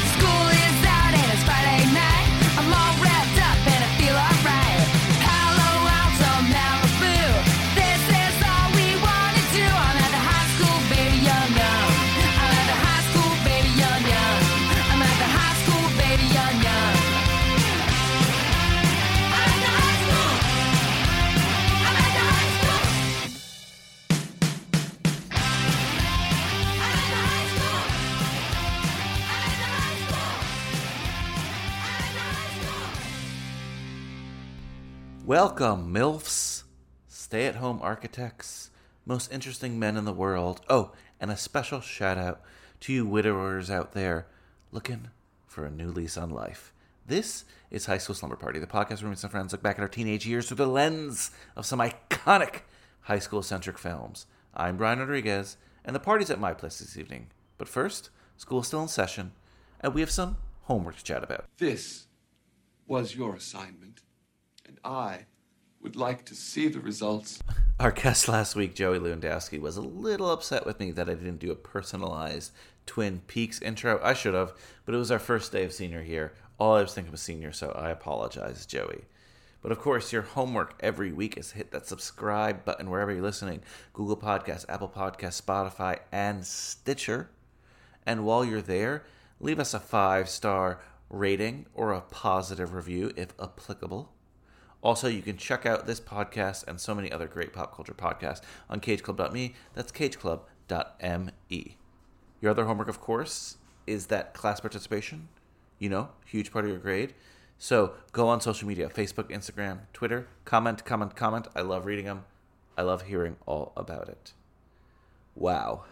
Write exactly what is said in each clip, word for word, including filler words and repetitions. School is out and it's Friday night. I'm all wrapped up and I feel alright. Palo Alto, Malibu. This is all we wanna do. I'm at the high school, baby, young, young. I'm at the high school, baby, young, young. I'm at the high school, baby, young, young. I'm at the high school. I'm at the high school. I'm at the high school. I'm at the high school. I'm at the high school. Welcome, MILFs, stay-at-home architects, most interesting men in the world. Oh, and a special shout-out to you widowers out there looking for a new lease on life. This is High School Slumber Party, the podcast where we and some friends look back at our teenage years through the lens of some iconic high school-centric films. I'm Brian Rodriguez, and the party's at my place this evening. But first, school's still in session, and we have some homework to chat about. This was your assignment, and I would like to see the results. Our guest last week, Joey Lewandowski, was a little upset with me that I didn't do a personalized Twin Peaks intro. I should have, but it was our first day of senior year. All I was thinking was senior, so I apologize, Joey. But of course, your homework every week is hit that subscribe button wherever you're listening. Google Podcasts, Apple Podcasts, Spotify, and Stitcher. And while you're there, leave us a five-star rating or a positive review if applicable. Also, you can check out this podcast and so many other great pop culture podcasts on cage club dot me. That's cage club dot me. Your other homework, of course, is that class participation. You know, huge part of your grade. So go on social media, Facebook, Instagram, Twitter. Comment, comment, comment. I love reading them. I love hearing all about it. Wow.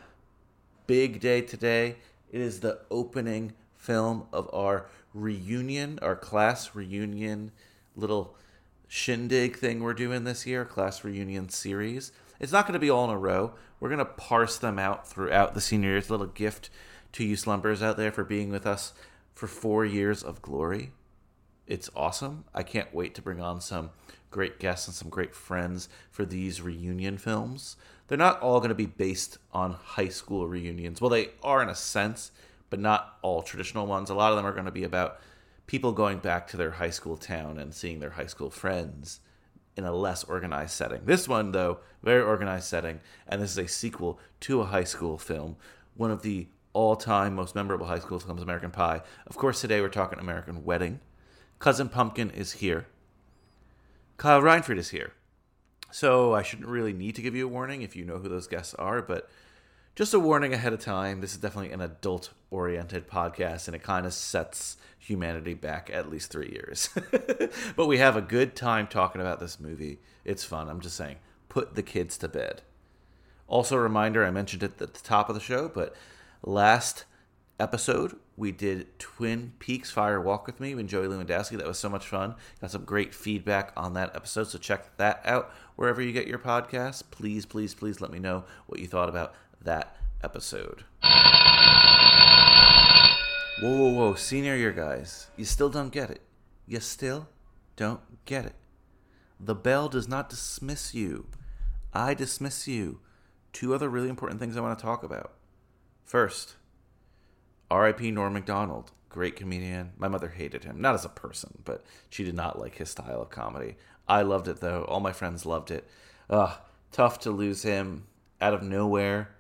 Big day today. It is the opening film of our reunion, our class reunion little shindig thing we're doing this year, class reunion series. It's not going to be all in a row. We're going to parse them out throughout the senior year's little gift to you slumbers out there for being with us for four years of glory. It's awesome. I can't wait to bring on some great guests and some great friends for these reunion films. They're not all going to be based on high school reunions. Well, they are in a sense, but not all traditional ones. A lot of them are going to be about people going back to their high school town and seeing their high school friends in a less organized setting. This one, though, very organized setting, and this is a sequel to a high school film, one of the all-time most memorable high school films, American Pie. Of course, today we're talking American Wedding. Cousin Pumpkin is here. Kyle Reinfried is here. So I shouldn't really need to give you a warning if you know who those guests are, but just a warning ahead of time, this is definitely an adult-oriented podcast, and it kind of sets humanity back at least three years. But we have a good time talking about this movie. It's fun. I'm just saying, put the kids to bed. Also, a reminder, I mentioned it at the top of the show, but last episode, we did Twin Peaks Fire Walk With Me with Joey Lewandowski. That was so much fun. Got some great feedback on that episode, so check that out wherever you get your podcasts. Please, please, please let me know what you thought about that episode. Whoa, whoa, whoa, senior year, guys. You still don't get it. You still don't get it. The bell does not dismiss you. I dismiss you. Two other really important things I want to talk about. First, R I P Norm Macdonald, great comedian. My mother hated him, not as a person, but she did not like his style of comedy. I loved it, though. All my friends loved it. Ugh, tough to lose him out of nowhere.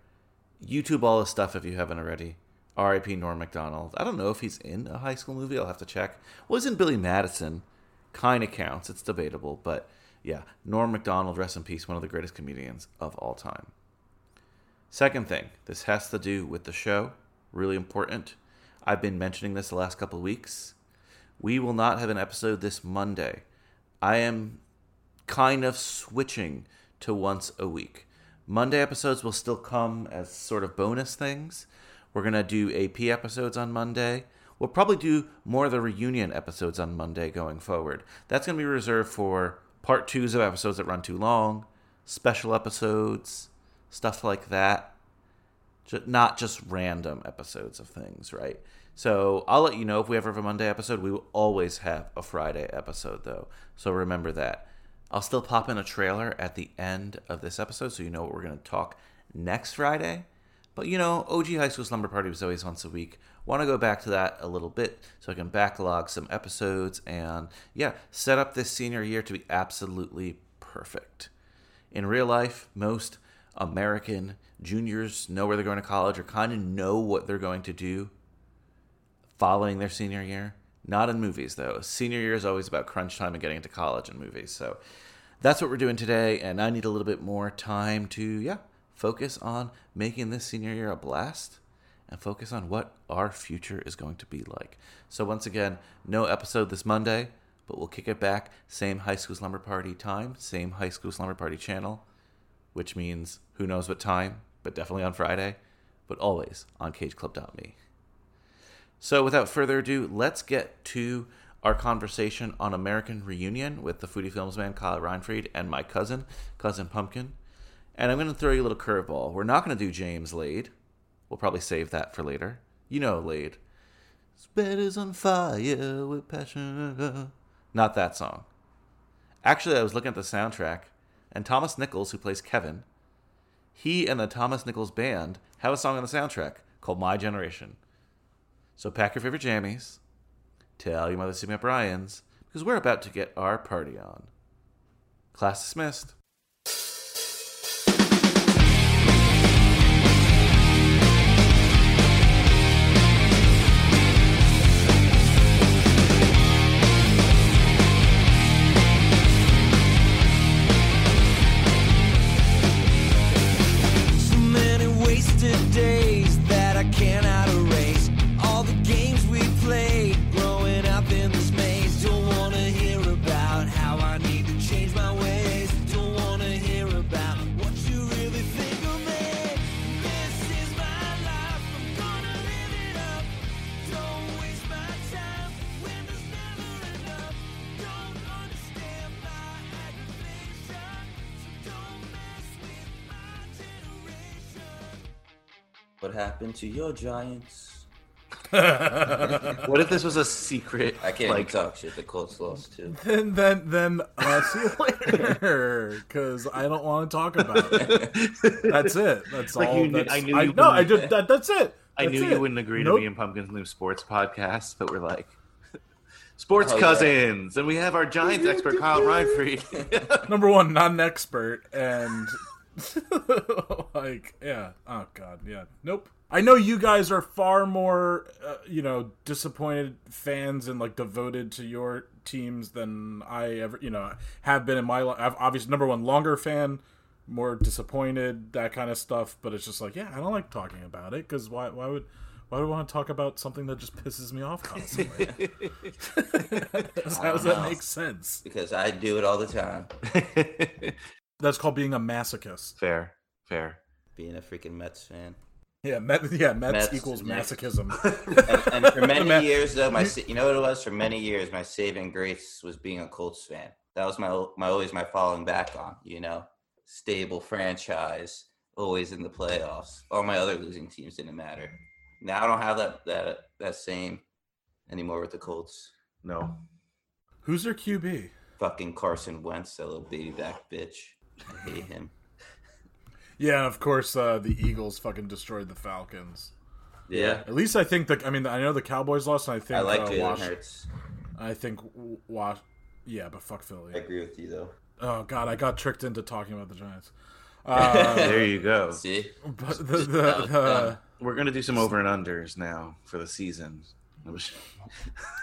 YouTube all his stuff if you haven't already. R I P Norm Macdonald. I don't know if he's in a high school movie. I'll have to check. Well, he's in Billy Madison. Kind of counts. It's debatable. But yeah, Norm Macdonald, rest in peace, one of the greatest comedians of all time. Second thing, this has to do with the show. Really important. I've been mentioning this the last couple of weeks. We will not have an episode this Monday. I am kind of switching to once a week. Monday episodes will still come as sort of bonus things. We're going to do A P episodes on Monday. We'll probably do more of the reunion episodes on Monday going forward. That's going to be reserved for part twos of episodes that run too long, special episodes, stuff like that. not just random episodes of things, right? So I'll let you know if we ever have a Monday episode. We will always have a Friday episode, though. So remember that. I'll still pop in a trailer at the end of this episode so you know what we're going to talk next Friday. But, you know, O G High School Slumber Party was always once a week. Want to go back to that a little bit so I can backlog some episodes and, yeah, set up this senior year to be absolutely perfect. In real life, most American juniors know where they're going to college or kind of know what they're going to do following their senior year. Not in movies, though. Senior year is always about crunch time and getting into college and movies. So that's what we're doing today, and I need a little bit more time to, yeah, focus on making this senior year a blast and focus on what our future is going to be like. So once again, no episode this Monday, but we'll kick it back. Same High School Slumber Party time, same High School Slumber Party channel, which means who knows what time, but definitely on Friday, but always on cage club dot me. So without further ado, let's get to our conversation on American Reunion with the Foodie Films man, Kyle Reinfried, and my cousin, Cousin Pumpkin. And I'm going to throw you a little curveball. We're not going to do James Lade. We'll probably save that for later. You know Lade. His bed is on fire with passion. Not that song. Actually, I was looking at the soundtrack, and Thomas Nicholas, who plays Kevin, he and the Thomas Nicholas Band have a song on the soundtrack called My Generation. So pack your favorite jammies, tell your mother to see me at Brian's, because we're about to get our party on. Class dismissed. So many wasted days that I cannot erase. What happened to your Giants? What if this was a secret? I can't like, even talk shit. The Colts lost too. And then, then uh, see you later, because I don't want to talk about it. That's it. That's like all. You knew, that's, I knew. You I, no, I just that, that's it. That's I knew it. You wouldn't agree nope. to be in Pumpkin's new sports podcast, but we're like sports oh, cousins, yeah. And we have our Giants expert Kyle Reinfried. Number one, not an expert, and. Like, yeah. Oh, God. Yeah. Nope. I know you guys are far more, uh, you know, disappointed fans and, like, devoted to your teams than I ever, you know, have been in my life. I've obviously, number one, longer fan, more disappointed, that kind of stuff. But it's just like, yeah, I don't like talking about it because why, why would... Why do I want to talk about something that just pisses me off constantly? How does that make sense? Because I do it all the time. That's called being a masochist. Fair, fair. Being a freaking Mets fan. Yeah, Met, yeah, Mets, Mets equals Mets. Masochism. and, and for many Met. years, though, my you know what it was? For many years, my saving grace was being a Colts fan. That was my my always my falling back on. You know, stable franchise, always in the playoffs. All my other losing teams didn't matter. Now I don't have that that that same anymore with the Colts. No. Who's their Q B? Fucking Carson Wentz, that little baby back bitch. I hate him. Yeah, of course, uh, the Eagles fucking destroyed the Falcons. Yeah. At least I think the. I mean, I know the Cowboys lost, and I think. I like uh, it. Wash, it hurts. I think. Wash, yeah, but fuck Philly. I agree with you, though. Oh, God, I got tricked into talking about the Giants. Uh, there you go. See? But the, the, the, the, We're going to do some over and unders now for the season.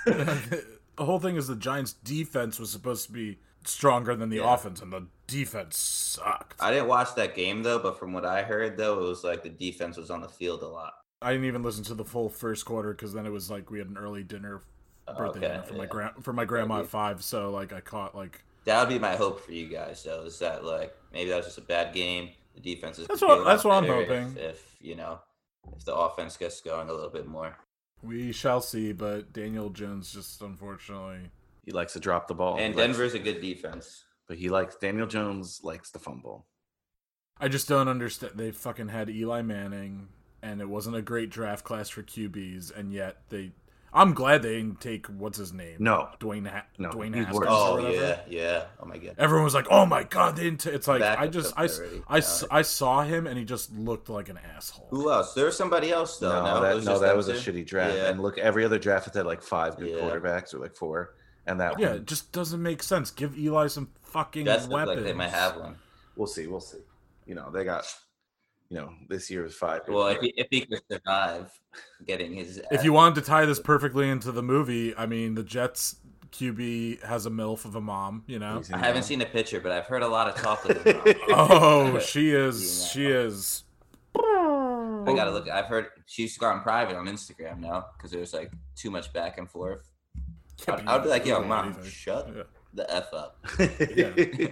The whole thing is the Giants' defense was supposed to be stronger than the yeah. offense, and the defense sucked. I didn't watch that game, though, but from what I heard, though, it was like the defense was on the field a lot. I didn't even listen to the full first quarter because then it was like we had an early dinner, birthday oh, okay. dinner for, yeah. my gra- for my grandma be- at five, so like I caught like... That would be my hope for you guys, though, is that like maybe that was just a bad game. The defense is... That's what, that's what I'm hoping. If, if, you know, if the offense gets going a little bit more. We shall see, but Daniel Jones just unfortunately he likes to drop the ball. And Denver's a good defense, but he likes Daniel Jones likes to fumble. I just don't understand. They fucking had Eli Manning, and it wasn't a great draft class for Q Bs, and yet they... I'm glad they didn't take, what's his name? No. Dwayne ha- no. Dwayne Haskins. Oh, or yeah, yeah. Oh, my God. Everyone was like, oh, my God, they didn't... T-. It's like, Back I just... I, I, I, I saw him, and he just looked like an asshole. Who else? There was somebody else, though. No, no that was, no, that was a shitty draft. Yeah. And look, every other draft had, like, five good yeah. quarterbacks or, like, four. And that yeah, one. It just doesn't make sense. Give Eli some fucking weapons. Like they might have one. We'll see, we'll see. You know, they got... You know, this year is five. Well, if he, if he could survive getting his... Ass. If you wanted to tie this perfectly into the movie, I mean, the Jets Q B has a MILF of a mom, you know? I haven't seen a picture, but I've heard a lot of talk of the mom. Oh, she is... She is... I gotta look. I've heard... She's gone private on Instagram now because there's, like, too much back and forth. I'd, I'd be like, yo, mom, shut yeah. the F up. Yeah.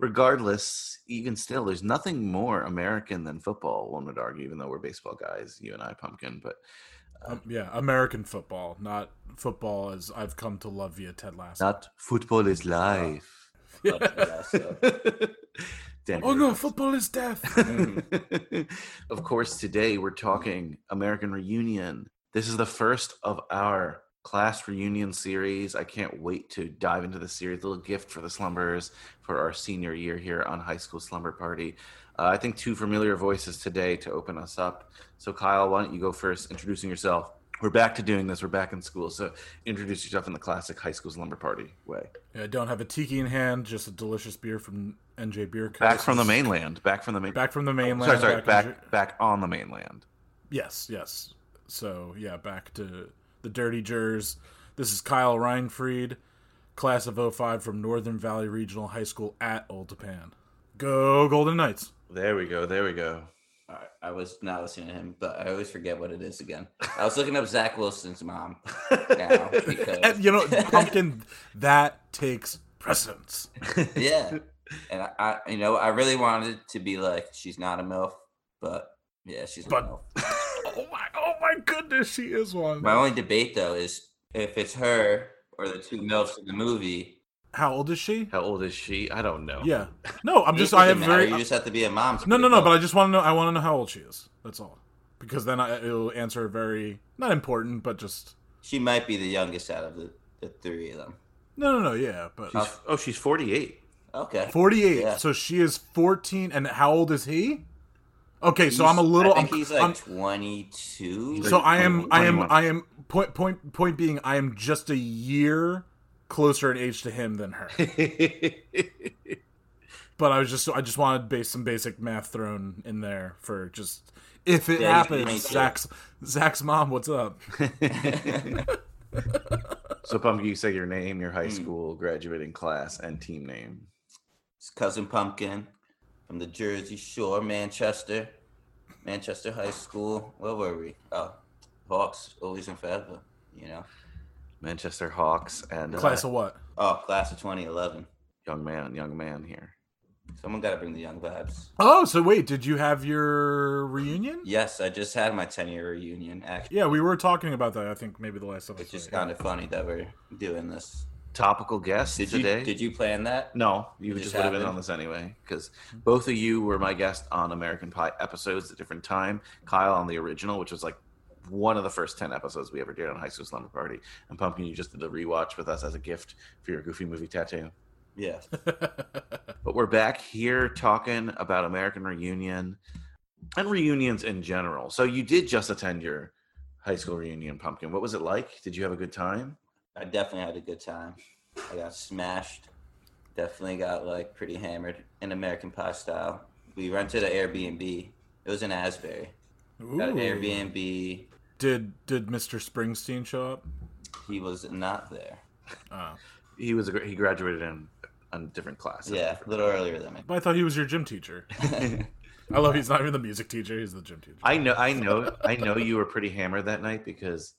Regardless, even still, there's nothing more American than football, one would argue, even though we're baseball guys, you and I, Pumpkin. But uh, um, yeah, American football, not football as I've come to love via Ted Lasso. Not football is life. Yeah. Oh no, football is death. Of course, today we're talking American Reunion. This is the first of our class reunion series. I can't wait to dive into the series. A little gift for the slumbers for our senior year here on High School Slumber Party. Uh, I think two familiar voices today to open us up. So Kyle, why don't you go first, introducing yourself? We're back to doing this. We're back in school. So introduce yourself in the classic High School Slumber Party way. Yeah, I don't have a tiki in hand, just a delicious beer from N J Beer Co. Back from the mainland. Back from the mainland. Back from the mainland. Sorry, sorry. Back, back, N J- back on the mainland. Yes, yes. So yeah, back to... the Dirty Jers. This is Kyle Reinfried, class of oh five from Northern Valley Regional High School at Old Tappan. Go Golden Knights. There we go. There we go. All right. I was not listening to him, but I always forget what it is again. I was looking up Zach Wilson's mom. Now because... and, you know, Pumpkin, that takes precedence. Yeah. And I, I, you know, I really wanted to be like, she's not a MILF, but yeah, she's but... a MILF. Oh my, oh my goodness, she is one. My only debate, though, is if it's her or the two MILFs in the movie. How old is she? How old is she? I don't know. Yeah. No, I'm just, I have very... You just have to be a mom. No, no, no, but I just want to know, I want to know how old she is. That's all. Because then I, it'll answer very, not important, but just... She might be the youngest out of the, the three of them. No, no, no, yeah, but... She's, oh, she's forty-eight. Okay. forty-eight, yeah. So she is fourteen, and how old is he? Okay, he's, so I'm a little. I think I'm, he's like I'm, twenty-two. So I am, I am, I am. Point, point, point being, I am just a year closer in age to him than her. But I was just, I just wanted base, some basic math thrown in there for just if it yeah, happens. Zach's, Zach's mom, what's up? So Pumpkin, you say your name, your high school graduating class, and team name. It's Cousin Pumpkin. From the Jersey Shore, Manchester, Manchester High School. Where were we? Oh, Hawks, always and forever, you know. Manchester Hawks and... Class uh, of what? Oh, class of twenty eleven. Young man, young man here. Someone got to bring the young vibes. Oh, so wait, did you have your reunion? Yes, I just had my ten-year reunion, actually. Yeah, we were talking about that, I think, maybe the last episode. It's just kind of funny that we're doing this. Topical guest did today. You, did you plan that? No, you just, just would have been on this anyway because both of you were my guest on American Pie episodes at different time. Kyle on the original, which was like one of the first ten episodes we ever did on High School Slumber Party. And Pumpkin, you just did a rewatch with us as a gift for your Goofy movie tattoo. Yeah. But we're back here talking about American Reunion and reunions in general. So you did just attend your high school reunion, Pumpkin. What was it like? Did you have a good time? I definitely had a good time. I got smashed. Definitely got, like, pretty hammered in American Pie style. We rented an Airbnb. It was in Asbury. Ooh. Got an Airbnb. Did did Mister Springsteen show up? He was not there. Oh. He was a, he graduated in a different class. Yeah, a little earlier than me. But I thought he was your gym teacher. I love he's not even the music teacher. He's the gym teacher. I know. I know. I know you were pretty hammered that night because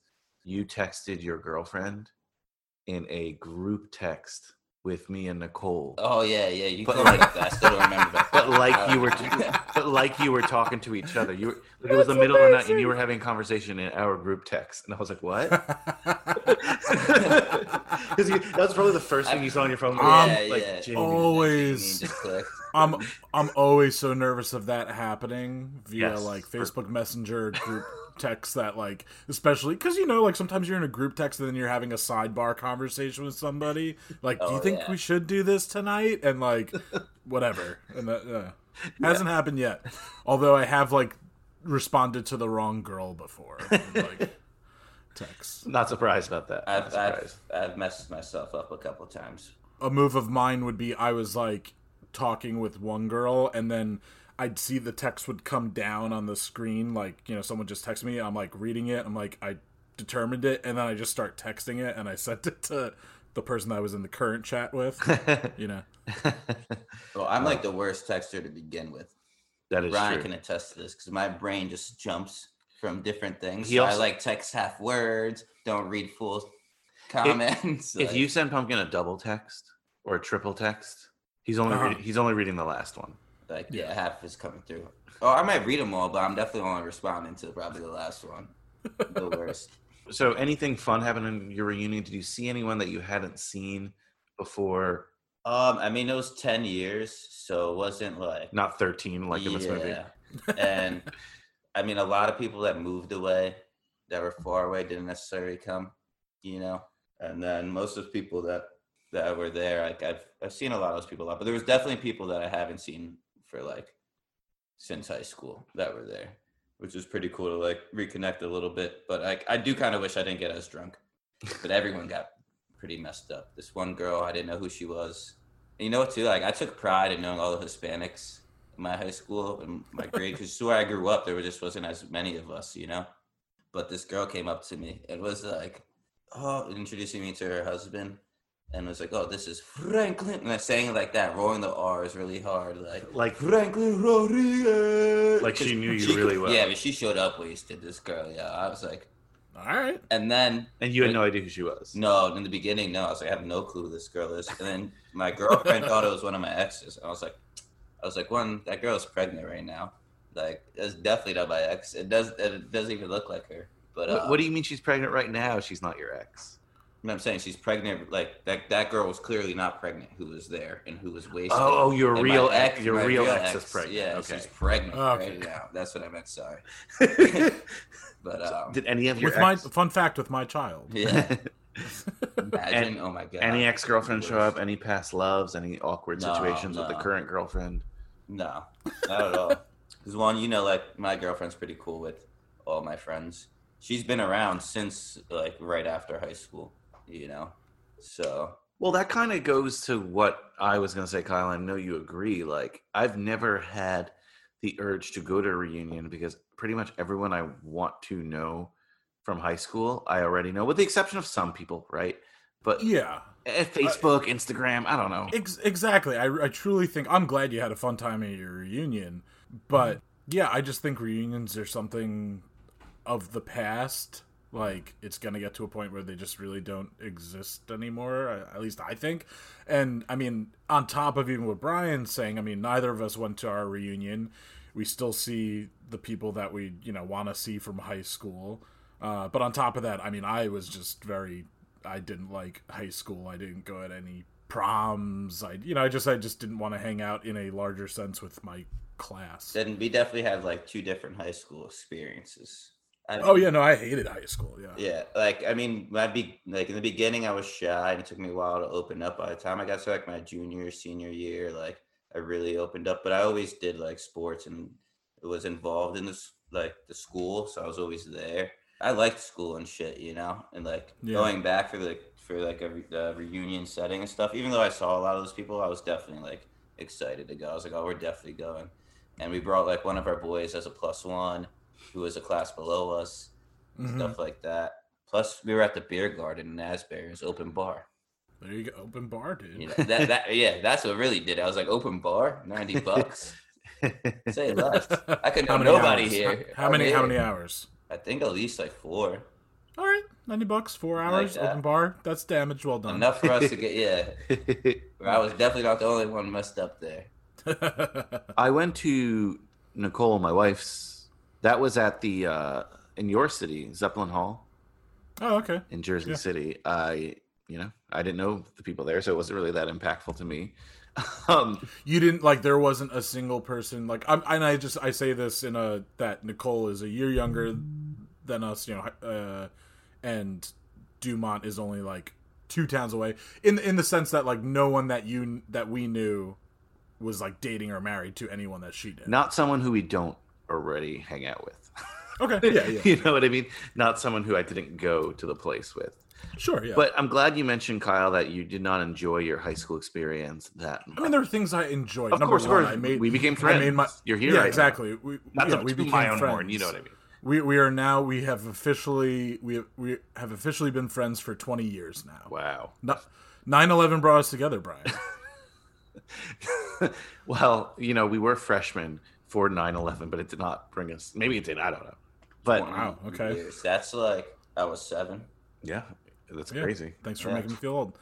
you texted your girlfriend in a group text with me and Nicole. Oh yeah, yeah. You but like that. I still don't remember that. But like you were, to, but like you were talking to each other. You were. It was the middle of the night, and you were having a conversation in our group text, and I was like, "What?" Because that was probably the first thing you saw on your phone. I'm like, yeah, yeah. always. I'm I'm always so nervous of that happening via yes, like Facebook for- Messenger group. Text that, like, especially because, you know, like sometimes you're in a group text and then you're having a sidebar conversation with somebody, like, oh, do you think yeah. we should do this tonight, and like whatever, and that uh, yeah. hasn't happened yet, although I have like responded to the wrong girl before and, like, texts. Not surprised about that. I've, surprised. I've I've messed myself up a couple times. A move of mine would be I was like talking with one girl and then I'd see the text would come down on the screen, like, you know, someone just texted me, I'm like reading it, I'm like, I determined it, and then I just start texting it, and I sent it to the person that I was in the current chat with, you know. Well, I'm like the worst texter to begin with. That is Ryan true. Can attest to this, because my brain just jumps from different things. So also- I like text half words, don't read full comments. If, like, if you send Pumpkin a double text or a triple text, he's only uh-huh. read, he's only reading the last one. Like, yeah, yeah, half is coming through. Oh, I might read them all, but I'm definitely only responding to probably the last one. The worst. So anything fun happened in your reunion? Did you see anyone that you hadn't seen before? Um, I mean, it was ten years, so it wasn't like... Not thirteen, like yeah. in this movie. And, I mean, a lot of people that moved away, that were far away, didn't necessarily come, you know? And then most of the people that, that were there, like, I've I've seen a lot of those people a lot, but there was definitely people that I haven't seen for like since high school that were there, which is pretty cool to like reconnect a little bit. But I I do kind of wish I didn't get as drunk, but everyone got pretty messed up. This one girl, I didn't know who she was. And you know what too, like I took pride in knowing all the Hispanics in my high school and my grade, because where I grew up, there just wasn't as many of us, you know? But this girl came up to me and was like, oh, introducing me to her husband. And I was like, oh, this is Franklin. And I sang it like that, rolling the R's really hard. Like, like Franklin Rodriguez. Like she knew you she, really well. Yeah, but she showed up wasted, this girl. Yeah, I was like. All right. And then. And you had like, no idea who she was. No, in the beginning, no. I was like, I have no clue who this girl is. And then my girlfriend thought it was one of my exes. And I was like, I was like, one, that girl's pregnant right now. Like, that's definitely not my ex. It, does, it doesn't even look like her. But uh, what, what do you mean she's pregnant right now? She's not your ex. You know what I'm saying? She's pregnant. Like that that girl was clearly not pregnant who was there and who was wasted. Oh, oh your and real ex, ex your real ex, ex is pregnant. Yeah, okay. She's pregnant oh, okay. right now. That's what I meant, sorry. But um, did any of your with ex- my, fun fact with my child. Yeah. Imagine, and, oh my god. Any ex-girlfriend show up, any past loves, any awkward no, situations no. with the current girlfriend? No. Not at all. Because one, you know, like my girlfriend's pretty cool with all my friends. She's been around since like right after high school. You know, so well that kind of goes to what I was gonna say, Kyle. I know you agree. Like I've never had the urge to go to a reunion because pretty much everyone I want to know from high school I already know, with the exception of some people, right? But yeah, Facebook, uh, Instagram, I don't know. Ex- exactly. I I truly think I'm glad you had a fun time at your reunion, but yeah, I just think reunions are something of the past. Like, it's going to get to a point where they just really don't exist anymore, at least I think. And, I mean, on top of even what Brian's saying, I mean, neither of us went to our reunion. We still see the people that we, you know, want to see from high school. Uh, but on top of that, I mean, I was just very, I didn't like high school. I didn't go at any proms. I, you know, I just, I just didn't want to hang out in a larger sense with my class. Then we definitely had, like, two different high school experiences. I mean, oh yeah, no, I hated high school. Yeah, yeah. Like I mean, I'd be like in the beginning, I was shy, and it took me a while to open up. By the time I got to like my junior, senior year, like I really opened up. But I always did like sports, and was involved in this like the school, so I was always there. I liked school and shit, you know, and like yeah. going back for like for like a re- the reunion setting and stuff. Even though I saw a lot of those people, I was definitely like excited to go. I was like, oh, we're definitely going, and we brought like one of our boys as a plus one. Who was a class below us, mm-hmm. stuff like that. Plus, we were at the beer garden in Asbury. It was open bar. There you go, open bar, dude. You know, that, that, yeah, that's what really did it. I was like, open bar, ninety bucks. Say less. I could know nobody hours? here. How, how many? How many hours? I think at least like four. All right. ninety bucks, four hours, like open bar. That's damage well done. Enough for us to get, yeah. I was definitely not the only one messed up there. I went to Nicole, my wife's. That was at the, uh, in your city, Zeppelin Hall. Oh, okay. In Jersey yeah. City. I, you know, I didn't know the people there, so it wasn't really that impactful to me. Um, you didn't like. There wasn't a single person like. I'm, and I just I say this in a that Nicole is a year younger than us, you know, uh, and Dumont is only like two towns away. In in the sense that like no one that you that we knew was like dating or married to anyone that she did. Not someone who we don't already hang out with. Okay, yeah, yeah. You know what I mean? Not someone who I didn't go to the place with. Sure, yeah. But I'm glad you mentioned, Kyle, that you did not enjoy your high school experience that much. I mean, there were things I enjoyed. Of Number course, one, I made, we became friends. I made my, You're here. Yeah, right exactly. Now. We, not yeah, to we became my own friends. Horn, you know what I mean? We we are now, we have officially, we have, we have officially been friends for twenty years now. Wow. No, nine eleven brought us together, Brian. Well, you know, we were freshmen for nine eleven, but it did not bring us, maybe it did, I don't know. But wow, okay. Years. That's like, I was seven. Yeah. That's yeah. crazy. Thanks for yeah. making me feel old.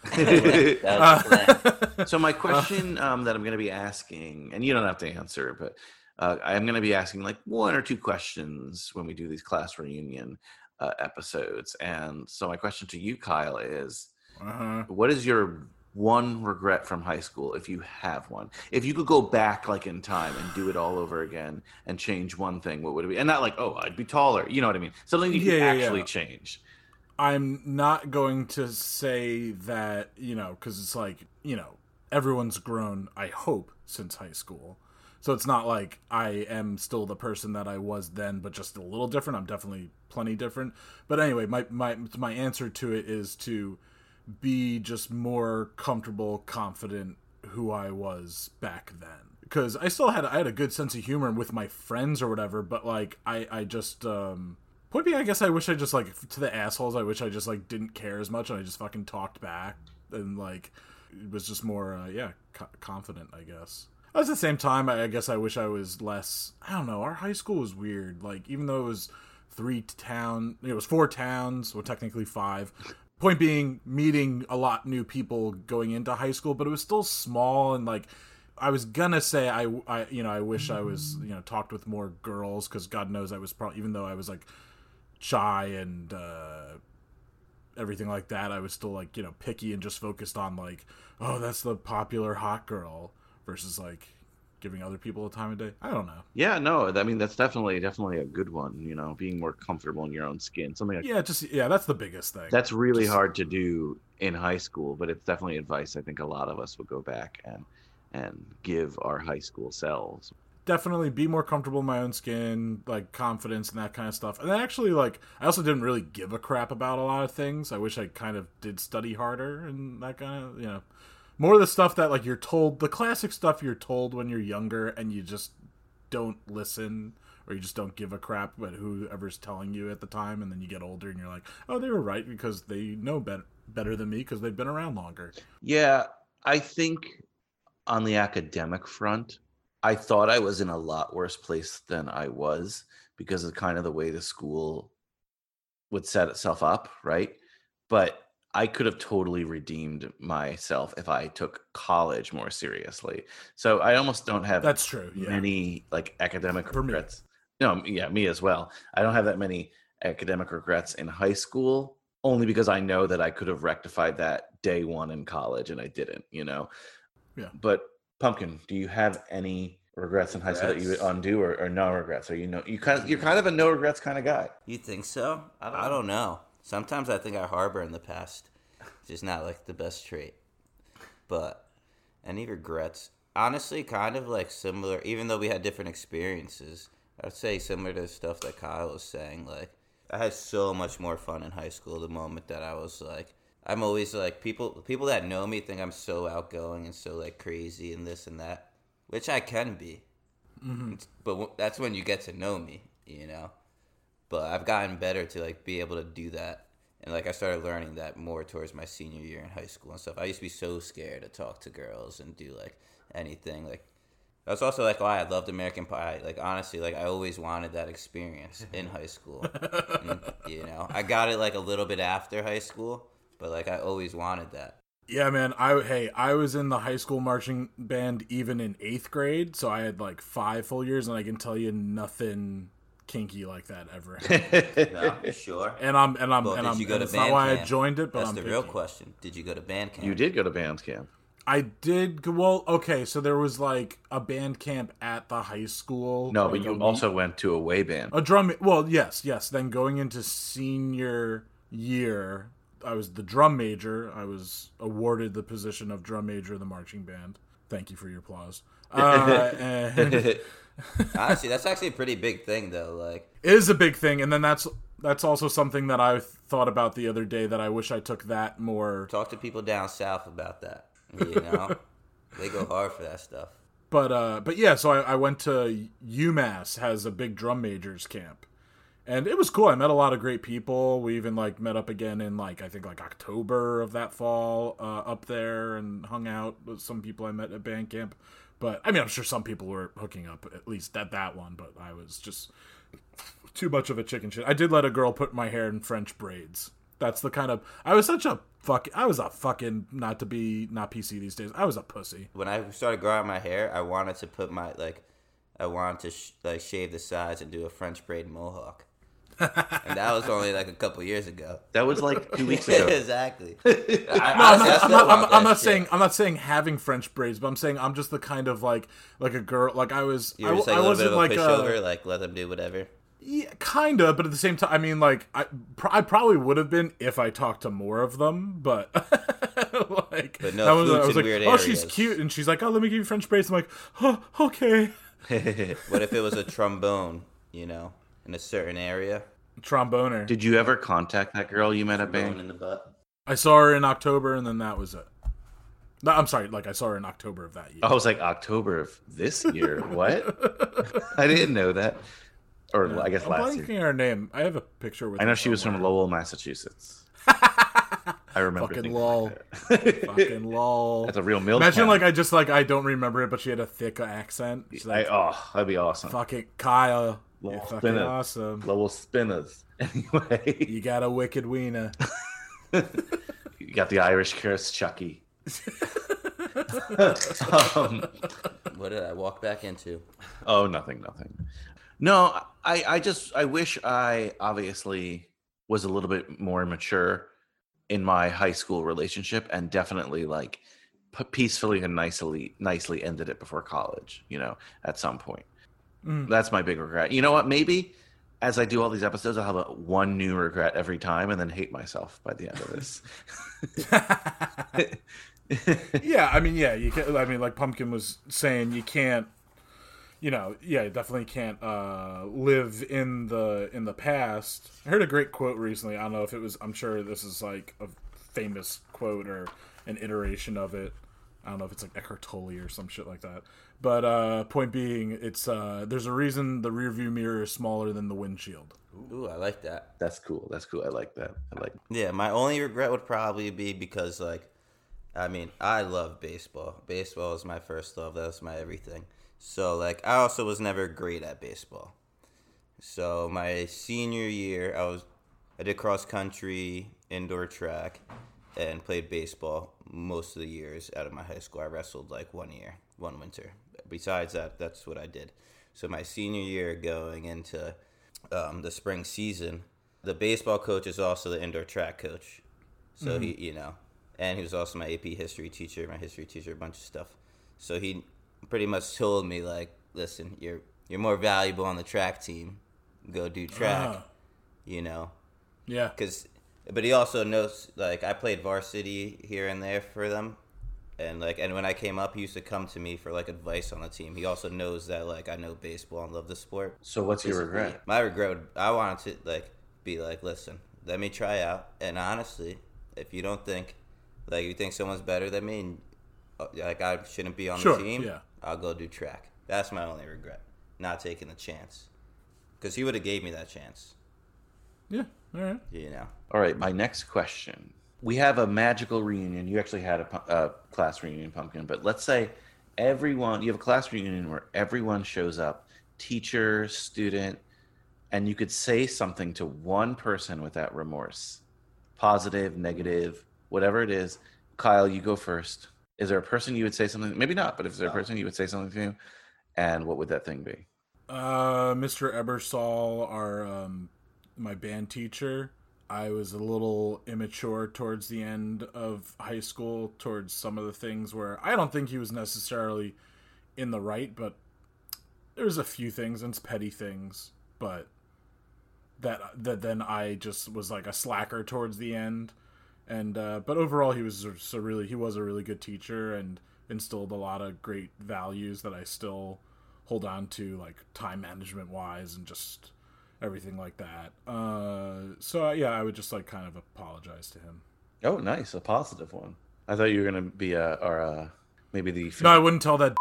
uh, so my question um, that I'm going to be asking, and you don't have to answer, but uh, I'm going to be asking like one or two questions when we do these class reunion uh, episodes. And so my question to you, Kyle, is uh-huh. what is your one regret from high school, if you have one? If you could go back like in time and do it all over again and change one thing, what would it be? And not like, oh, I'd be taller. You know what I mean? Something you yeah, could actually yeah. change. I'm not going to say that, you know, because it's like, you know, everyone's grown, I hope, since high school. So it's not like I am still the person that I was then, but just a little different. I'm definitely plenty different. But anyway, my my, my answer to it is to be just more comfortable, confident who I was back then. Because I still had, I had a good sense of humor with my friends or whatever, but like I, I just... um Would be, I guess I wish I just, like, to the assholes, I wish I just, like, didn't care as much and I just fucking talked back and, like, it was just more, uh, yeah, co- confident, I guess. At the same time, I, I guess I wish I was less, I don't know, our high school was weird. Like, even though it was three town, it was four towns, well, technically five. Point being, meeting a lot new people going into high school, but it was still small and, like, I was gonna say I, I you know, I wish I was, you know, talked with more girls because God knows I was probably, even though I was, like, shy and uh everything like that, I was still like, you know, picky and just focused on like, oh, that's the popular hot girl versus like giving other people a time of day. I don't know. Yeah, no, I mean that's definitely definitely a good one, you know, being more comfortable in your own skin. Something like yeah, just yeah, that's the biggest thing. That's really just... hard to do in high school, but it's definitely advice I think a lot of us would go back and and give our high school selves. Definitely be more comfortable in my own skin, like confidence and that kind of stuff. And then actually, like, I also didn't really give a crap about a lot of things. I wish I kind of did study harder and that kind of, you know, more of the stuff that like you're told, the classic stuff you're told when you're younger and you just don't listen or you just don't give a crap about whoever's telling you at the time. And then you get older and you're like, oh, they were right because they know better, better than me because they've been around longer. Yeah, I think on the academic front, I thought I was in a lot worse place than I was because of kind of the way the school would set itself up, right? But I could have totally redeemed myself if I took college more seriously. So I almost don't have That's true, yeah. many like academic For regrets. Me. No, yeah, me as well. I don't have that many academic regrets in high school only because I know that I could have rectified that day one in college and I didn't, you know? Yeah. But Pumpkin, do you have any regrets in high regrets. school that you would undo, or, or no regrets? Or you know, you kind of, you're kind of a no regrets kind of guy. You think so? I don't, I don't know. Sometimes I think I harbor in the past, just not like the best trait. But any regrets? Honestly, kind of like similar. Even though we had different experiences, I'd say similar to stuff that Kyle was saying. Like I had so much more fun in high school. The moment that I was like. I'm always like people people that know me think I'm so outgoing and so like crazy and this and that, which I can be. Mm-hmm. But w- that's when you get to know me, you know. But I've gotten better to like be able to do that. And like I started learning that more towards my senior year in high school and stuff. I used to be so scared to talk to girls and do like anything like That's also, like, why I loved American Pie. Like, honestly, like, I always wanted that experience in high school. And, you know, I got it, like, a little bit after high school, but, like, I always wanted that. Yeah, man. I Hey, I was in the high school marching band even in eighth grade, so I had, like, five full years, and I can tell you nothing kinky like that ever happened. No, sure. And I'm, and I'm, well, and I'm, you go and to it's not why camp. I joined it, but That's I'm That's the picky. Real question. Did you go to band camp? You did go to band camp. I did. Well, okay, so there was like a band camp at the high school. No, but you also went to away band. A drum. Well, yes, yes. Then going into senior year, I was the drum major. I was awarded the position of drum major of the marching band. Thank you for your applause. Uh, and... Honestly, that's actually a pretty big thing, though. Like, it is a big thing, and then that's that's also something that I thought about the other day that I wish I took that more. Talk to people down south about that. You know, they go hard for that stuff. But uh, but yeah, so I, I went to UMass, has a big drum majors camp, and it was cool. I met a lot of great people. We even like met up again in like I think like October of that fall uh, up there and hung out with some people I met at band camp. But I mean, I'm sure some people were hooking up at least at that one. But I was just too much of a chicken shit. I did let a girl put my hair in French braids. That's the kind of I was such a fuck. I was a fucking not to be not P C these days. I was a pussy. When I started growing out my hair, I wanted to put my like, I wanted to sh- like shave the sides and do a French braid mohawk. And that was only like a couple years ago. That was like two weeks ago. Exactly. I, no, I'm not, I'm not, I'm, I'm not saying I'm not saying having French braids, but I'm saying I'm just the kind of like like a girl like I was. You were I, just like I a little bit of a like pushover, a, like let them do whatever. Yeah, kind of, but at the same time, I mean, like, I, pr- I probably would have been if I talked to more of them, but, like, but no, I was, I was like, oh, areas. She's cute, and she's like, oh, let me give you French braids. I'm like, oh, okay. What if it was a trombone, you know, in a certain area? Tromboner. Did you ever contact that girl you met at band? In the butt. I saw her in October, and then that was it. No, I'm sorry, like, I saw her in October of that year. I was like, October of this year? What? I didn't know that. Or yeah. I guess I'm last year. I'm blanking her name. I have a picture with her. I know her she somewhere. was from Lowell, Massachusetts. I remember. Fucking lol. Like Fucking lol. That's a real milk. Imagine, town. like, I just, like, I don't remember it, but she had a thick accent. She's like, I, oh, that'd be awesome. Fucking Kyle. Lowell you're fucking spinners. awesome. Lowell spinners. Anyway. You got a wicked wiener. You got the Irish curse, Chucky. um, what did I walk back into? Oh, nothing, nothing. No, I, I just, I wish I obviously was a little bit more mature in my high school relationship and definitely like peacefully and nicely, nicely ended it before college, you know, at some point. Mm. That's my big regret. You know what? Maybe as I do all these episodes, I'll have a, one new regret every time and then hate myself by the end of this. Yeah. I mean, yeah, you can, I mean, like Pumpkin was saying, you can't, You know, yeah, definitely can't uh, live in the in the past. I heard a great quote recently. I don't know if it was. I'm sure this is like a famous quote or an iteration of it. I don't know if it's like Eckhart Tolle or some shit like that. But uh, point being, it's uh, there's a reason the rearview mirror is smaller than the windshield. Ooh, I like that. That's cool. That's cool. I like that. I like. Yeah, my only regret would probably be because like, I mean, I love baseball. Baseball is my first love. That was my everything. So, like, I also was never great at baseball. So, my senior year, I was I did cross-country, indoor track, and played baseball most of the years out of my high school. I wrestled, like, one year, one winter. Besides that, that's what I did. So, my senior year going into um, the spring season, the baseball coach is also the indoor track coach. So, mm-hmm. he, you know, and he was also my A P history teacher, my history teacher, a bunch of stuff. So, he... pretty much told me like, listen, you're you're more valuable on the track team. Go do track, uh, you know. Yeah. Cause, but he also knows like I played varsity here and there for them, and like and when I came up, he used to come to me for like advice on the team. He also knows that like I know baseball and love the sport. So what's Basically, your regret? My regret, would, I wanted to like be like, listen, let me try out. And honestly, if you don't think like you think someone's better than me, and, like I shouldn't be on sure, the team. Yeah. I'll go do track. That's my only regret, not taking the chance, because he would have gave me that chance. Yeah, all right. You know. All right, my next question. We have a magical reunion. You actually had a, a class reunion, Pumpkin, but let's say everyone, you have a class reunion where everyone shows up, teacher, student, and you could say something to one person without remorse, positive, negative, whatever it is. Kyle, you go first. Is there a person you would say something? Maybe not, but if there's no. a person you would say something to, and what would that thing be? Uh, Mister Ebersol, our um, my band teacher. I was a little immature towards the end of high school, towards some of the things where I don't think he was necessarily in the right, but there's a few things, and it's petty things, but that that then I just was like a slacker towards the end. And uh, but overall, he was so really he was a really good teacher and instilled a lot of great values that I still hold on to, like time management wise and just everything like that. Uh, so, yeah, I would just, like, kind of apologize to him. Oh, nice. A positive one. I thought you were going to be, uh, or, uh, maybe the... No, I wouldn't tell that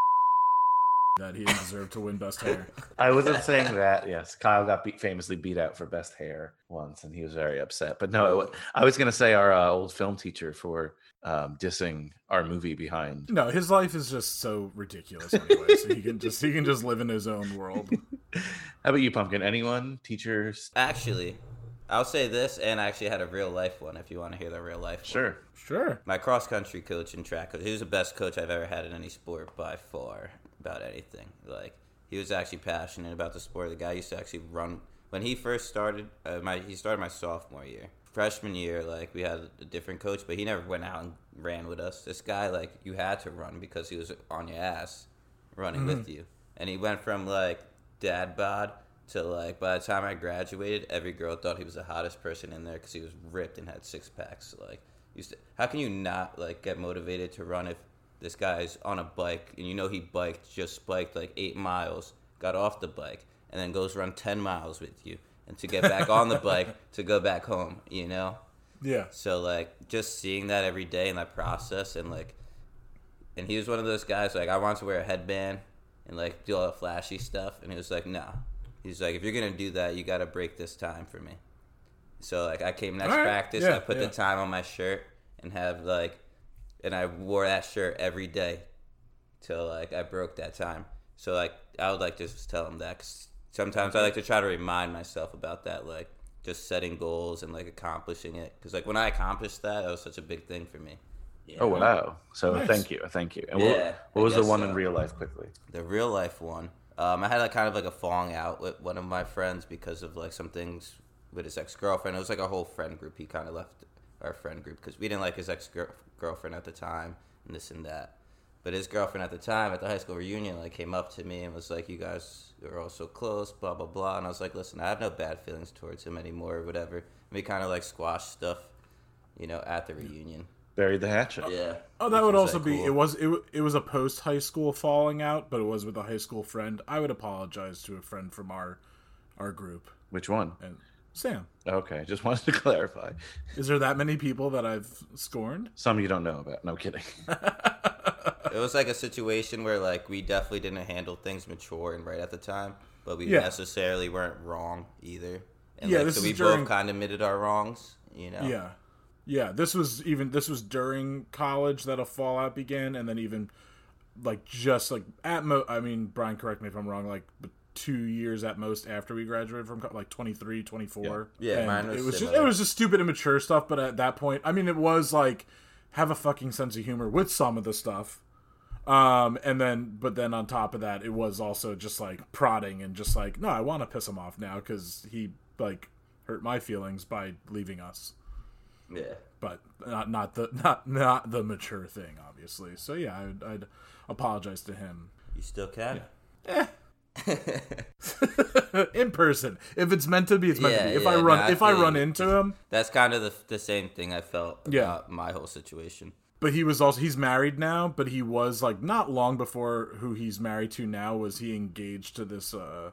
that he didn't deserve to win Best Hair. I wasn't saying that, yes. Kyle got beat, famously beat out for Best Hair once, and he was very upset. But, no, it, I was going to say our uh, old film teacher for um, dissing our movie Behind. No, his life is just so ridiculous anyway, so he can just he can just live in his own world. How about you, Pumpkin? Anyone? Teachers? Actually, I'll say this, and I actually had a real-life one if you want to hear the real-life one. Sure. Sure. My cross-country coach and track coach, he was the best coach I've ever had in any sport by far, about anything. Like, he was actually passionate about the sport. The guy used to actually run. When he first started, uh, my he started my sophomore year. Freshman year, like, we had a different coach, but he never went out and ran with us. This guy, like, you had to run because he was on your ass running mm-hmm. with you. And he went from, like, dad bod to, like, by the time I graduated, every girl thought he was the hottest person in there because he was ripped and had six packs. Like, used to, how can you not, like, get motivated to run if this guy's on a bike and you know he biked, just spiked like eight miles, got off the bike, and then goes run ten miles with you, and to get back on the bike to go back home, you know? Yeah. So, like, just seeing that every day in that process, and like, and he was one of those guys, like, I wanted to wear a headband and, like, do all the flashy stuff. And he was like, nah. He's like, if you're going to do that, you got to break this time for me. So, like, I came next right. practice. Yeah, I put yeah. the time on my shirt and have, like, and I wore that shirt every day till, like, I broke that time. So, like, I would like to just tell him that. Cause sometimes I like to try to remind myself about that, like, just setting goals and, like, accomplishing it. Because, like, when I accomplished that, that was such a big thing for me. Yeah. Oh, wow. So nice. thank you. Thank you. And yeah, what was the one so. in real life quickly? The real life one. Um, I had like kind of like a falling out with one of my friends because of like some things with his ex-girlfriend. It was like a whole friend group. He kind of left our friend group because we didn't like his ex-girlfriend at the time and this and that. But his girlfriend at the time at the high school reunion like came up to me and was like, you guys are all so close, blah, blah, blah. And I was like, listen, I have no bad feelings towards him anymore or whatever. And we kind of like squashed stuff, you know, at the reunion. Buried the hatchet. Yeah. Oh, that Which would also like be cool. it was it, it was a post high school falling out, but it was with a high school friend. I would apologize to a friend from our our group. Which one? And Sam. Okay, just wanted to clarify. Is there that many people that I've scorned? Some you don't know about. No kidding. It was like a situation where like we definitely didn't handle things mature and right at the time, but we yeah. necessarily weren't wrong either. And yeah, like, this so we is during... both kind of admitted our wrongs, you know. Yeah. Yeah, this was even this was during college that a fallout began, and then even like just like at mo- I mean, Brian, correct me if I'm wrong, like two years at most after we graduated from co- like twenty-three, twenty-four. Yeah, yeah mine was it was similar. just it was just stupid immature stuff, but at that point, I mean, it was like have a fucking sense of humor with some of the stuff. Um, and then but then on top of that, it was also just like prodding and just like, no, I want to piss him off now cuz he like hurt my feelings by leaving us. Yeah, but not not the not not the mature thing, obviously. So yeah, I'd, I'd apologize to him. You still can, yeah. eh. in person. If it's meant to be, it's meant yeah, to be. If yeah, I run, no, I if I run into him, that's kind of the the same thing I felt. Yeah, about my whole situation. But he was also he's married now, but he was like not long before who he's married to now was he engaged to this uh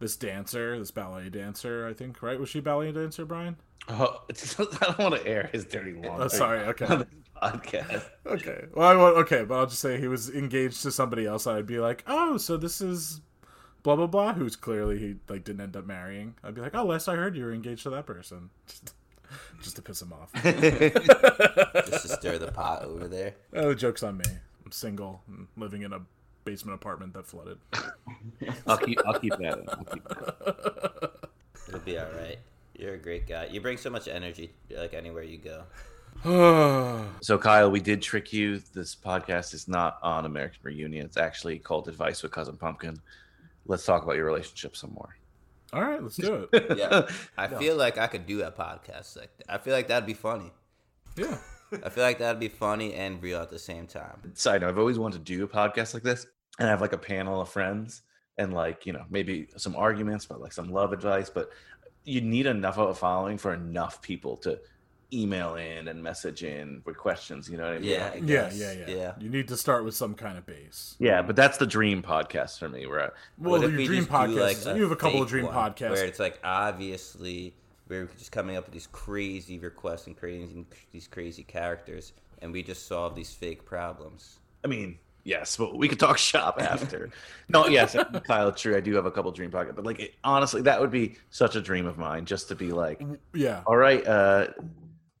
this dancer, this ballet dancer, I think. Right? Was she a ballet dancer, Brian? Oh, it's, I don't want to air his dirty laundry. Oh, sorry. Okay. On this podcast. Okay. Well, I want, okay, but I'll just say he was engaged to somebody else. I'd be like, oh, so this is blah blah blah, who's clearly he like didn't end up marrying. I'd be like, oh, last I heard, you were engaged to that person, just, just to piss him off, just to stir the pot over there. Oh, the joke's on me. I'm single and living in a basement apartment that flooded. I'll keep I'll keep that in. I'll keep that in. It'll be all right. You're a great guy. You bring so much energy, like, anywhere you go. So, Kyle, we did trick you. This podcast is not on American Reunion. It's actually called Advice with Cousin Pumpkin. Let's talk about your relationship some more. All right, let's do it. Yeah, I no. feel like I could do a podcast like that. I feel like that'd be funny. Yeah. I feel like that'd be funny and real at the same time. Side note, I've always wanted to do a podcast like this and have like a panel of friends and, like, you know, maybe some arguments, but like some love advice. But you need enough of a following for enough people to email in and message in with questions. You know what I mean? Yeah, I yeah, yeah, yeah, yeah. You need to start with some kind of base. Yeah, but that's the dream podcast for me. Where I, well, your we dream podcast. Like so you have a couple of dream podcasts where it's like, obviously, we're just coming up with these crazy requests and creating these crazy characters, and we just solve these fake problems. I mean, yes, but we could talk shop after. No, yes, Kyle, true, I do have a couple dream pockets, but, like, it, honestly, that would be such a dream of mine, just to be like, yeah, all right, uh,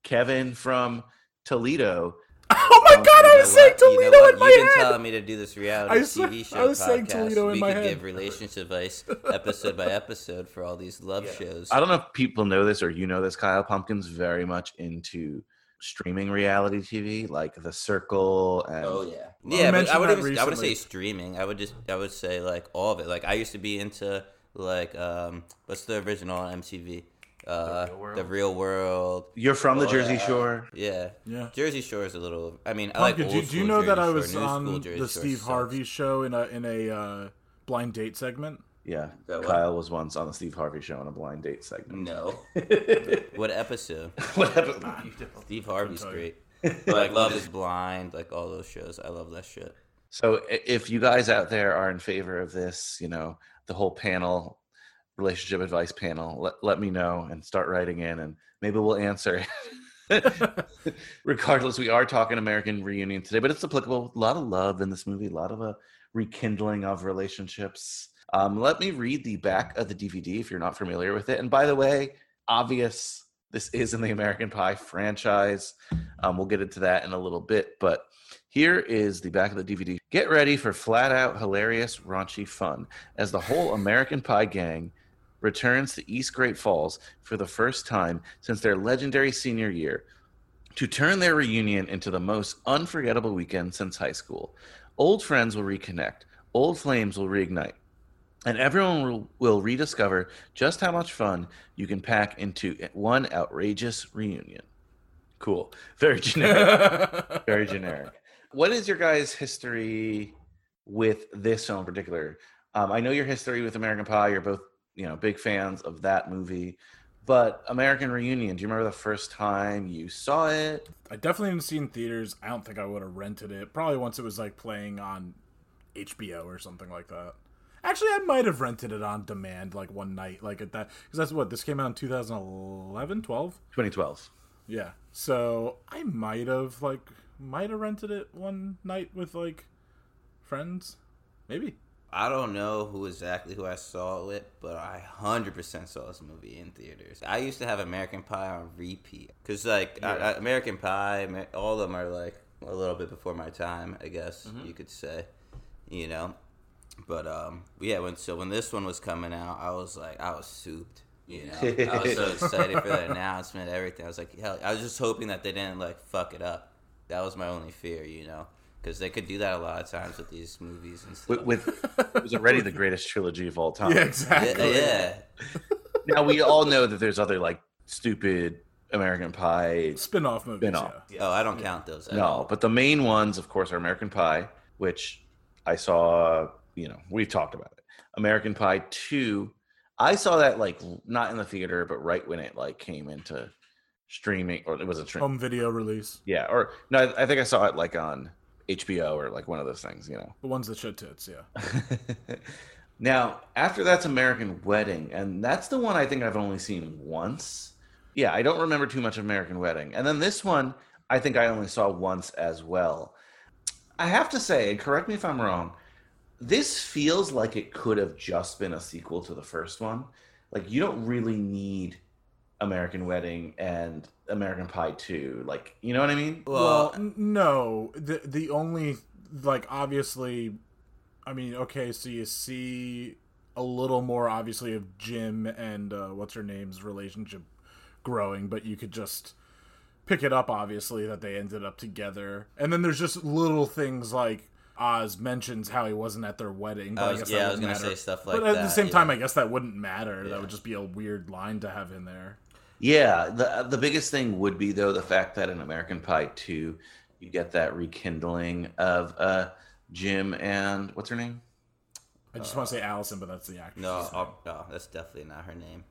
Kevin from Toledo. Oh my um, God, I was saying Toledo you know in my head. You've been telling me to do this reality saw, T V show I was podcast. Saying Toledo in we my could head. Give relationship advice episode by episode for all these love yeah. shows. I don't know if people know this or you know this, Kyle. Pumpkin's very much into streaming reality T V, like The Circle. And oh yeah, well, yeah. But I would I would say streaming. I would just I would say like all of it. Like I used to be into like um what's the original on M T V? Uh, the, real the Real World. You're from oh, the Jersey Shore. Yeah. yeah, Jersey Shore is a little. I mean, Pumpkin, I like. Old do, do you know Jersey that I was Shore, on the Steve Shore Harvey show in a in a uh, blind date segment? Yeah, Kyle was once on the Steve Harvey show in a blind date segment. No, what episode? What episode? Steve Harvey's great. Like Love Is Blind, like all those shows. I love that shit. So if you guys out there are in favor of this, you know, the whole panel. Relationship advice panel, let, let me know and start writing in and maybe we'll answer. Regardless, we are talking American Reunion today, but it's applicable. A lot of love in this movie, a lot of a rekindling of relationships. Um, let me read the back of the D V D if you're not familiar with it. And by the way, obvious, this is in the American Pie franchise. Um, we'll get into that in a little bit, but here is the back of the D V D. Get ready for flat-out, hilarious, raunchy fun as the whole American Pie gang returns to East Great Falls for the first time since their legendary senior year to turn their reunion into the most unforgettable weekend since high school. Old friends will reconnect, old flames will reignite, and everyone will, will rediscover just how much fun you can pack into one outrageous reunion. Cool. Very generic. Very generic. What is your guys' history with this film in particular? Um, I know your history with American Pie. You're both, you know, big fans of that movie, but American Reunion, do you remember the first time you saw it? I definitely didn't see it in theaters. I don't think I would have rented it. Probably once it was like playing on H B O or something like that. Actually, I might have rented it on demand like one night, like at that, because that's what this came out in two thousand eleven, twelve, twenty twelve. Yeah, so I might have like might have rented it one night with like friends, maybe. I don't know who exactly who I saw it with, but I one hundred percent saw this movie in theaters. I used to have American Pie on repeat because like yeah. I, I, American Pie, all of them are like a little bit before my time, I guess mm-hmm. you could say, you know. But um, yeah, when so when this one was coming out, I was like I was souped. You know, I was so excited for that announcement, everything. I was like, hell, I was just hoping that they didn't, like, fuck it up. That was my only fear, you know, because they could do that a lot of times with these movies and stuff. With, with, it was already the greatest trilogy of all time. Yeah, exactly. Yeah. yeah. Now, we all know that there's other, like, stupid American Pie spin-off movies. Spin-off. Yeah. Oh, I don't yeah. count those. I no, don't. But the main ones, of course, are American Pie, which I saw, you know, we've talked about it. American Pie two. I saw that, like, not in the theater, but right when it, like, came into streaming, or it was a stream. Home video release. Yeah, or, no, I think I saw it, like, on H B O or, like, one of those things, you know. The ones that should tits, yeah. Now, after that's American Wedding, and that's the one I think I've only seen once. Yeah, I don't remember too much of American Wedding. And then this one, I think I only saw once as well. I have to say, and correct me if I'm wrong, this feels like it could have just been a sequel to the first one. Like, you don't really need American Wedding and American Pie two. Like, you know what I mean? Well, well no. The the only like, obviously, I mean, okay, so you see a little more, obviously, of Jim and uh, what's-her-name's relationship growing, but you could just pick it up, obviously, that they ended up together. And then there's just little things like Oz mentions how he wasn't at their wedding. But I, was, I guess yeah, I was going to say stuff like that. But at that, the same yeah. time, I guess that wouldn't matter. Yeah. That would just be a weird line to have in there. Yeah, the the biggest thing would be, though, the fact that in American Pie two, you get that rekindling of uh, Jim and what's her name? I just uh, want to say Allison, but that's the actress. No, oh, no, that's definitely not her name.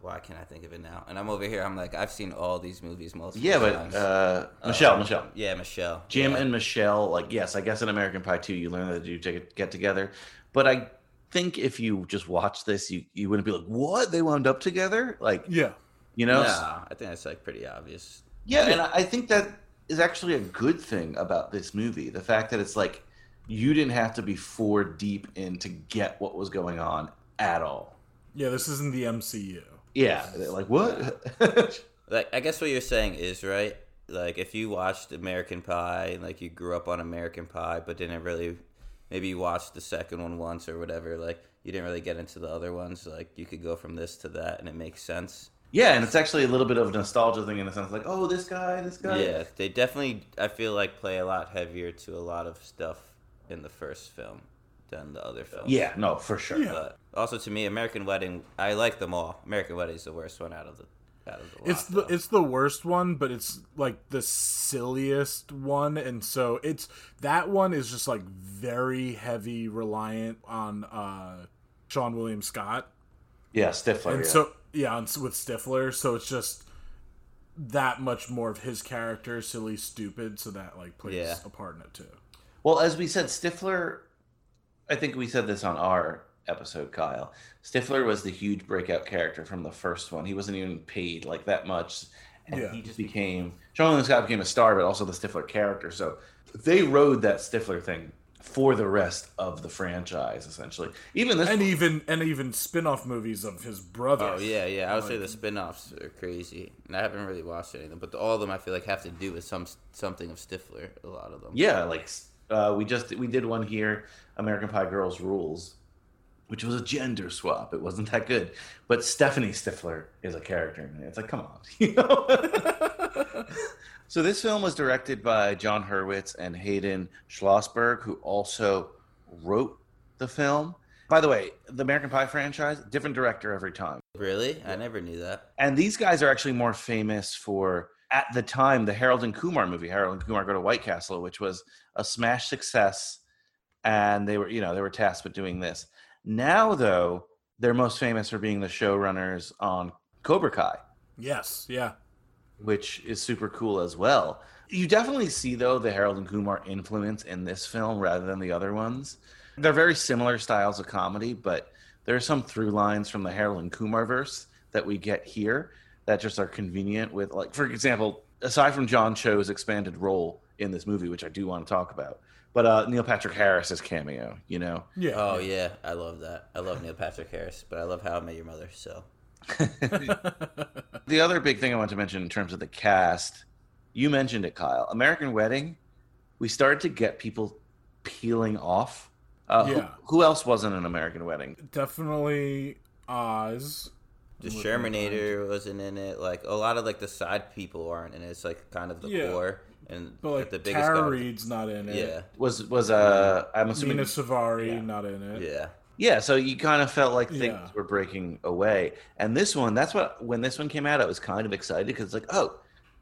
Why can't I think of it now? And I'm over here, I'm like, I've seen all these movies multiple yeah, times. Yeah, but uh, uh, Michelle, Michelle. Yeah, Michelle. Jim yeah. and Michelle, like, yes, I guess in American Pie two, you learn that you get together. But I think if you just watch this, you, you wouldn't be like, what? They wound up together? Like, yeah. You know? Yeah, I think that's, like, pretty obvious. Yeah, and I think that is actually a good thing about this movie. The fact that it's like, you didn't have to be four deep in to get what was going on at all. Yeah, this isn't the M C U. Yeah, like, what? Like, I guess what you're saying is, right, like, if you watched American Pie, and, like, you grew up on American Pie, but didn't really, maybe you watched the second one once or whatever, like, you didn't really get into the other ones, like, you could go from this to that, and it makes sense. Yeah, and it's actually a little bit of a nostalgia thing in a sense, like, oh, this guy, this guy. Yeah, they definitely, I feel like, play a lot heavier to a lot of stuff in the first film than the other films. Yeah, no, for sure. Yeah. But also, to me, American Wedding, I like them all. American Wedding is the worst one out of the out of the lot. It's the though. It's the worst one, but it's like the silliest one, and so it's that one is just like very heavy reliant on uh, Seann William Scott. Yeah, Stifler. And yeah. so yeah, and with Stifler, so it's just that much more of his character, silly, stupid. So that like plays yeah. a part in it too. Well, as we said, Stifler. I think we said this on our episode, Kyle. Stifler was the huge breakout character from the first one. He wasn't even paid like that much, and yeah. he just became. Seann William Scott became a star, but also the Stifler character. So they rode that Stifler thing for the rest of the franchise, essentially. Even this, and one. even and even spin-off movies of his brother. Oh yeah, yeah. I would like, say the spin-offs are crazy, and I haven't really watched any of them, but all of them I feel like have to do with some something of Stifler. A lot of them. Yeah, like. Uh, we just we did one here, American Pie Girls Rules, which was a gender swap. It wasn't that good, but Stephanie Stifler is a character in it. It's like, come on, you know. So this film was directed by John Hurwitz and Hayden Schlossberg, who also wrote the film. By the way, the American Pie franchise, different director every time. Really? I never knew that. And these guys are actually more famous for. At the time, the Harold and Kumar movie, Harold and Kumar Go to White Castle, which was a smash success, and they were, you know, they were tasked with doing this. Now, though, they're most famous for being the showrunners on Cobra Kai. Yes, yeah. Which is super cool as well. You definitely see, though, the Harold and Kumar influence in this film rather than the other ones. They're very similar styles of comedy, but there are some through lines from the Harold and Kumar-verse that we get here. That just are convenient with, like, for example, aside from John Cho's expanded role in this movie, which I do want to talk about, but uh, Neil Patrick Harris's cameo, you know? Yeah. Oh, yeah. I love that. I love Neil Patrick Harris, but I love How I Met Your Mother, so. The other big thing I want to mention in terms of the cast, you mentioned it, Kyle. American Wedding, we started to get people peeling off. Uh, yeah. Who, who else wasn't in American Wedding? Definitely Oz. The Shermanator wasn't in it. Like a lot of like the side people aren't, and it. It's like kind of the yeah. core. And but like the biggest Tara Reid's not in it. Yeah, was was uh I'm assuming Mena Suvari yeah. not in it. Yeah, yeah. So you kind of felt like things yeah. were breaking away. And this one, that's what when this one came out, I was kind of excited because it's like, oh,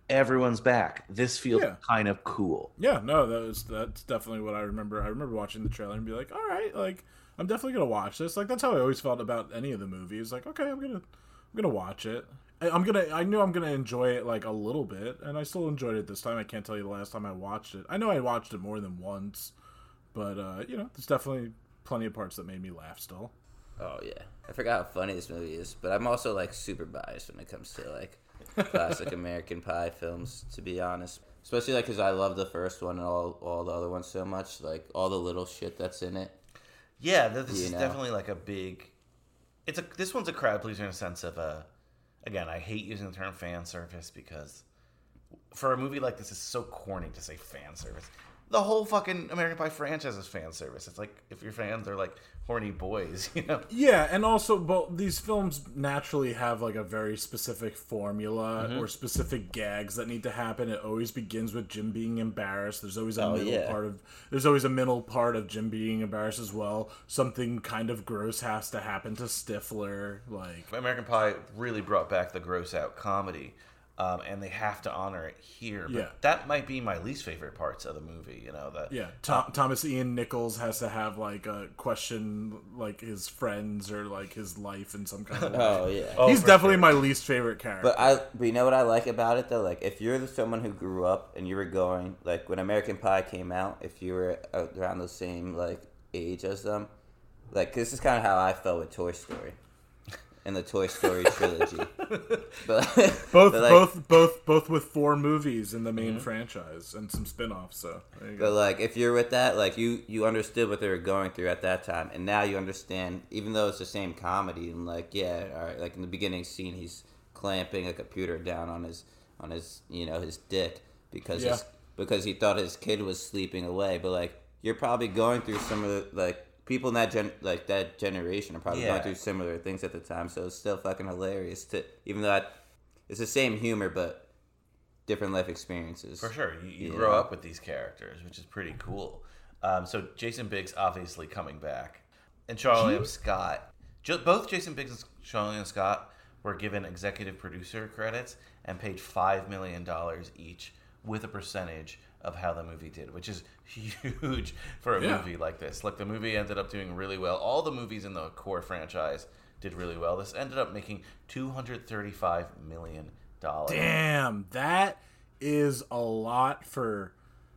everyone's back. This feels yeah. kind of cool. Yeah, no, that was that's definitely what I remember. I remember watching the trailer and be like, all right, like I'm definitely gonna watch this. Like that's how I always felt about any of the movies. Like okay, I'm gonna. I'm gonna watch it. I'm gonna. I knew I'm gonna enjoy it like a little bit, and I still enjoyed it this time. I can't tell you the last time I watched it. I know I watched it more than once, but uh, you know, there's definitely plenty of parts that made me laugh still. Oh yeah, I forgot how funny this movie is, but I'm also like super biased when it comes to like classic American Pie films, to be honest. Especially like because I love the first one and all all the other ones so much. Like all the little shit that's in it. Yeah, this is know? definitely like a big. It's a this one's a crowd pleaser in a sense of uh again I hate using the term fan service because for a movie like this it's so corny to say fan service. the whole fucking American Pie franchise is fan service. It's like, if your fans are like horny boys, you know? Yeah, and also, but these films naturally have like a very specific formula mm-hmm. or specific gags that need to happen. It always begins with Jim being embarrassed. There's always a oh, middle yeah. part of there's always a middle part of Jim being embarrassed as well. Something kind of gross has to happen to Stifler. Like, American Pie really brought back the gross out comedy. Um, and they have to honor it here. But yeah. that might be my least favorite parts of the movie. You know that. Yeah, Tom, Thomas Ian Nicholas has to have like a question, like his friends or like his life in some kind of way. oh yeah, oh, he's definitely sure. my least favorite character. But I, but you know what I like about it though, like if you're someone who grew up and you were going like when American Pie came out, if you were around the same like age as them, like this is kind of how I felt with Toy Story. In the Toy Story trilogy, but, both but like, both both both with four movies in the main mm-hmm. franchise and some spin-offs. So, there you but go. Like if you're with that, like you you understood what they were going through at that time, and now you understand. Even though it's the same comedy, and like yeah, all right, like in the beginning scene, he's clamping a computer down on his on his you know his dick because yeah. his, because he thought his kid was sleeping away. But like you're probably going through some of the like. People in that gen- like that generation are probably yeah. going through similar things at the time, so it's still fucking hilarious. To even though I, it's the same humor, but different life experiences. For sure, you, you yeah. grow up with these characters, which is pretty cool. Um, so Jason Biggs obviously coming back, and Seann William Scott. Both Jason Biggs and Seann William Scott were given executive producer credits and paid five million dollars each, with a percentage of how the movie did, which is huge for a yeah. movie like this. Like, the movie ended up doing really well. All the movies in the core franchise did really well. This ended up making two hundred thirty-five million dollars. Damn, that is a lot for...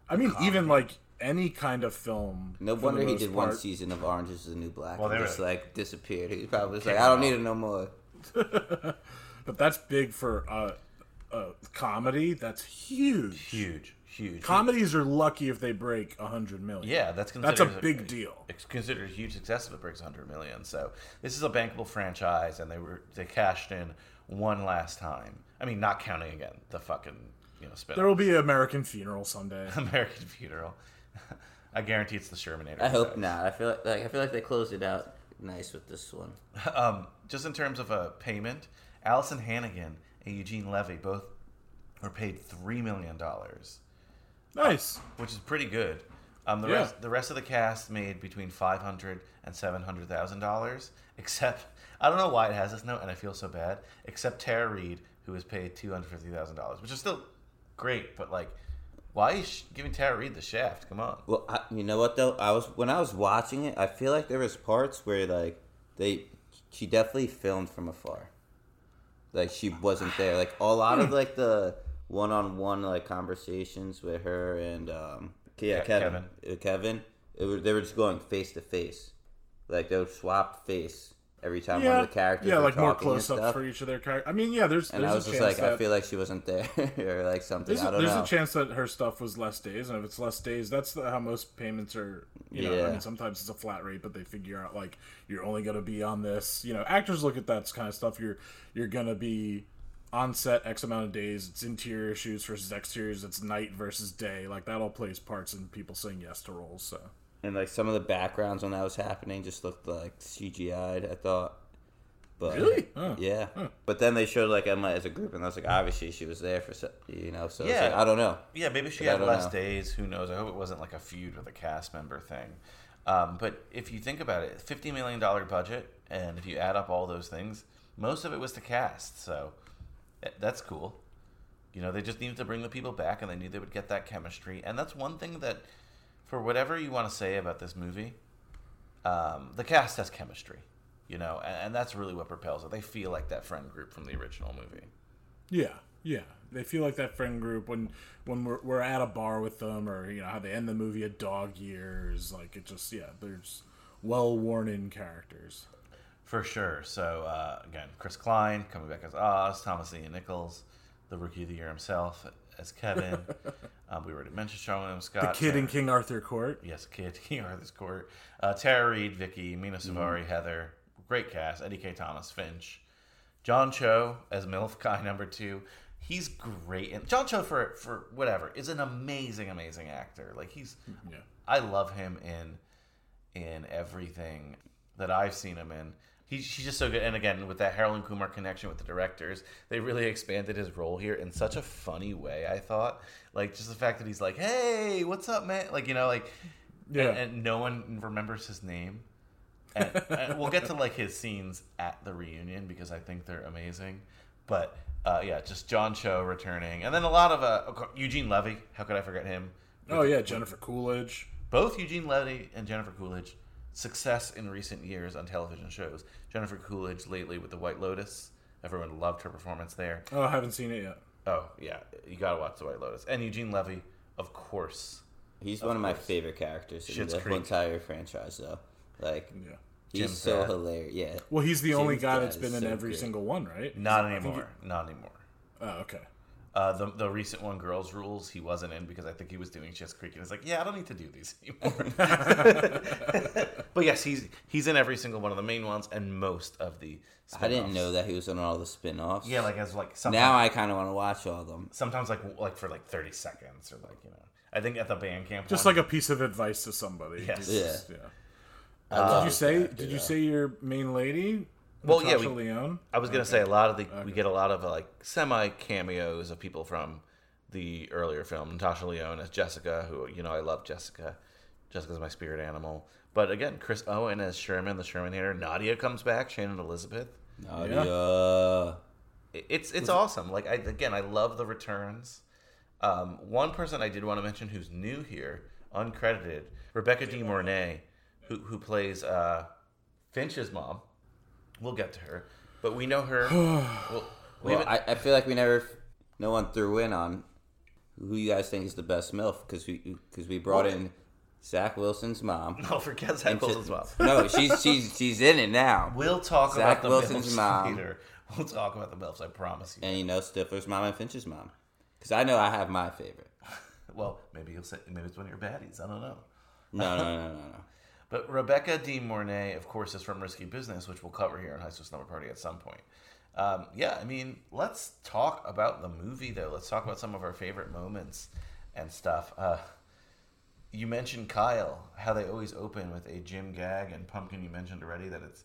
I mean, comedy. Even, like, any kind of film. No wonder he did part. one season of Orange is the New Black well, and just, really... like, disappeared. He probably was like, I don't need it no more. But that's big for uh, uh, comedy. That's huge. Huge. Huge. Comedies are lucky if they break a hundred million. Yeah, that's considered that's a big a, deal. It's considered a huge success if it breaks a hundred million. So this is a bankable franchise, and they were they cashed in one last time. I mean, not counting again the fucking you know spin. There will be an American Funeral someday. American Funeral. I guarantee it's the Shermanator. I hope not. I feel like, like I feel like they closed it out nice with this one. um, just in terms of a payment, Allison Hannigan and Eugene Levy both were paid three million dollars. Nice, which is pretty good. Um, the yeah. rest, the rest of the cast made between five hundred and seven hundred thousand dollars. Except, I don't know why it has this note, and I feel so bad. Except Tara Reid, who was paid two hundred fifty thousand dollars, which is still great. But like, why are you sh- giving Tara Reid the shaft? Come on. Well, I, you know what though, I was when I was watching it, I feel like there was parts where like they, she definitely filmed from afar. Like she wasn't there. Like a lot of like the. one-on-one like conversations with her and um yeah, yeah Kevin Kevin, Kevin it was, they were just going face to face, like they would swap face every time yeah. one of the characters yeah like more close up for each of their characters. I mean yeah there's and there's I was a just like that... I feel like she wasn't there or like something there's, I don't there's know. a chance that her stuff was less days, and if it's less days that's the, how most payments are, you know. Yeah. I mean, sometimes it's a flat rate, but they figure out like you're only going to be on this, you know. Actors look at that kind of stuff. You're you're going to be on set X amount of days, it's interior shoots versus exteriors, it's night versus day. Like, that all plays parts in people saying yes to roles, so. And, like, some of the backgrounds when that was happening just looked, like, C G I'd, I thought. But, really? Huh. Yeah. Huh. But then they showed, like, Emma as a group, and I was like, obviously she was there for, you know, so yeah. Like, I don't know. Yeah, maybe she but had less know. days, who knows. I hope it wasn't, like, a feud with a cast member thing. Um, but if you think about it, fifty million dollars budget, and if you add up all those things, most of it was the cast, so... That's cool. You know, they just needed to bring the people back, and they knew they would get that chemistry. And that's one thing that, for whatever you want to say about this movie, um, the cast has chemistry, you know, and, and that's really what propels it. They feel like that friend group from the original movie. Yeah, yeah. They feel like that friend group when when we're, we're at a bar with them, or, you know, how they end the movie at dog years. Like, it just, yeah, there's well-worn-in characters. For sure. So, uh, again, Chris Klein coming back as Oz, Thomas Ian Nicholas, the Rookie of the Year himself as Kevin. um, we already mentioned Seann William Scott. The kid Tara, in King Arthur Court. Yes, kid, King Arthur's Court. Uh, Tara Reid, Vicky, Mena Suvari, mm. Heather. Great cast. Eddie K. Thomas, Finch. John Cho as MILF Guy number two. he's great. And John Cho, for for whatever, is an amazing, amazing actor. Like, he's, yeah. I love him in in everything that I've seen him in. He, he's just so good. And again, with that Harold and Kumar connection with the directors, they really expanded his role here in such a funny way, I thought. Like, just the fact that he's like, hey, what's up, man? Like, you know, like, yeah. and, and no one remembers his name. And, and we'll get to, like, his scenes at the reunion because I think they're amazing. But, uh, yeah, just John Cho returning. And then a lot of uh, Eugene Levy. How could I forget him? With, oh, yeah, Jennifer Coolidge. Both Eugene Levy and Jennifer Coolidge. Success in recent years on television shows. Jennifer Coolidge lately with The White Lotus. Everyone loved her performance there. Oh, I haven't seen it yet. Oh, yeah. You gotta watch The White Lotus. And Eugene Levy, of course. He's of one course. of my favorite characters in Schitt's the Creek. whole entire franchise, though. Like, yeah. he's Jim's so dad. hilarious. Yeah. Well, he's the Jim's only guy that's been in so every good. single one, right? Not anymore. He... Not anymore. Oh, okay. Uh, the the recent one, Girls Rules, he wasn't in because I think he was doing Schitt's Creek, and it's like, yeah, I don't need to do these anymore. But yes, he's he's in every single one of the main ones and most of the spin-offs. I didn't know that he was in all the spin-offs. Yeah, like as like now I kind of want to watch all of them. Sometimes like like for like thirty seconds or like you know I think at the band camp just one, like a piece of advice to somebody. Yes. Just, yeah. yeah. Uh, did you say that, did yeah. you say your main lady? Well, Natasha yeah, we, Leon? I was gonna okay. say a lot of the okay. we get a lot of uh, like semi cameos of people from the earlier film. Natasha Leone as Jessica, who you know I love Jessica. Jessica's my spirit animal. But again, Chris Owen as Sherman, the Shermanator. Nadia comes back. Shannon Elizabeth. Nadia. Yeah. It, it's it's awesome. Like I again, I love the returns. Um, one person I did want to mention who's new here, uncredited, Rebecca De Mornay, who who plays uh, Finch's mom. We'll get to her, but we know her. Well, we well I, I feel like we never, no one threw in on who you guys think is the best MILF because we because we brought well, in Zach Wilson's mom. No, forget Zach Wilson's mom. No, she's she's she's in it now. We'll talk Zach about the Wilson's MILFs mom. Later. We'll talk about the MILFs. I promise you. And you know Stifler's mom and Finch's mom, because I know I have my favorite. Well, maybe you'll say maybe it's one of your baddies. I don't know. No, no, no, no, no. But Rebecca De Mornay, of course, is from Risky Business, which we'll cover here on High School Slumber Party at some point. Um, yeah, I mean, let's talk about the movie, though. Let's talk about some of our favorite moments and stuff. Uh, you mentioned Kyle, how they always open with a Jim gag, and Pumpkin, you mentioned already that it's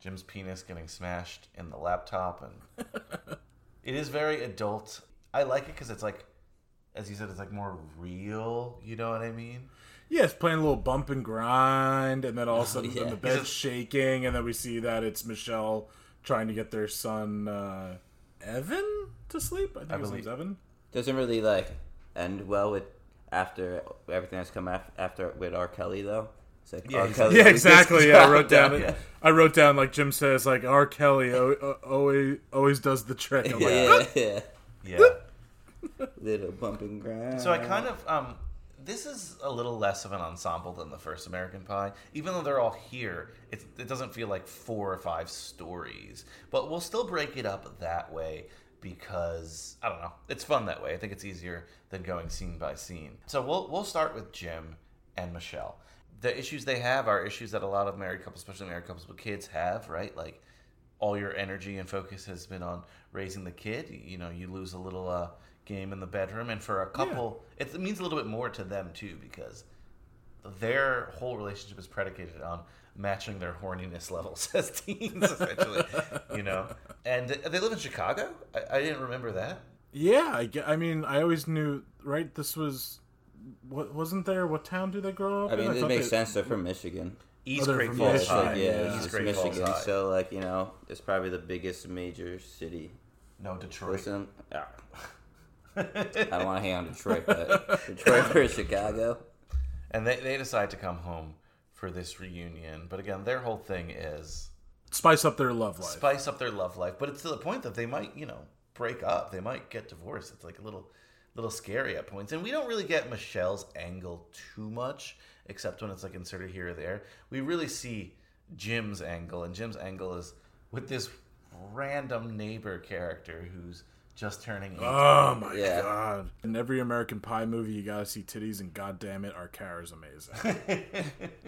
Jim's penis getting smashed in the laptop. And it is very adult. I like it because it's like, as you said, it's like more real, you know what I mean? Yeah, it's playing a little bump and grind, and then all of a sudden oh, yeah. the bed's shaking, and then we see that it's Michelle trying to get their son, uh, Evan, to sleep? I think I his name's Evan. Doesn't really, like, end well with after everything that's come after, after with R. Kelly, though. It's like, yeah, R. Kelly. Yeah, exactly. Yeah, I wrote down, yeah. I wrote down, like Jim says, like, R. Kelly o- o- always, always does the trick. I'm yeah, like, yeah. yeah. Little bump and grind. So I kind of... um. This is a little less of an ensemble than the first American Pie. Even though they're all here, it's, it doesn't feel like four or five stories. But we'll still break it up that way because, I don't know, it's fun that way. I think it's easier than going scene by scene. So we'll we'll start with Jim and Michelle. The issues they have are issues that a lot of married couples, especially married couples with kids, have, right? Like, all your energy and focus has been on raising the kid. You know, you lose a little... Uh, game in the bedroom, and for a couple yeah. it means a little bit more to them too because their whole relationship is predicated on matching their horniness levels as teens essentially. You know, and they live in Chicago. I, I didn't remember that. Yeah, I, I mean I always knew right this was what wasn't there what town do they grow up I mean in? It I makes they, sense they're from Michigan. East oh, Great Falls Michigan, yeah, yeah. East it's Great Michigan Falls so like you know it's probably the biggest major city. No, Detroit. Listen, oh. I don't want to hang on Detroit, but Detroit or Chicago. And they, they decide to come home for this reunion. But again, their whole thing is... Spice up their love life. Spice up their love life. But it's to the point that they might, you know, break up. They might get divorced. It's like a little little scary at points. And we don't really get Michelle's angle too much, except when it's like inserted here or there. We really see Jim's angle. And Jim's angle is with this random neighbor character who's... Just turning eighteen. Oh my yeah. god. In every American Pie movie, you gotta see titties, and goddamn it, our Kara's amazing.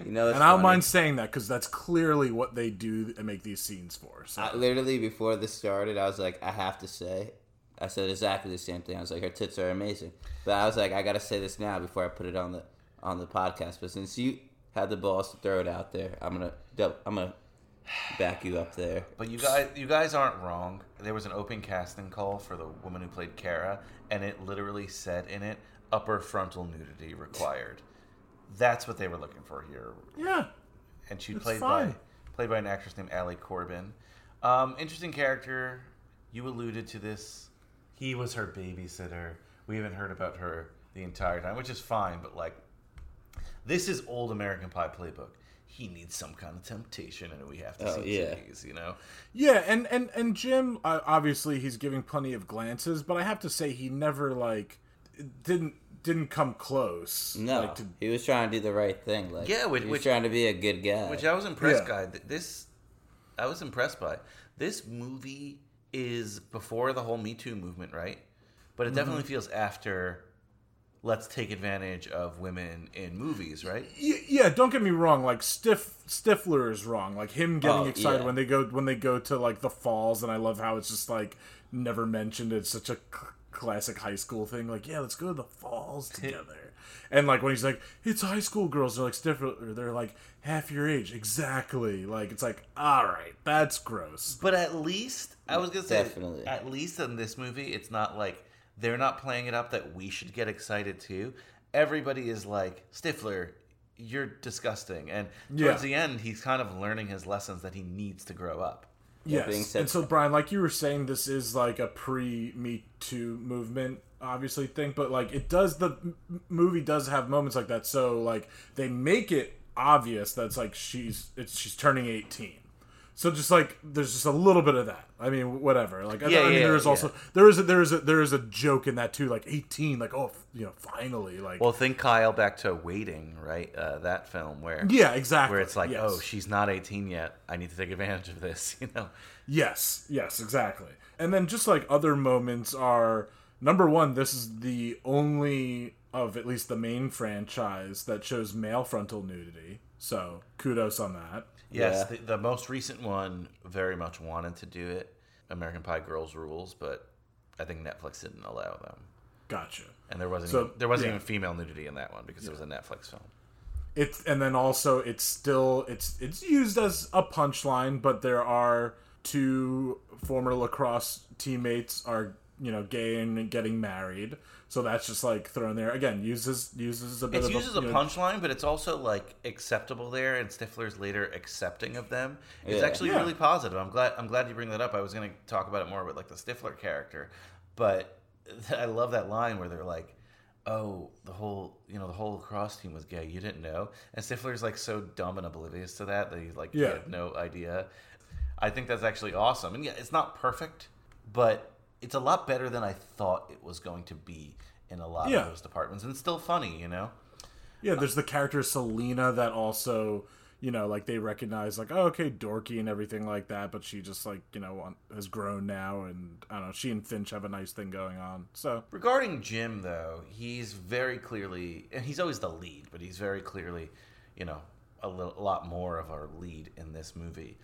You know, and I don't funny. mind saying that because that's clearly what they do and make these scenes for. So. I, literally, before this started, I was like, I have to say, I said exactly the same thing. I was like, her tits are amazing. But I was like, I gotta say this now before I put it on the on the podcast. But since you had the balls to throw it out there, I'm gonna I'm gonna back you up there. But you guys, you guys aren't wrong. There was an open casting call for the woman who played Kara, and it literally said in it, "Upper frontal nudity required." That's what they were looking for here. Yeah, and she played fine. by played by an actress named Allie Corbin. Um, interesting character. You alluded to this. He was her babysitter. We haven't heard about her the entire time, which is fine. But like, this is old American Pie playbook. He needs some kind of temptation, and we have to oh, see yeah. titties, you know? Yeah, and, and, and Jim, uh, obviously, he's giving plenty of glances, but I have to say he never, like, didn't didn't come close. No, like, to... he was trying to do the right thing. Like, yeah, which, he was which, trying to be a good guy. Which I was impressed yeah. by. This, I was impressed by. This movie is before the whole Me Too movement, right? But it mm-hmm. definitely feels after... let's take advantage of women in movies, right? Yeah, don't get me wrong. Like Stif, Stifler is wrong. Like him getting oh, excited yeah. when they go when they go to like the falls, and I love how it's just like never mentioned. It's such a c- classic high school thing. Like, yeah, let's go to the falls together. And like when he's like, it's high school girls. They're like Stifler. They're like half your age, exactly. Like it's like, all right, that's gross. But at least I was gonna say, Definitely. at least in this movie, it's not like. They're not playing it up that we should get excited too. Everybody is like, Stifler, you're disgusting. And yeah. towards the end, he's kind of learning his lessons that he needs to grow up. Yes. And so, Brian, like you were saying, this is like a pre-Me Too movement, obviously, thing. But like, it does, the m- movie does have moments like that. So, like, they make it obvious that's like she's it's, she's turning eighteen. So just like there's just a little bit of that. I mean, whatever. Like I, yeah, I mean, yeah, there is yeah. also there is a, there is a, there is a joke in that too. Like eighteen, like oh, you know, finally. Like well, think Kyle back to Waiting, right? Uh, that film where yeah, exactly. Where it's like yes. oh, she's not eighteen yet. I need to take advantage of this, you know. Yes, yes, exactly. And then just like other moments are number one. This is the only of at least the main franchise that shows male frontal nudity. So kudos on that. Yes, yeah. the, the most recent one very much wanted to do it, American Pie Girls Rules, but I think Netflix didn't allow them. Gotcha. And there wasn't so, even, there wasn't yeah. even female nudity in that one because yeah. it was a Netflix film. It's and then also it's still it's it's used as a punchline, but there are two former lacrosse teammates are you know gay and getting married, so that's just like thrown there again. Uses uses a bit it's of uses a, a punchline, but it's also like acceptable there. And Stifler's later accepting of them is yeah. actually yeah. really positive. I'm glad I'm glad you bring that up. I was going to talk about it more with like the Stifler character, but I love that line where they're like, "Oh, the whole you know the whole lacrosse team was gay. You didn't know." And Stifler's like so dumb and oblivious to that that he's like yeah. he had no idea. I think that's actually awesome, and yeah, it's not perfect, but. It's a lot better than I thought it was going to be in a lot yeah. of those departments. And it's still funny, you know? Yeah, there's the character Selena that also, you know, like they recognize like, oh, okay, dorky and everything like that. But she just like, you know, has grown now. And I don't know, she and Finch have a nice thing going on. So regarding Jim, though, he's very clearly, and he's always the lead, but he's very clearly, you know, a, little, a lot more of our lead in this movie.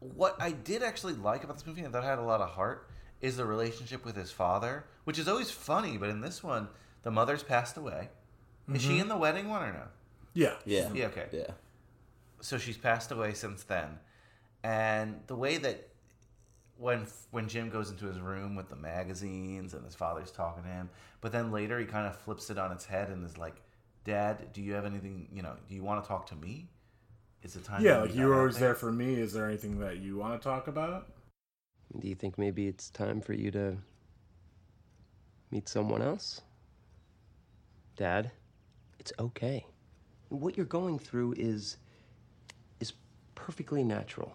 What I did actually like about this movie, and that had a lot of heart, is the relationship with his father, which is always funny, but in this one, the mother's passed away. Mm-hmm. Is she in the wedding one or no? Yeah. Yeah. Yeah, okay. Yeah. So she's passed away since then. And the way that when when Jim goes into his room with the magazines and his father's talking to him, but then later he kind of flips it on its head and is like, Dad, do you have anything, you know, do you want to talk to me? Is it time? Yeah, like you were always there for me. Is there anything that you want to talk about? Do you think maybe it's time for you to meet someone else? Dad, it's okay. What you're going through is is perfectly natural.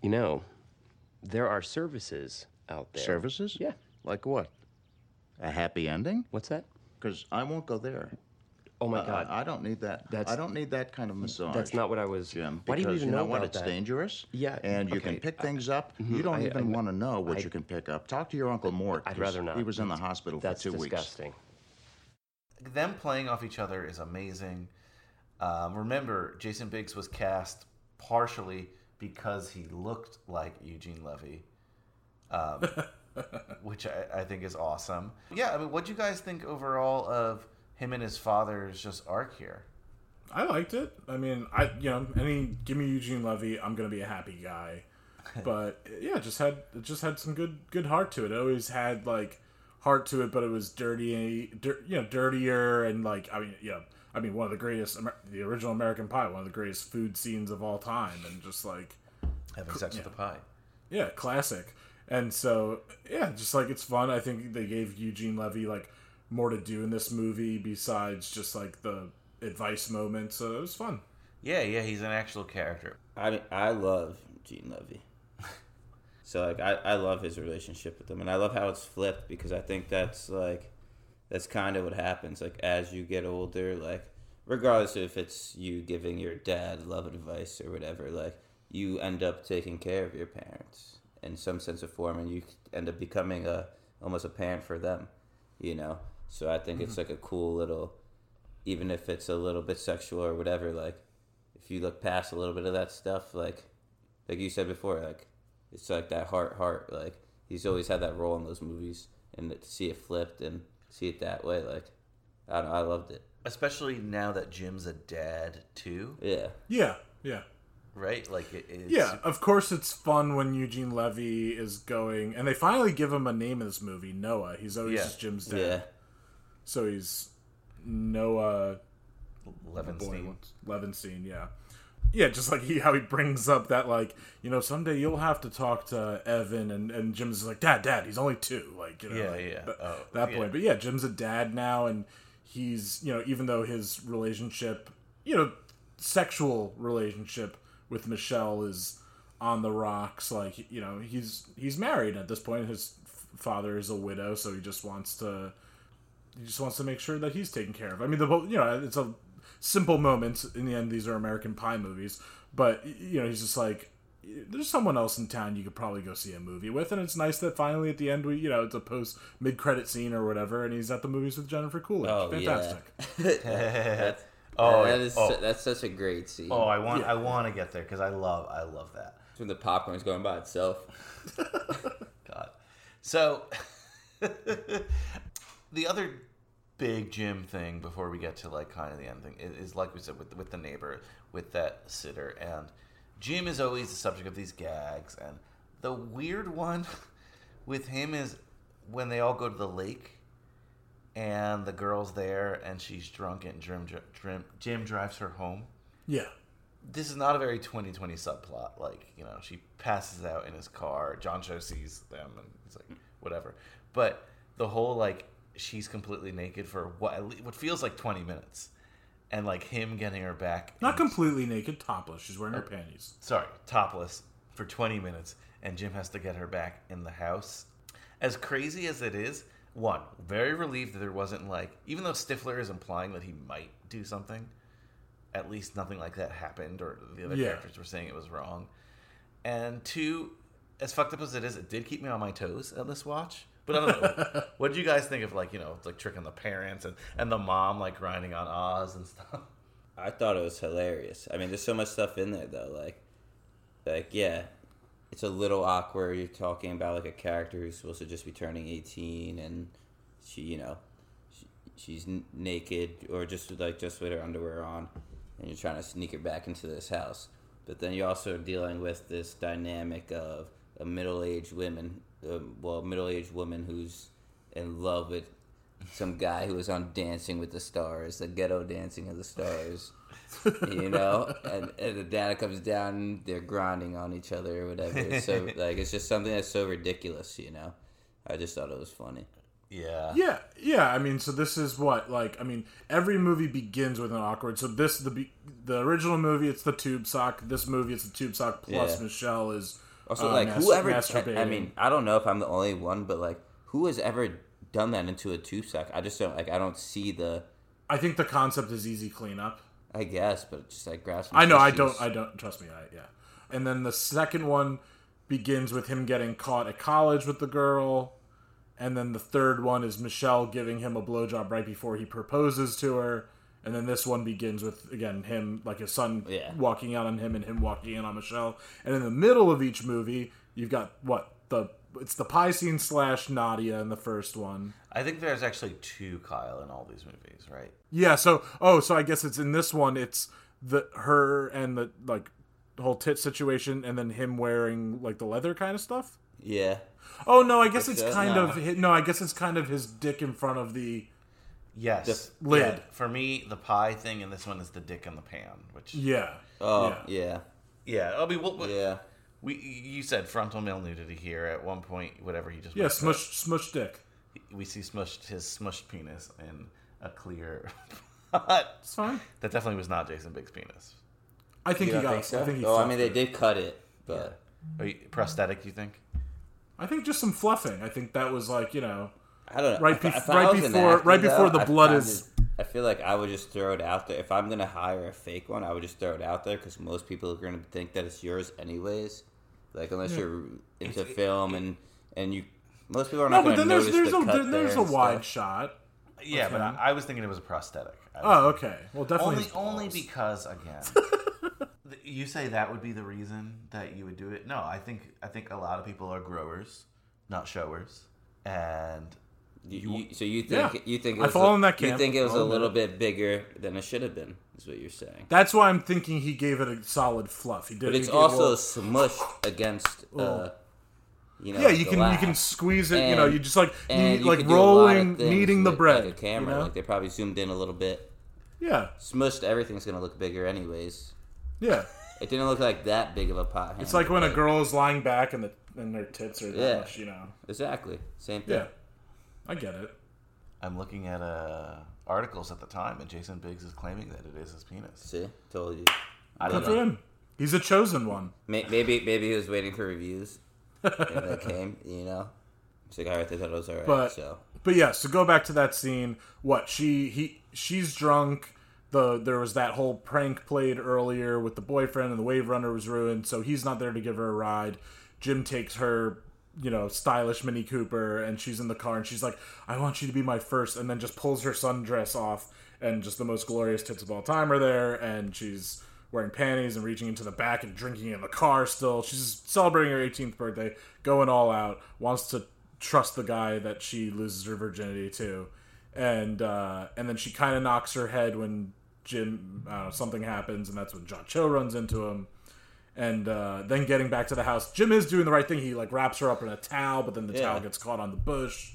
You know, there are services out there. Services? Yeah. Like what? A happy ending? What's that? Because I won't go there. Oh, my uh, God. I don't need that. That's, I don't need that kind of massage. That's not what I was... Jim, why do you even you know, know what? It's that? Dangerous. Yeah. And you okay. can pick things up. Mm-hmm. You don't I, even I, want to know what I, you can pick up. Talk to your Uncle Mort. I'd rather not. He was in the hospital that's for two disgusting. Weeks. That's disgusting. Them playing off each other is amazing. Um, remember, Jason Biggs was cast partially because he looked like Eugene Levy. Um, which I, I think is awesome. Yeah, I mean, what do you guys think overall of him and his father's just arc here? I liked it. I mean, I you know, any give me Eugene Levy, I'm gonna be a happy guy. But yeah, it just had it just had some good good heart to it. It always had like heart to it, but it was dirty, dir- you know, dirtier and like I mean, yeah, I mean, one of the greatest, the original American Pie, one of the greatest food scenes of all time, and just like having sex yeah. with a pie. Yeah, classic. And so yeah, just like it's fun. I think they gave Eugene Levy like more to do in this movie besides just like the advice moment, so it was fun. Yeah, yeah, he's an actual character. I mean, I love Eugene Levy. So like I, I love his relationship with him, and I love how it's flipped because I think that's like that's kind of what happens. Like as you get older, like regardless if it's you giving your dad love advice or whatever, like you end up taking care of your parents in some sense or form, and you end up becoming a almost a parent for them, you know. So I think mm-hmm. it's like a cool little, even if it's a little bit sexual or whatever, like if you look past a little bit of that stuff, like like you said before, like it's like that heart, heart. Like he's always had that role in those movies, and to see it flipped and see it that way, like I don't know, I loved it. Especially now that Jim's a dad too. Yeah. Yeah. Yeah. Right. Like it is. Yeah. Of course, it's fun when Eugene Levy is going, and they finally give him a name in this movie. Noah. He's always yeah. just Jim's dad. Yeah. So he's Noah Levinstein. Levinstein, yeah. Yeah, just like he, how he brings up that, like, you know, someday you'll have to talk to Evan, and, and Jim's like, Dad, Dad, he's only two. Like, you know, yeah, like yeah. Th- oh, that yeah. point. But yeah, Jim's a dad now, and he's, you know, even though his relationship, you know, sexual relationship with Michelle is on the rocks, like, you know, he's he's married at this point. His father is a widow, so he just wants to... He just wants to make sure that he's taken care of. I mean, the whole, you know, it's a simple moment. In the end, these are American Pie movies. But, you know, he's just like, there's someone else in town you could probably go see a movie with. And it's nice that finally at the end, we, you know, it's a post mid-credit scene or whatever. And he's at the movies with Jennifer Coolidge. Oh, fantastic. Yeah. that's, oh, that is, oh. That's such a great scene. Oh, I want yeah. I want to get there because I love, I love that. It's when the popcorn's going by itself. God. So... The other big Jim thing before we get to like kind of the end thing is, is like we said with with the neighbor, with that sitter, and Jim is always the subject of these gags, and the weird one with him is when they all go to the lake and the girl's there and she's drunk and Jim, Jim, Jim drives her home. Yeah. This is not a very twenty twenty subplot. Like, you know, she passes out in his car. John Cho sees them and he's like, whatever. But the whole like, she's completely naked for what what feels like twenty minutes, and like him getting her back. Not completely naked, topless. She's wearing her uh, panties. Sorry, topless for twenty minutes, and Jim has to get her back in the house. As crazy as it is, one, very relieved that there wasn't like, even though Stifler is implying that he might do something, at least nothing like that happened, or the other yeah. characters were saying it was wrong. And two, as fucked up as it is, it did keep me on my toes at this watch. But I don't know. What did you guys think of, like, you know, like tricking the parents and, and the mom, like, grinding on Oz and stuff? I thought it was hilarious. I mean, there's so much stuff in there, though. Like, like yeah, it's a little awkward. You're talking about, like, a character who's supposed to just be turning eighteen, and she, you know, she, she's n- naked or just, like, just with her underwear on, and you're trying to sneak her back into this house. But then you're also dealing with this dynamic of a middle-aged woman Um, well, middle-aged woman who's in love with some guy who was on Dancing with the Stars, the ghetto Dancing of the Stars, you know? And, and the data comes down, they're grinding on each other or whatever. So, like, it's just something that's so ridiculous, you know? I just thought it was funny. Yeah. Yeah, yeah. I mean, so this is what, like, I mean, every movie begins with an awkward. So this, the the original movie, it's the tube sock. This movie, it's the tube sock plus yeah. Michelle is... Also, um, like, mas- whoever... I, I mean, I don't know if I'm the only one, but, like, who has ever done that into a tube sock? I just don't, like, I don't see the... I think the concept is easy cleanup. I guess, but just, like, grab some I know, tissues. I don't, I don't, trust me, I, yeah. And then the second one begins with him getting caught at college with the girl, and then the third one is Michelle giving him a blowjob right before he proposes to her, and then this one begins with, again, him, like his son yeah. walking out on him and him walking in on Michelle. And in the middle of each movie, you've got, what, the it's the pie scene slash Nadia in the first one. I think there's actually two Kyle in all these movies, right? Yeah. So, oh, so I guess it's in this one. It's the her and the like whole tit situation, and then him wearing like the leather kind of stuff. Yeah. Oh no, I guess it's kind of his, no. I guess it's kind of his dick in front of the yes the lid. Yeah. For me, the pie thing in this one is the dick in the pan, which yeah. Oh yeah. Yeah. yeah. I mean, we'll, we'll, yeah. We you said frontal male nudity here at one point. Whatever he just yeah smush smush dick. We see smushed his smushed penis in a clear pot. It's fine. That definitely was not Jason Biggs' penis. I think you he got. Think so? I think he oh, I mean, they did cut it, but yeah. Are you, prosthetic. You think? I think just some fluffing. I think that was like, you know, I don't know. Right, be- I right before, right before though, the blood I, is. I feel like I would just throw it out there. If I'm gonna hire a fake one, I would just throw it out there because most people are gonna think that it's yours anyways. Like unless yeah. you're into it's, film it, and and you, most people are not no, gonna notice the cut there. No, but then there's there's a there there's a wide shot. Yeah, but I, I was thinking it was a prosthetic. Oh, okay. Well, definitely only only because again. You say that would be the reason that you would do it? No, I think I think a lot of people are growers, not showers, and you, you, so you think yeah. you think it was I fall a, in that camp. You think it was oh, a little no. bit bigger than it should have been. Is what you're saying? That's why I'm thinking he gave it a solid fluff. He did, but it's also well. smushed against. Uh, you know, yeah, you can glass. you can squeeze it. And, you know, you just like you, you like rolling, kneading the bread. Like a camera, you know? Like they probably zoomed in a little bit. Yeah, smushed. Everything's gonna look bigger, anyways. Yeah, it didn't look like that big of a pot. It's like when a girl is lying back and the and their tits are that yeah, much, you know. Exactly, same thing. Yeah, I get it. I'm looking at uh, articles at the time, and Jason Biggs is claiming that it is his penis. See, told you. I don't Good know. For him. He's a chosen one. Maybe maybe he was waiting for reviews. And they came, you know. It's like, all right, they thought it was all right. But so. but yeah, so go back to that scene. What she he she's drunk. The, there was that whole prank played earlier with the boyfriend and the Wave Runner was ruined, so he's not there to give her a ride. Jim takes her, you know, stylish Mini Cooper, and she's in the car, and she's like, I want you to be my first, and then just pulls her sundress off, and just the most glorious tits of all time are there, and she's wearing panties and reaching into the back and drinking in the car still. She's celebrating her eighteenth birthday, going all out, wants to trust the guy that she loses her virginity to. And uh, and then she kind of knocks her head when Jim, uh, something happens, and that's when John Cho runs into him. And uh, then getting back to the house, Jim is doing the right thing. He like wraps her up in a towel, but then the yeah. towel gets caught on the bush.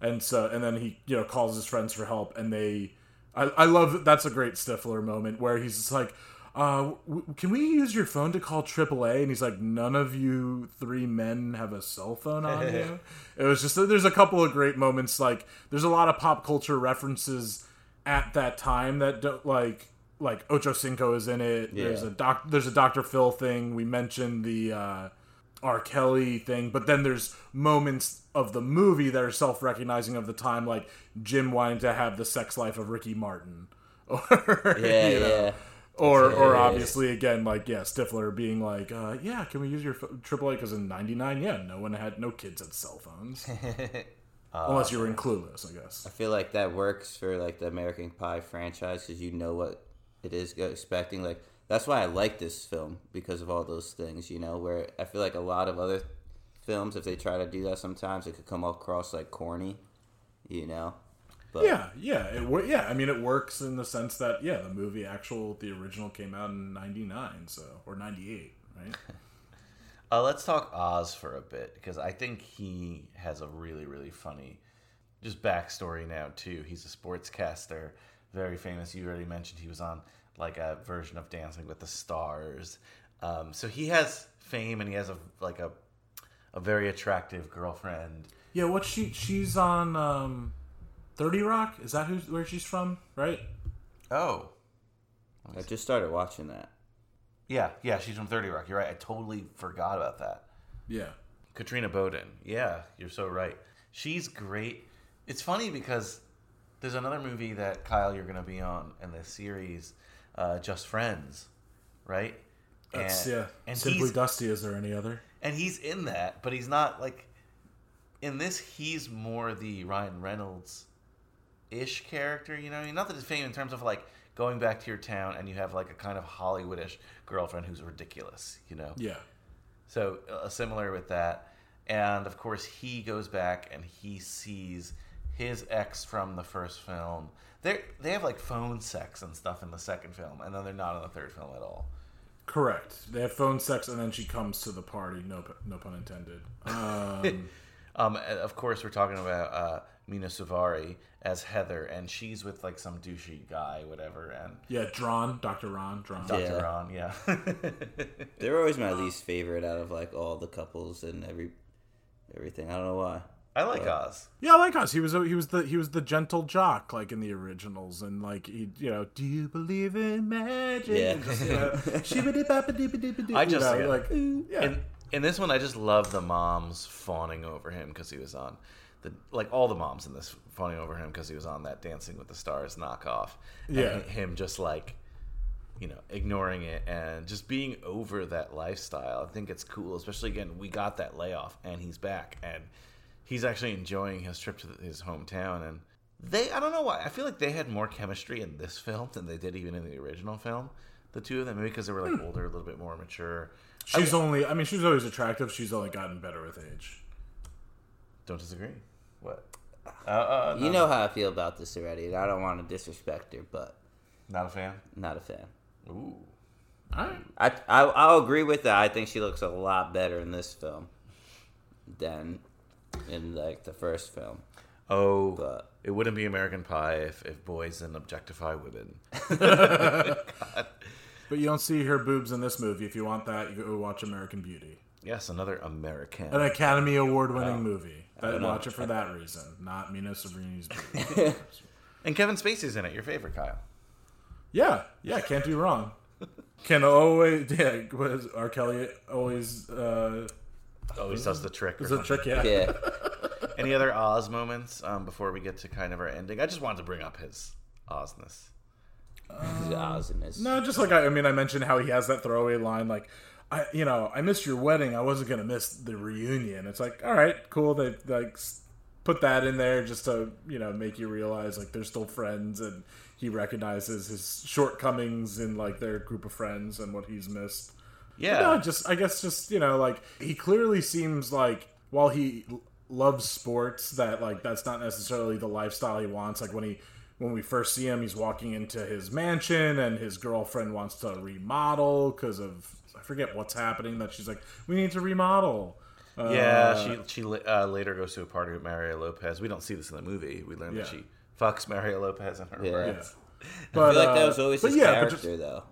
And so, and then he, you know, calls his friends for help, and they, I, I love that's a great Stifler moment where he's just like, uh, w- can we use your phone to call triple A? And he's like, none of you three men have a cell phone on you. It was just, there's a couple of great moments. Like there's a lot of pop culture references at that time that don't like, like Ocho Cinco is in it. Yeah. There's a doc, there's a Doctor Phil thing. We mentioned the, uh, R. Kelly thing, but then there's moments of the movie that are self-recognizing of the time. Like Jim wanting to have the sex life of Ricky Martin. or Yeah. You know, yeah. Or, yeah, or obviously, again, like, yeah, Stifler being like, uh, yeah, can we use your fo- triple A? Because in ninety-nine, yeah, no one had, no kids had cell phones. uh, Unless you were in Clueless, I guess. I feel like that works for, like, the American Pie franchise, because you know what it is expecting. Like, that's why I like this film, because of all those things, you know, where I feel like a lot of other films, if they try to do that sometimes, it could come across, like, corny, you know? But. Yeah, yeah, it yeah. I mean, it works in the sense that yeah, the movie actual the original came out in ninety-nine, so or ninety-eight, right? uh, let's talk Oz for a bit because I think he has a really really funny just backstory now too. He's a sportscaster, very famous. You already mentioned he was on like a version of Dancing with the Stars, um, so he has fame and he has a like a a very attractive girlfriend. Yeah, what's she? She's on. Um... thirty Rock? Is that who, where she's from? Right? Oh. I just started watching that. Yeah, yeah, she's from thirty Rock. You're right. I totally forgot about that. Yeah. Katrina Bowden. Yeah, you're so right. She's great. It's funny because there's another movie that, Kyle, you're going to be on in this series, uh, Just Friends, right? That's, and, yeah. And Simply Dusty, is there any other? And he's in that, but he's not, like, in this, he's more the Ryan Reynolds ish character, you know, not that it's fame in terms of like going back to your town and you have like a kind of Hollywoodish girlfriend who's ridiculous, you know. Yeah. So uh, similar with that, And, of course, he goes back and he sees his ex from the first film. They they have, like, phone sex and stuff in the second film, and then they're not in the third film at all. Correct. They have phone sex, and then she comes to the party. No, no pun intended. Um, um, of course, we're talking about uh, Mena Suvari as Heather, and she's with, like, some douchey guy, whatever. And yeah, Dron, Doctor Ron. Dron. Doctor Yeah. Ron, yeah. They're always my least favorite out of, like, all the couples and every... everything. I don't know why. I like but. Oz. Yeah, I like Oz. He was he was the he was the gentle jock, like in the originals, and like he, you know, do you believe in magic? Yeah. And just, you know, I just you know, yeah. like yeah. In, in this one, I just love the moms fawning over him because he was on the like all the moms in this fawning over him because he was on that Dancing with the Stars knockoff. And yeah. Him just like, you know, ignoring it and just being over that lifestyle. I think it's cool, especially again, we got that layoff and he's back and he's actually enjoying his trip to his hometown. And they, I don't know why, I feel like they had more chemistry in this film than they did even in the original film. The two of them, maybe because they were like older, a little bit more mature. She's I, only, I mean, she was always attractive. She's only gotten better with age. Don't disagree. What? Uh, uh, no. You know how I feel about this already, and I don't want to disrespect her, but. Not a fan? Not a fan. Ooh. All right. I, I, I'll agree with that. I think she looks a lot better in this film than in, like, the first film. Oh, but. It wouldn't be American Pie if, if boys didn't objectify women. God. But you don't see her boobs in this movie. If you want that, you go watch American Beauty. Yes, another American. An Academy Award-winning oh. movie. But watch it for that reason, not Mena Suvarini's boobs. And Kevin Spacey's in it, your favorite, Kyle. Yeah, yeah, can't do wrong. Can always, yeah, was R. Kelly always, uh... Always does the trick. Does the trick, yeah. yeah. Any other Oz moments um, before we get to kind of our ending? I just wanted to bring up his Ozness. Um, his Ozness. No, just like, I, I mean, I mentioned how he has that throwaway line, like, I, you know, I missed your wedding, I wasn't going to miss the reunion. It's like, all right, cool, they, like, put that in there just to, you know, make you realize, like, they're still friends and... He recognizes his shortcomings in, like, their group of friends and what he's missed. Yeah. No, just I guess just, you know, like, he clearly seems like, while he l- loves sports, that, like, that's not necessarily the lifestyle he wants. Like, when he when we first see him, he's walking into his mansion, and his girlfriend wants to remodel because of, I forget what's happening, that she's like, we need to remodel. Yeah, uh, she, she uh, later goes to a party with Mario Lopez. We don't see this in the movie. We learn yeah. that she... fucks Mario Lopez and her yeah. friends. Yeah. But, I feel like that was always uh, his yeah, character, just, though.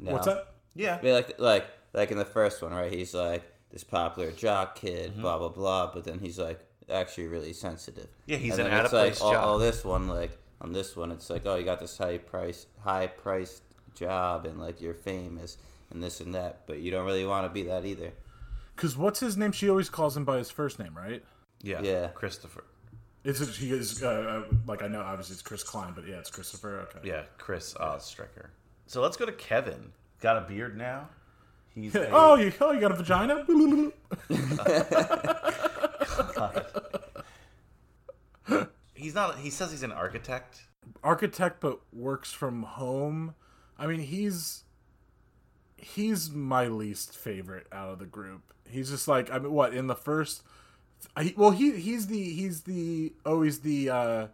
No. What's that? Yeah. I mean, like, like, like in the first one, right? He's like this popular jock kid, mm-hmm. blah blah blah. But then he's like actually really sensitive. Yeah, he's and an out of place jock. Oh, this one, like on this one, it's like, oh, you got this high price, high priced job, and like you're famous, and this and that. But you don't really want to be that either. Because what's his name? She always calls him by his first name, right? Yeah. Yeah. Christopher. It's he is uh, like I know obviously it's Chris Klein, but yeah, it's Christopher. Okay. Yeah, Chris Oestreicher. So let's go to Kevin. Got a beard now. He's a... oh, you oh you got a vagina. God. He's not. He says he's an architect. Architect, but works from home. I mean, he's he's my least favorite out of the group. He's just like I mean, what in the first. I, well, he he's the he's the always the uh,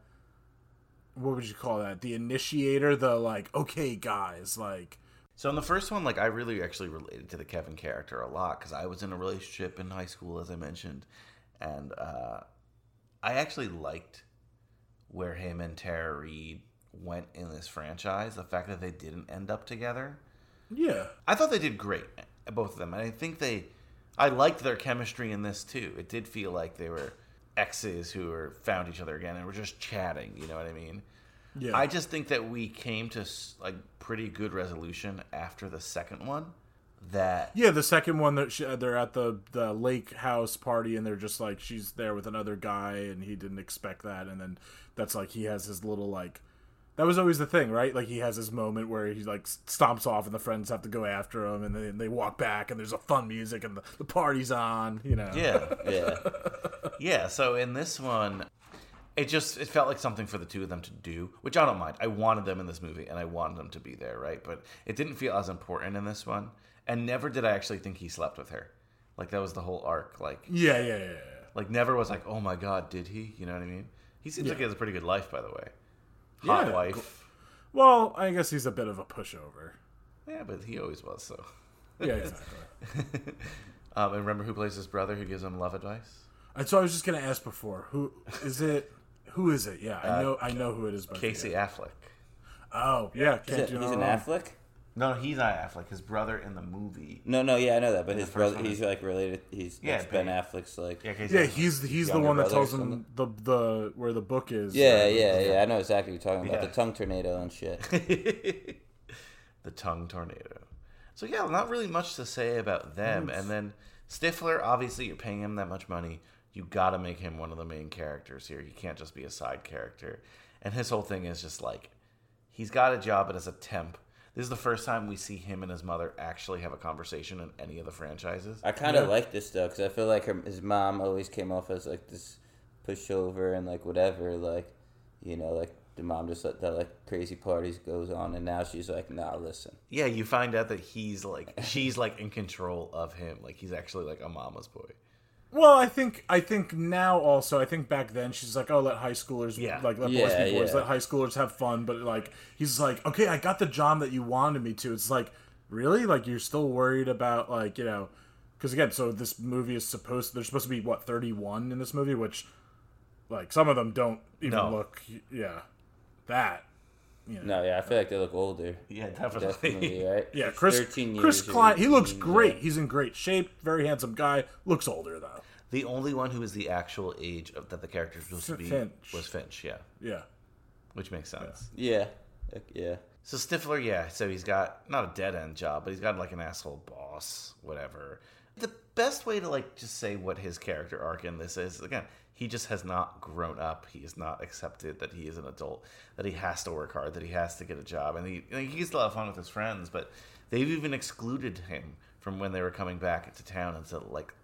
what would you call that? The initiator, the like okay guys, like. So in the first one, like I really actually related to the Kevin character a lot because I was in a relationship in high school, as I mentioned, and uh, I actually liked where him and Tara Reid went in this franchise. The fact that they didn't end up together. Yeah, I thought they did great, both of them, and I think they. I liked their chemistry in this, too. It did feel like they were exes who were, found each other again and were just chatting, you know what I mean? Yeah. I just think that we came to, like, pretty good resolution after the second one. That Yeah, the second one, that they're at the, the lake house party, and they're just like, she's there with another guy, and he didn't expect that, and then that's like, he has his little, like... That was always the thing, right? Like, he has this moment where he, like, stomps off and the friends have to go after him and then they walk back and there's a fun music and the, the party's on, you know? Yeah, yeah. Yeah, so in this one, it just, it felt like something for the two of them to do, which I don't mind. I wanted them in this movie and I wanted them to be there, right? But it didn't feel as important in this one. And never did I actually think he slept with her. Like, that was the whole arc. Like, yeah, yeah, yeah. yeah. Like, never was like, oh my God, did he? You know what I mean? He seems yeah. like he has a pretty good life, by the way. Hot yeah. wife. Well, I guess he's a bit of a pushover. Yeah, but he always was, so. Yeah, exactly. um, and remember who plays his brother who gives him love advice? And so I was just going to ask before. Who is it? Who is it? Yeah, I know uh, I know who it is. By Casey the Affleck. Oh, yeah. Can't it, do he's an wrong. Affleck? No, he's not Affleck. His brother in the movie. No, no, yeah, I know that. But his brother, he's like related. He's yeah, it's Ben Affleck's like. Yeah, yeah he's he's the one that tells him the, the where the book is. Yeah, right? yeah, yeah. I know exactly what you're talking yeah. about. The tongue tornado and shit. The tongue tornado. So yeah, not really much to say about them. Oops. And then Stifler, obviously, you're paying him that much money. You got to make him one of the main characters here. He can't just be a side character. And his whole thing is just like, he's got a job, but as a temp. This is the first time we see him and his mother actually have a conversation in any of the franchises. I kind of yeah. like this, though, because I feel like her, his mom always came off as, like, this pushover and, like, whatever. Like, you know, like, the mom just let that, like, crazy parties goes on, and now she's like, nah, listen. Yeah, you find out that he's, like, she's, like, in control of him. Like, he's actually, like, a mama's boy. Well, I think I think now also, I think back then, she's like, oh, let high schoolers, yeah. like, let yeah, boys be boys, yeah. let high schoolers have fun. But, like, he's like, okay, I got the job that you wanted me to. It's like, really? Like, you're still worried about, like, you know, because, again, so this movie is supposed, there's supposed to be, what, thirty-one in this movie? Which, like, some of them don't even no. look, yeah, that. You know. No, yeah, I feel like they look older. Yeah, definitely. definitely right? Yeah, Chris, thirteen years Chris Klein, he looks great. Yeah. He's in great shape. Very handsome guy. Looks older, though. The only one who is the actual age of, that the character was supposed to be Finch. was Finch, yeah. Yeah. Which makes sense. Yeah. Yeah. yeah. So Stifler, yeah, so he's got, not a dead-end job, but he's got, like, an asshole boss, whatever. The best way to, like, just say what his character arc in this is, again, he just has not grown up. He has not accepted that he is an adult, that he has to work hard, that he has to get a job. And he, he gets a lot of fun with his friends, but they've even excluded him from when they were coming back to town and said, like,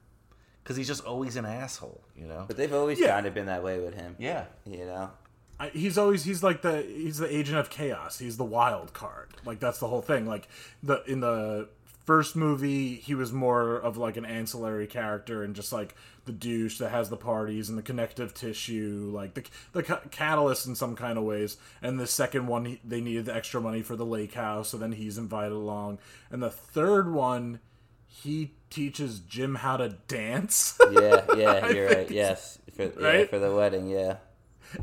because he's just always an asshole, you know? But they've always yeah. kind of been that way with him. Yeah. You know? I, he's always, he's like the, he's the agent of chaos. He's the wild card. Like, that's the whole thing. Like, the in the first movie, he was more of, like, an ancillary character and just, like, the douche that has the parties and the connective tissue, like the the ca- catalyst in some kind of ways. And the second one, he, they needed the extra money for the lake house, so then he's invited along. And the third one, he teaches Jim how to dance. Yeah, yeah, you're right. Yes, for, right? Yeah, for the wedding, yeah.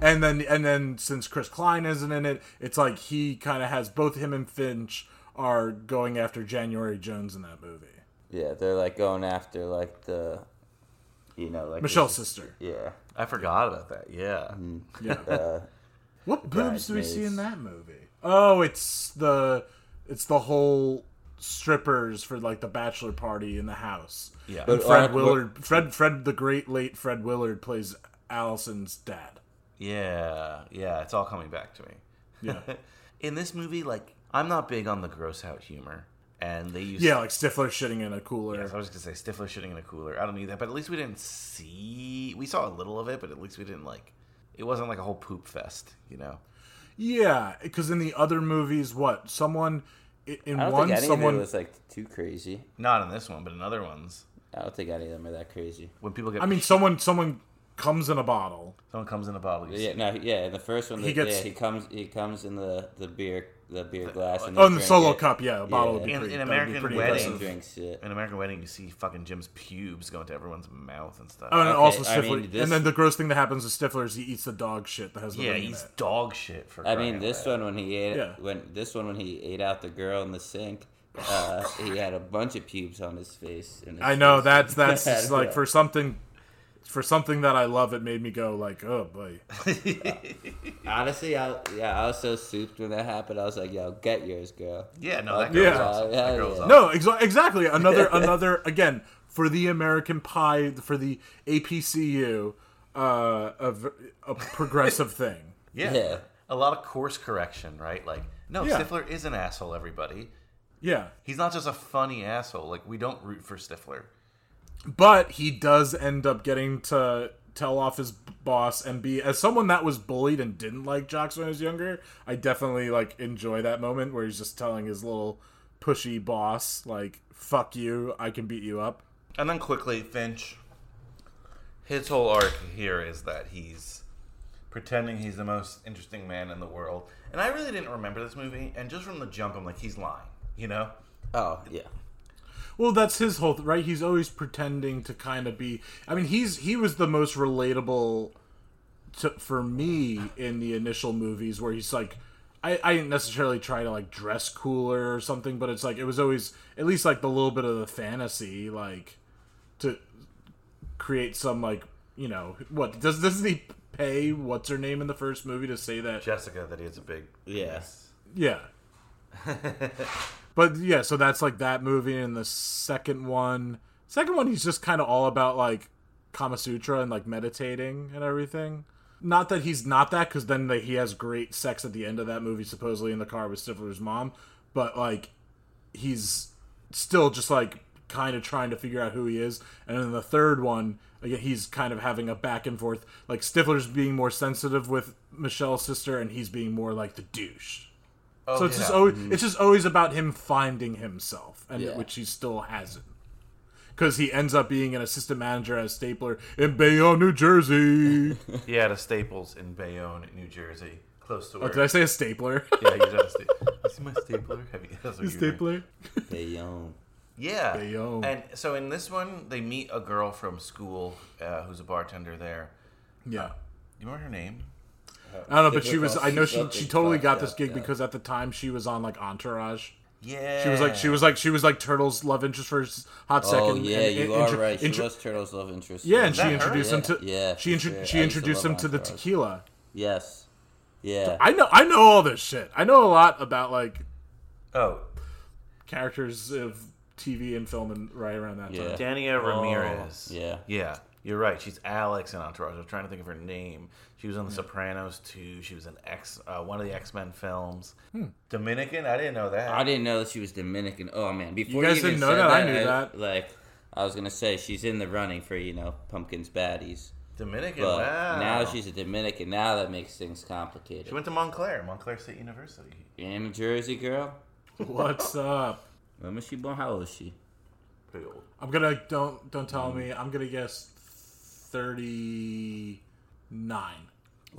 And then and then since Chris Klein isn't in it, it's like he kind of has both him and Finch are going after January Jones in that movie. Yeah, they're like going after like the. You know, like Michelle's sister. Yeah, I forgot about that. Yeah. Mm. Yeah. Uh, what boobs do we see in that movie? Oh, it's the it's the whole strippers for like the bachelor party in the house. Yeah. But, Fred uh, Willard, but, Fred Fred the great late Fred Willard plays Allison's dad. Yeah, yeah. It's all coming back to me. Yeah. In this movie, like I'm not big on the gross out humor. And they used yeah, like Stifler shitting in a cooler. Yes, I was gonna say Stifler shitting in a cooler. I don't need that, but at least we didn't see. We saw a little of it, but at least we didn't like. It wasn't like a whole poop fest, you know. Yeah, because in the other movies, what someone in I don't one think any someone of it was like too crazy. Not in this one, but in other ones, I don't think any of them are that crazy. When people get, I mean, someone someone comes in a bottle. Someone comes in a bottle. Yeah, no, yeah. In the first one, he the, gets yeah, he comes he comes in the the beer. The beer glass. And oh, and the solo it. cup, yeah. A bottle yeah. of beer. In, in American Wedding, drinks, yeah. in American Wedding, you see fucking Jim's pubes going to everyone's mouth and stuff. Oh, and okay. also Stifler. I mean, this... And then the gross thing that happens with Stifler is he eats the dog shit that has the yeah, he eats dog shit for. I mean, this one when he ate yeah. when this one when he ate out the girl in the sink, uh, he had a bunch of pubes on his face. His I know face. that's that's just like for something. For something that I love, it made me go like, "Oh boy!" uh, honestly, I yeah, I was so souped when that happened. I was like, "Yo, get yours, girl." Yeah, no, that girl yeah. awesome. yeah, yeah. girl's awesome. No, exa- exactly. Another, another again for the American Pie for the A P C U, uh, a, a progressive thing. Yeah. yeah, a lot of course correction, right? Like, no, yeah. Stifler is an asshole. Everybody. Yeah, he's not just a funny asshole. Like, we don't root for Stifler. But he does end up getting to tell off his boss and be, as someone that was bullied and didn't like jocks when I was younger, I definitely, like, enjoy that moment where he's just telling his little pushy boss, like, fuck you, I can beat you up. And then quickly, Finch, his whole arc here is that he's pretending he's the most interesting man in the world. And I really didn't remember this movie. And just from the jump, I'm like, he's lying, you know? Oh, yeah. Well, that's his whole thing, right? He's always pretending to kind of be... I mean, he's he was the most relatable to, for me in the initial movies where he's like... I, I didn't necessarily try to, like, dress cooler or something, but it's like, it was always at least, like, the little bit of the fantasy, like, to create some, like, you know... What, does, doesn't he pay what's-her-name in the first movie to say that... Jessica, that he has a big... Yes. Yeah. Yeah. But yeah, so that's like that movie, and the second one, second one, he's just kind of all about like Kama Sutra and like meditating and everything. Not that he's not that, because then the, he has great sex at the end of that movie, supposedly in the car with Stifler's mom. But like, he's still just like kind of trying to figure out who he is. And then the third one, again, he's kind of having a back and forth. Like Stifler's being more sensitive with Michelle's sister, and he's being more like the douche. Oh, so it's, yeah. just always, it's just always about him finding himself, and yeah. which he still hasn't. Because he ends up being an assistant manager at a Stapler in Bayonne, New Jersey. Yeah, at a Staples in Bayonne, New Jersey. Close to where... Oh, did I say a Stapler? Yeah, you just sta- you see my Stapler? Have you, that's what you Stapler? Bayonne. Yeah. Bayonne. And so in this one, they meet a girl from school uh, who's a bartender there. Yeah. Uh, you remember her name? I don't know, but she was. I know she, she totally got this gig because at the time she was on like Entourage. Yeah, she was like she was like she was like Turtle's love interest for hot second. Oh yeah, you are right. She was Turtle's love interest. Yeah, and she introduced him to yeah. She she introduced him to the tequila. Yes. Yeah. I know. I know all this shit. I know a lot about like oh characters of T V and film and right around that time. Dania Ramirez. Yeah. Yeah. You're right. She's Alex in Entourage. I was trying to think of her name. She was on The Sopranos too. She was in X, uh, one of the X-Men films. Hmm. Dominican? I didn't know that. I didn't know that she was Dominican. Oh, man. Before you guys you didn't know that? that? I knew I, that. Like, I was going to say, she's in the running for, you know, Pumpkin's Baddies. Dominican, but wow. Now she's a Dominican. Now that makes things complicated. She went to Montclair, Montclair State University. You're in New Jersey, girl? What's up? When was she born? How old is she? Pretty old. I'm going to, don't don't tell mm. me. I'm going to guess... thirty-nine.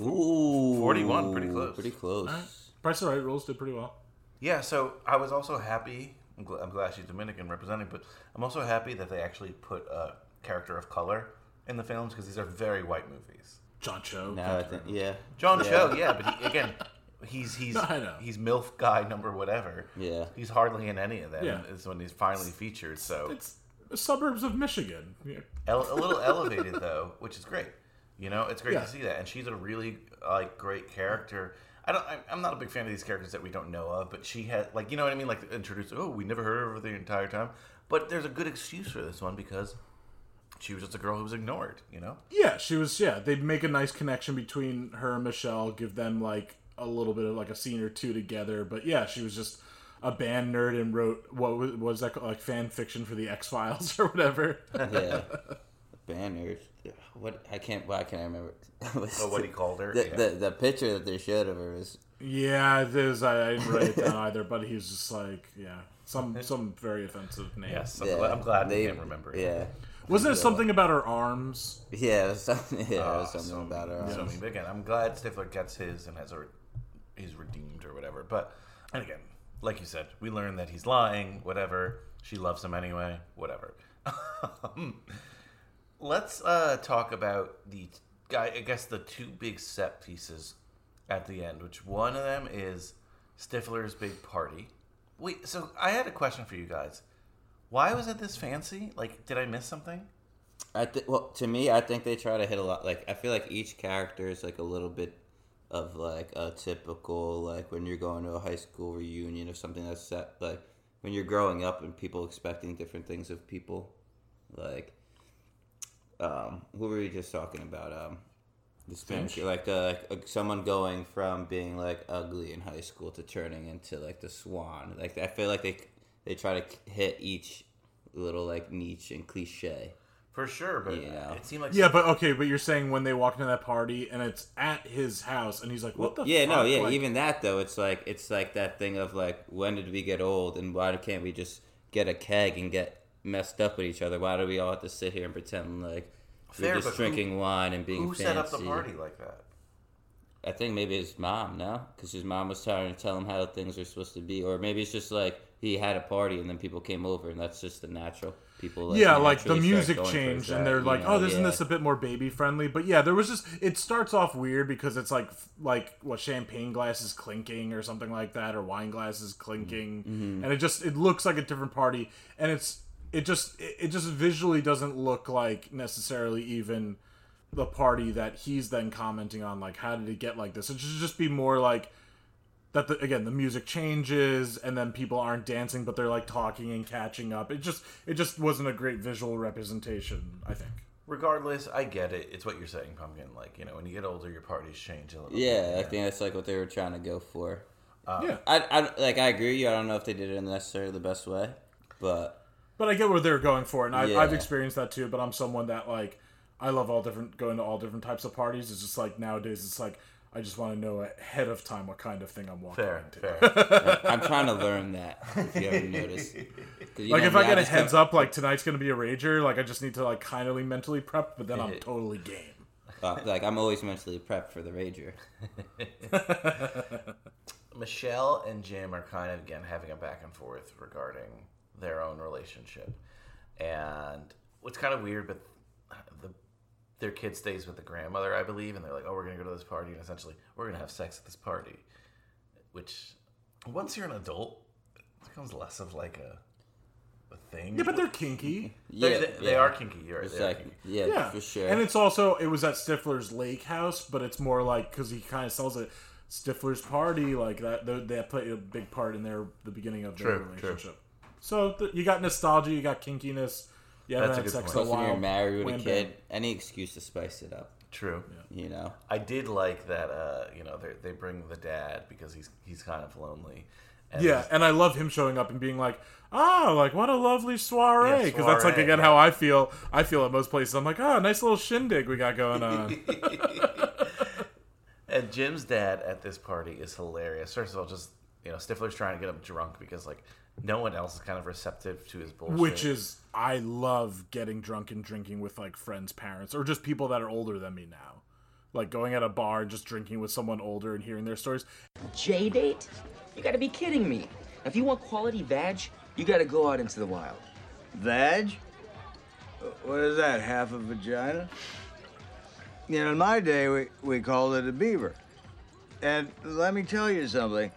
Ooh. forty-one, pretty close. Pretty close. Right. Price is Right rules did pretty well. Yeah, so I was also happy. I'm, gl- I'm glad she's Dominican representing, but I'm also happy that they actually put a character of color in the films because these are very white movies. John Cho. No, I think, yeah. John yeah. Cho, yeah, but he, again, he's he's he's MILF guy number whatever. Yeah. He's hardly in any of them. Yeah. It's when he's finally featured, so. It's, suburbs of Michigan. Yeah. A little elevated, though, which is great. You know, it's great yeah. to see that. And she's a really, like, great character. I don't, I'm not a big fan of these characters that we don't know of, but she had, like, you know what I mean? Like, introduced, oh, we never heard of her the entire time. But there's a good excuse for this one because she was just a girl who was ignored, you know? Yeah, she was, yeah. They'd make a nice connection between her and Michelle, give them, like, a little bit of, like, a scene or two together. But, yeah, she was just... a band nerd and wrote what was, what was that like fan fiction for the X-Files or whatever. Yeah, band nerd. What I can't why can't I remember? Was oh, what the, he called her. The, yeah. the the picture that they showed of her is. Yeah, there's I, I didn't write it down either, but he was just like yeah, some some very offensive name. Yes, yeah, yeah, I'm glad they didn't remember. It. Yeah, wasn't it something about her arms? Yeah, it was something, yeah, uh, it was something so, about her arms. So, but again, I'm glad Stifler gets his and has a he's redeemed or whatever. But and again. Like you said, we learned that he's lying, whatever. She loves him anyway, whatever. um, let's uh, talk about the, I guess, the two big set pieces at the end, which one of them is Stifler's big party. Wait, so I had a question for you guys. Why was it this fancy? Like, did I miss something? I th- Well, to me, I think they try to hit a lot. Like, I feel like each character is, like, a little bit... of, like, a typical, like, when you're going to a high school reunion or something that's set, like, when you're growing up and people expecting different things of people. Like, um, who were we just talking about? Um, the Spanish, like, uh, like, someone going from being, like, ugly in high school to turning into, like, the swan. Like, I feel like they they try to hit each little, like, niche and cliche. For sure, but yeah. it seemed like... Yeah, but okay, but you're saying when they walk into that party and it's at his house and he's like, what the yeah, fuck? Yeah, no, yeah, like, even that though, it's like it's like that thing of like, when did we get old and why can't we just get a keg and get messed up with each other. Why do we all have to sit here and pretend like Fair, we're just drinking who, wine and being who fancy? Who set up the party like that? I think maybe his mom, no? Because his mom was trying to tell him how things are supposed to be. Or maybe it's just like he had a party and then people came over and that's just the natural people. Like, yeah, like the music changed and they're like, you know, oh, isn't yeah. this a bit more baby friendly? But yeah, there was just, it starts off weird because it's like, like what, champagne glasses clinking or something like that, or wine glasses clinking. Mm-hmm. And it just, it looks like a different party. And it's, it just, it just visually doesn't look like necessarily even the party that he's then commenting on, like, how did it get like this? It should just be more like that, the, again, the music changes and then people aren't dancing, but they're like talking and catching up. It just, it just wasn't a great visual representation, I think. Regardless, I get it. It's what you're saying, Pumpkin. Like, you know, when you get older, your parties change a little yeah, bit. Yeah, I think that's like what they were trying to go for. Uh, yeah. I, I, like, I agree with you. I don't know if they did it in necessarily the best way, but... But I get what they're going for, and I've, yeah. I've experienced that too, but I'm someone that, like, I love all different going to all different types of parties. It's just like nowadays, it's like I just want to know ahead of time what kind of thing I'm walking fair, into. Fair. I'm trying to learn that. If you ever notice, you like know, if I get a heads come... up, like tonight's going to be a rager, like I just need to like kindly mentally prep, but then I'm totally game. Uh, like I'm always mentally prepped for the rager. Michelle and Jim are kind of again having a back and forth regarding their own relationship, and what's kind of weird, but the Their kid stays with the grandmother, I believe, and they're like, oh, we're going to go to this party, and essentially, we're going to have sex at this party. Which, once you're an adult, it becomes less of like a, a thing. Yeah, but they're kinky. Yeah, they, they, yeah. they are kinky. You're right. They like, are kinky. Yeah, yeah, for sure. And it's also, it was at Stifler's Lake House, but it's more like, because he kind of sells it, Stifler's party, like that, they, they play a big part in their the beginning of their true, relationship. True. So th- you got nostalgia, you got kinkiness. Yeah, that's a good sex point. When you're married with a kid, any excuse to spice it up. True. Yeah. You know, I did like that. Uh, you know, they bring the dad because he's he's kind of lonely. And yeah, and I love him showing up and being like, "Oh, like what a lovely soiree," because yeah, that's like again yeah. how I feel. I feel at most places. I'm like, "Oh, nice little shindig we got going on." And Jim's dad at this party is hilarious. First of all, just you know, Stifler's trying to get him drunk because like. No one else is kind of receptive to his bullshit. Which is, I love getting drunk and drinking with, like, friends' parents. Or just people that are older than me now. Like, going at a bar and just drinking with someone older and hearing their stories. J-date? You gotta be kidding me. If you want quality vag, you gotta go out into the wild. Vag? What is that, half a vagina? You know, in my day, we, we called it a beaver. And let me tell you something.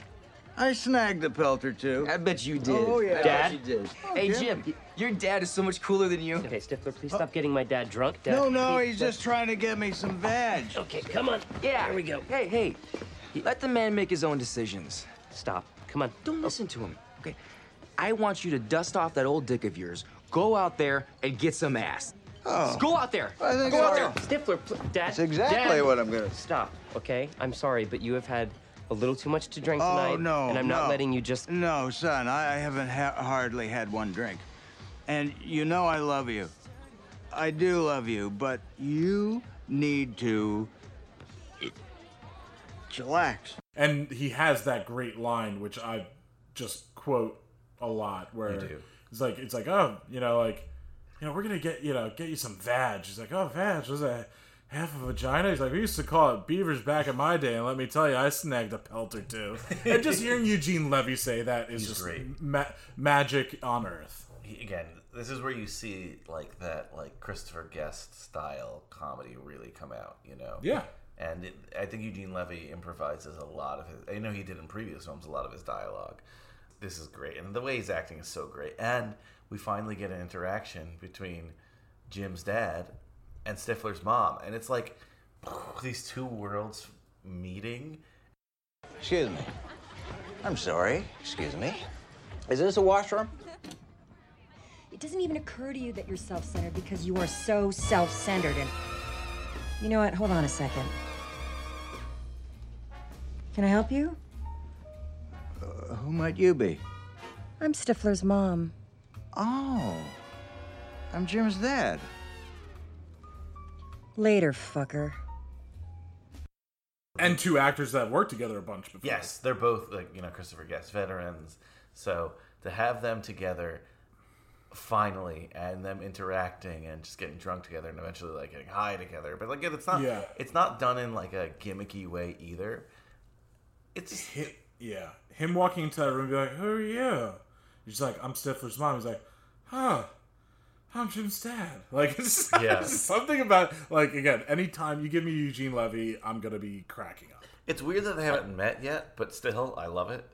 I snagged a pelt or two. I bet you did. Oh, yeah. Dad? I bet you did. Oh, hey, Jim, Jim, your dad is so much cooler than you. Okay, Stifler, please stop oh. getting my dad drunk, Dad. No, no, he's Dad. just trying to get me some vag. Okay, come on. Yeah. Here we go. Hey, hey, let the man make his own decisions. Stop. Come on. Don't listen to him, okay? I want you to dust off that old dick of yours, go out there, and get some ass. Oh. Go out there. I think go so. out there. Stifler, pl- Dad. That's exactly Dad. what I'm going to... Stop, okay? I'm sorry, but you have had... a little too much to drink tonight. Oh, no, and I'm not no. letting you just... No, son, I haven't ha- hardly had one drink. And you know I love you. I do love you, but you need to... chillax. And he has that great line, which I just quote a lot, where it's like, it's like, oh, you know, like, you know, we're going to get, you know, get you some vag. He's like, oh, vag, was that... half a vagina? He's like, we used to call it beavers back in my day, and let me tell you, I snagged a pelt or two. And just hearing Eugene Levy say that is He's just ma- magic on earth. He, again, this is where you see like that, like Christopher Guest style comedy really come out, you know? Yeah. And it, I think Eugene Levy improvises a lot of his. I know he did in previous films a lot of his dialogue. This is great, and the way he's acting is so great. And we finally get an interaction between Jim's dad and Stifler's mom, and it's like these two worlds meeting. Excuse me. I'm sorry. Excuse me. Is this a washroom? It doesn't even occur to you that you're self-centered because you are so self-centered. And you know what? Hold on a second. Can I help you? Uh, who might you be? I'm Stifler's mom. Oh, I'm Jim's dad. Later, fucker. And two actors that worked together a bunch before. Yes, they're both, like, you know, Christopher Guest veterans. So to have them together finally, and them interacting and just getting drunk together and eventually like getting high together. But like it's not yeah. it's not done in like a gimmicky way either. It's just, Hit, yeah. Him walking into that room and be like, "Who are you?" He's like, "I'm Stifler's mom." He's like, "Huh. I'm Jim's dad." Like, it's just, yeah. it's something about, like, again, anytime you give me Eugene Levy, I'm going to be cracking up. It's weird that they haven't met yet, but still, I love it.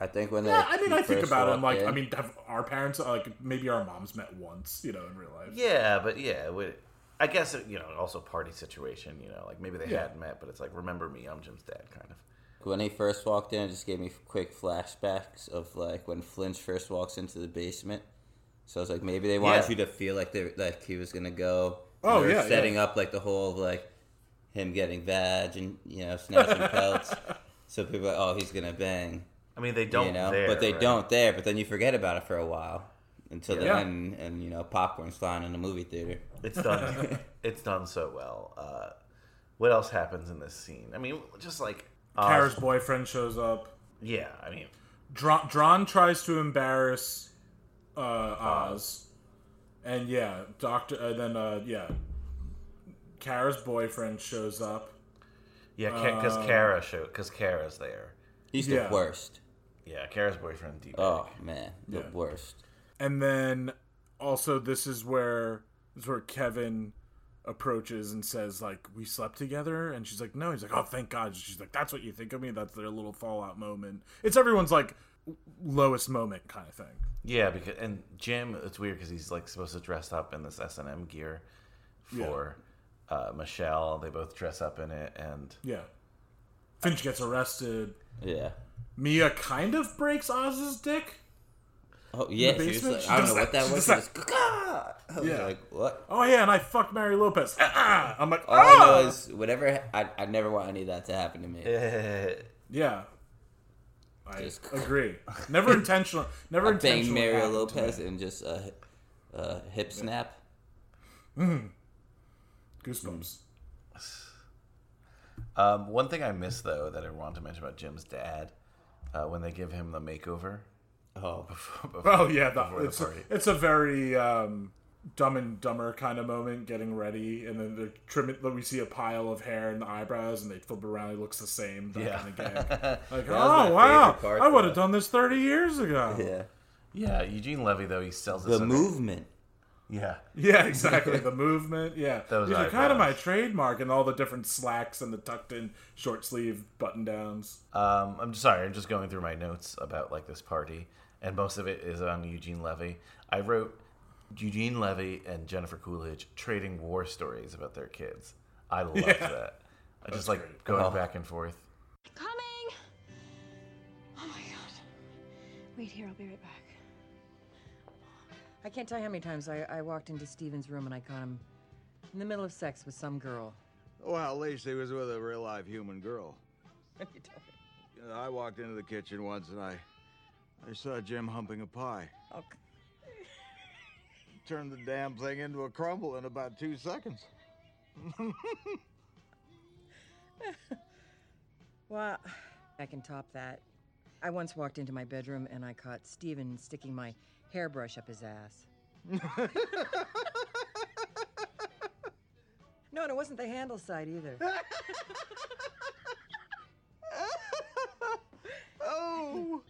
I think when they yeah, I mean, I think about it, I'm like, in. I mean, have our parents, like, maybe our moms met once, you know, in real life. Yeah, but yeah, we, I guess, it, you know, also party situation, you know, like, maybe they yeah. hadn't met, but it's like, remember me, I'm Jim's dad, kind of. When he first walked in, it just gave me quick flashbacks of, like, when Flinch first walks into the basement. So I was like, maybe they wanted yeah. you to feel like they like he was gonna go. Oh yeah, setting yeah. up like the whole like him getting vag and you know snatching pelts. So people are like, oh, he's gonna bang. I mean, they don't, you know, there, but they right? don't there. But then you forget about it for a while until yeah. the end, and, and you know, popcorn's flying in the movie theater. It's done. It's done so well. Uh, what else happens in this scene? I mean, just like uh, Kara's boyfriend shows up. Yeah, I mean, Dron, Dron tries to embarrass. Uh, Oz, and yeah, Doctor, and then uh, yeah, Kara's boyfriend shows up. Yeah, because uh, Kara showed because Kara's there. He's the yeah. worst. Yeah, Kara's boyfriend. D-bag. Oh man, the yeah. worst. And then also, this is where this is where Kevin approaches and says like, "We slept together," and she's like, "No." He's like, "Oh, thank God." She's like, "That's what you think of me." That's their little fallout moment. It's everyone's like lowest moment kind of thing. Yeah, because and Jim, it's weird because he's like supposed to dress up in this S and M gear for yeah. uh, Michelle. They both dress up in it, and yeah, Finch gets arrested. Yeah, Mia kind of breaks Oz's dick. Oh yeah, she was like, she I don't know that, what that was. She was like, ah! I was yeah. like, what? Oh yeah, and I fucked Mary Lopez. Ah! I'm like, all ah! I know is whatever. I I never want any of that to happen to me. yeah. I just agree. Never intentional. Never I intentional. Bang Mario Lopez and just a uh, uh, hip snap. Mm-hmm. Goosebumps. Um, one thing I missed though that I wanted to mention about Jim's dad uh, when they give him the makeover. Oh, before, before, oh yeah, the, before it's, the party. A, it's a very um, Dumb and Dumber kind of moment. Getting ready, and then they're trimming. We see a pile of hair and the eyebrows, and they flip around. It looks the same. That yeah. kind of gag. Like, oh wow, I would have done this thirty years ago. Yeah, yeah. Eugene Levy though, he sells the movement. Thing. Yeah, yeah, exactly. The movement. Yeah, those are kind of my trademark, and all the different slacks and the tucked-in short sleeve button downs. Um, I'm sorry, I'm just going through my notes about like this party, and most of it is on Eugene Levy. I wrote. Eugene Levy and Jennifer Coolidge trading war stories about their kids. I love yeah. that. I That's just like great. Going oh. back and forth. Coming! Oh my God. Wait here, I'll be right back. I can't tell you how many times I, I walked into Steven's room and I caught him in the middle of sex with some girl. Well, at least he was with a real live human girl. What are you talking about? I walked into the kitchen once and I, I saw Jim humping a pie. Okay. Turned the damn thing into a crumble in about two seconds. Well, I can top that. I once walked into my bedroom and I caught Steven sticking my hairbrush up his ass. No, and it wasn't the handle side either. Oh!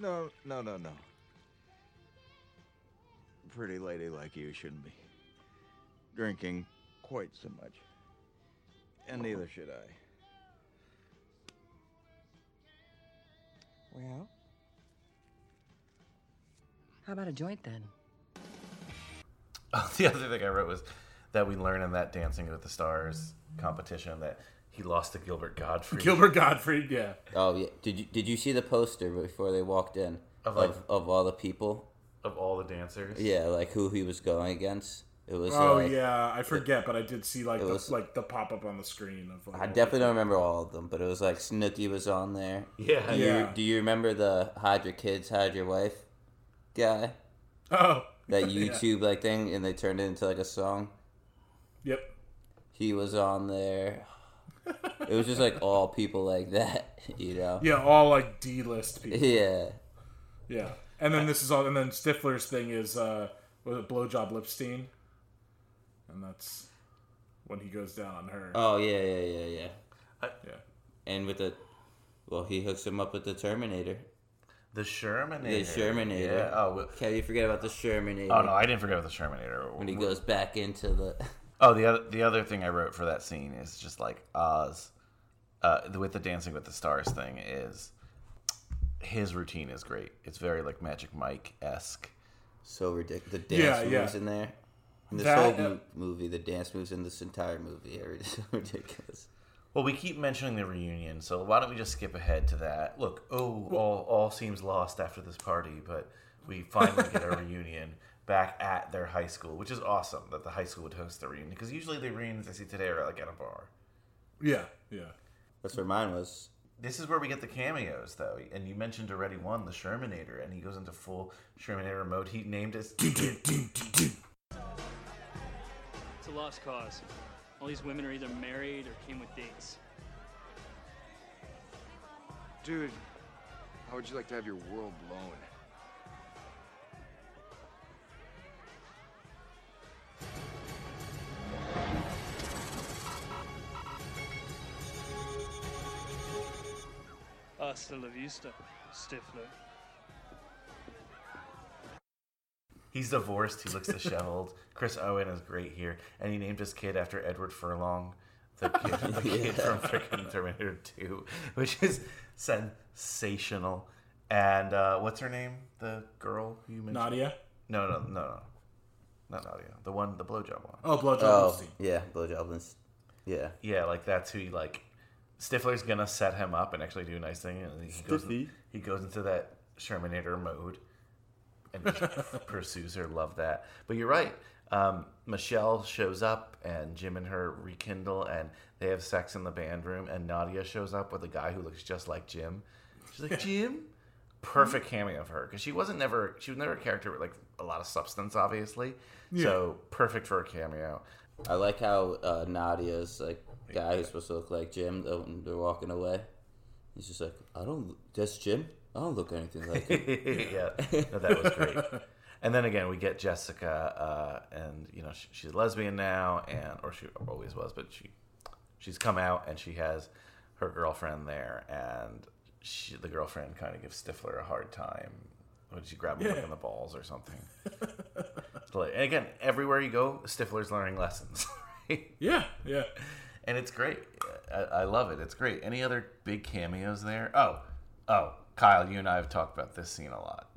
No, no, no, no. Pretty lady like you shouldn't be drinking quite so much. And neither should I. Well, how about a joint then? Oh, the other thing I wrote was that we learn in that Dancing with the Stars competition that he lost to Gilbert Gottfried. Gilbert Gottfried, yeah. Oh, yeah. Did you did you see the poster before they walked in of like, of, of all the people? Of all the dancers, yeah, like who he was going against, it was. Oh like, yeah, I forget, it, but I did see like the, was, like the pop up on the screen of. Like, I definitely don't remember all of them, but it was like Snooki was on there. Yeah, do yeah. You, do you remember the hide your kids, hide your wife guy? Oh, that YouTube yeah. like thing, and they turned it into like a song. Yep, he was on there. It was just like all people like that, you know. Yeah, all like D list people. Yeah, yeah. And then this is all. And then Stifler's thing is uh, was it blowjob Lipstein, and that's when he goes down on her. Oh yeah, yeah, yeah, yeah. I, yeah. And with the, well, he hooks him up with the Terminator. The Shermanator. The Shermanator. Yeah. Oh, okay. You forget about the Shermanator. Oh no, I didn't forget about the Shermanator. When he goes back into the. Oh, the other the other thing I wrote for that scene is just like Oz, uh, with the Dancing with the Stars thing is, his routine is great. It's very like Magic Mike esque. So ridiculous. The dance yeah, moves yeah. in there. In this that, whole uh, movie, the dance moves in this entire movie are so ridiculous. Well, we keep mentioning the reunion, so why don't we just skip ahead to that? Look, oh, all, all seems lost after this party, but we finally get a reunion back at their high school, which is awesome that the high school would host the reunion, because usually the reunions I see today are like at a bar. Yeah, yeah. That's where mine was. This is where we get the cameos, though, and you mentioned already one, the Shermanator, and he goes into full Shermanator mode. He named us. It's a lost cause. All these women are either married or came with dates. Dude, how would you like to have your world blown? Hasta la vista, Stifler. He's divorced. He looks disheveled. Chris Owen is great here. And he named his kid after Edward Furlong, the kid, the yeah. kid from freaking Terminator two, which is sensational. And uh, what's her name? The girl you mentioned? Nadia? No, no, no, no. Not Nadia. The one, the blowjob one. Oh, blowjob. Oh, yeah, blowjob. Yeah. Yeah, like that's who he like. Stifler's going to set him up and actually do a nice thing. And he goes, in, he goes into that Shermanator mode. And just pursues her. Love that. But you're right. Um, Michelle shows up, and Jim and her rekindle, and they have sex in the band room. And Nadia shows up with a guy who looks just like Jim. She's like, Jim? Perfect cameo of her, because she wasn't never she was never a character with like a lot of substance, obviously. Yeah. So perfect for a cameo. I like how uh, Nadia's like guy who's supposed to look like Jim. They're walking away. He's just like, I don't. That's Jim. I don't look anything like it. yeah, yeah. No, that was great. And then again, we get Jessica, uh, and you know she, she's lesbian now, and or she always was, but she she's come out, and she has her girlfriend there, and she, the girlfriend kind of gives Stifler a hard time when she grabbed him yeah. like in the balls or something. And again, everywhere you go, Stifler's learning lessons. Right? Yeah, yeah, and it's great. I, I love it. It's great. Any other big cameos there? Oh, oh. Kyle, you and I have talked about this scene a lot.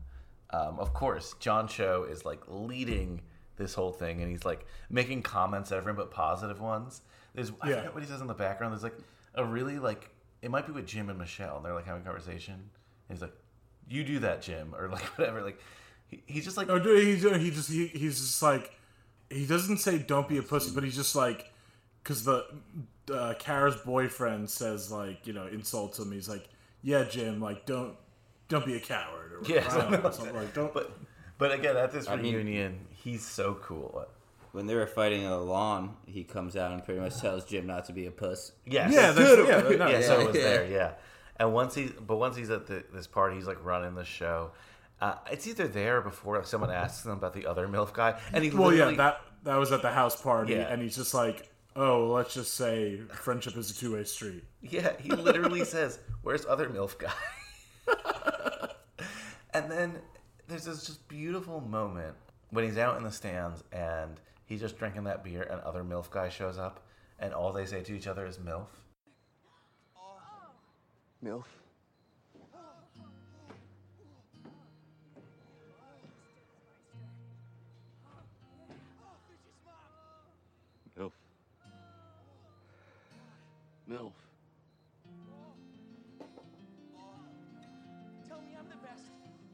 Um, of course, John Cho is like leading this whole thing, and he's like making comments at everyone, but positive ones. There's I yeah. forget what he says in the background. There's like a really like it might be with Jim and Michelle, and they're like having a conversation. And he's like, "You do that, Jim," or like whatever. Like he, he's just like, oh, dude, he, he just he, he's just like he doesn't say "Don't be a pussy," but he's just like because the uh, Kara's boyfriend says like you know insults him. He's like. Yeah, Jim. Like, don't, don't be a coward. Or yeah, something like, something like, don't. But, but again, at this I reunion, mean, he's so cool. When they were fighting on the lawn, he comes out and pretty much tells Jim not to be a puss. Yes. Yeah, good. Yeah, yeah, no, yeah, so it was yeah. there. Yeah, and once he's, but once he's at the, this party, he's like running the show. Uh, it's either there or before like, someone asks him about the other MILF guy, and he. Well, yeah, that that was at the house party, yeah. and he's just like. Oh, let's just say friendship is a two-way street. Yeah, he literally says, where's other MILF guy? And then there's this just beautiful moment when he's out in the stands and he's just drinking that beer and other MILF guy shows up and all they say to each other is MILF. MILF? MILF. Tell me I'm the best.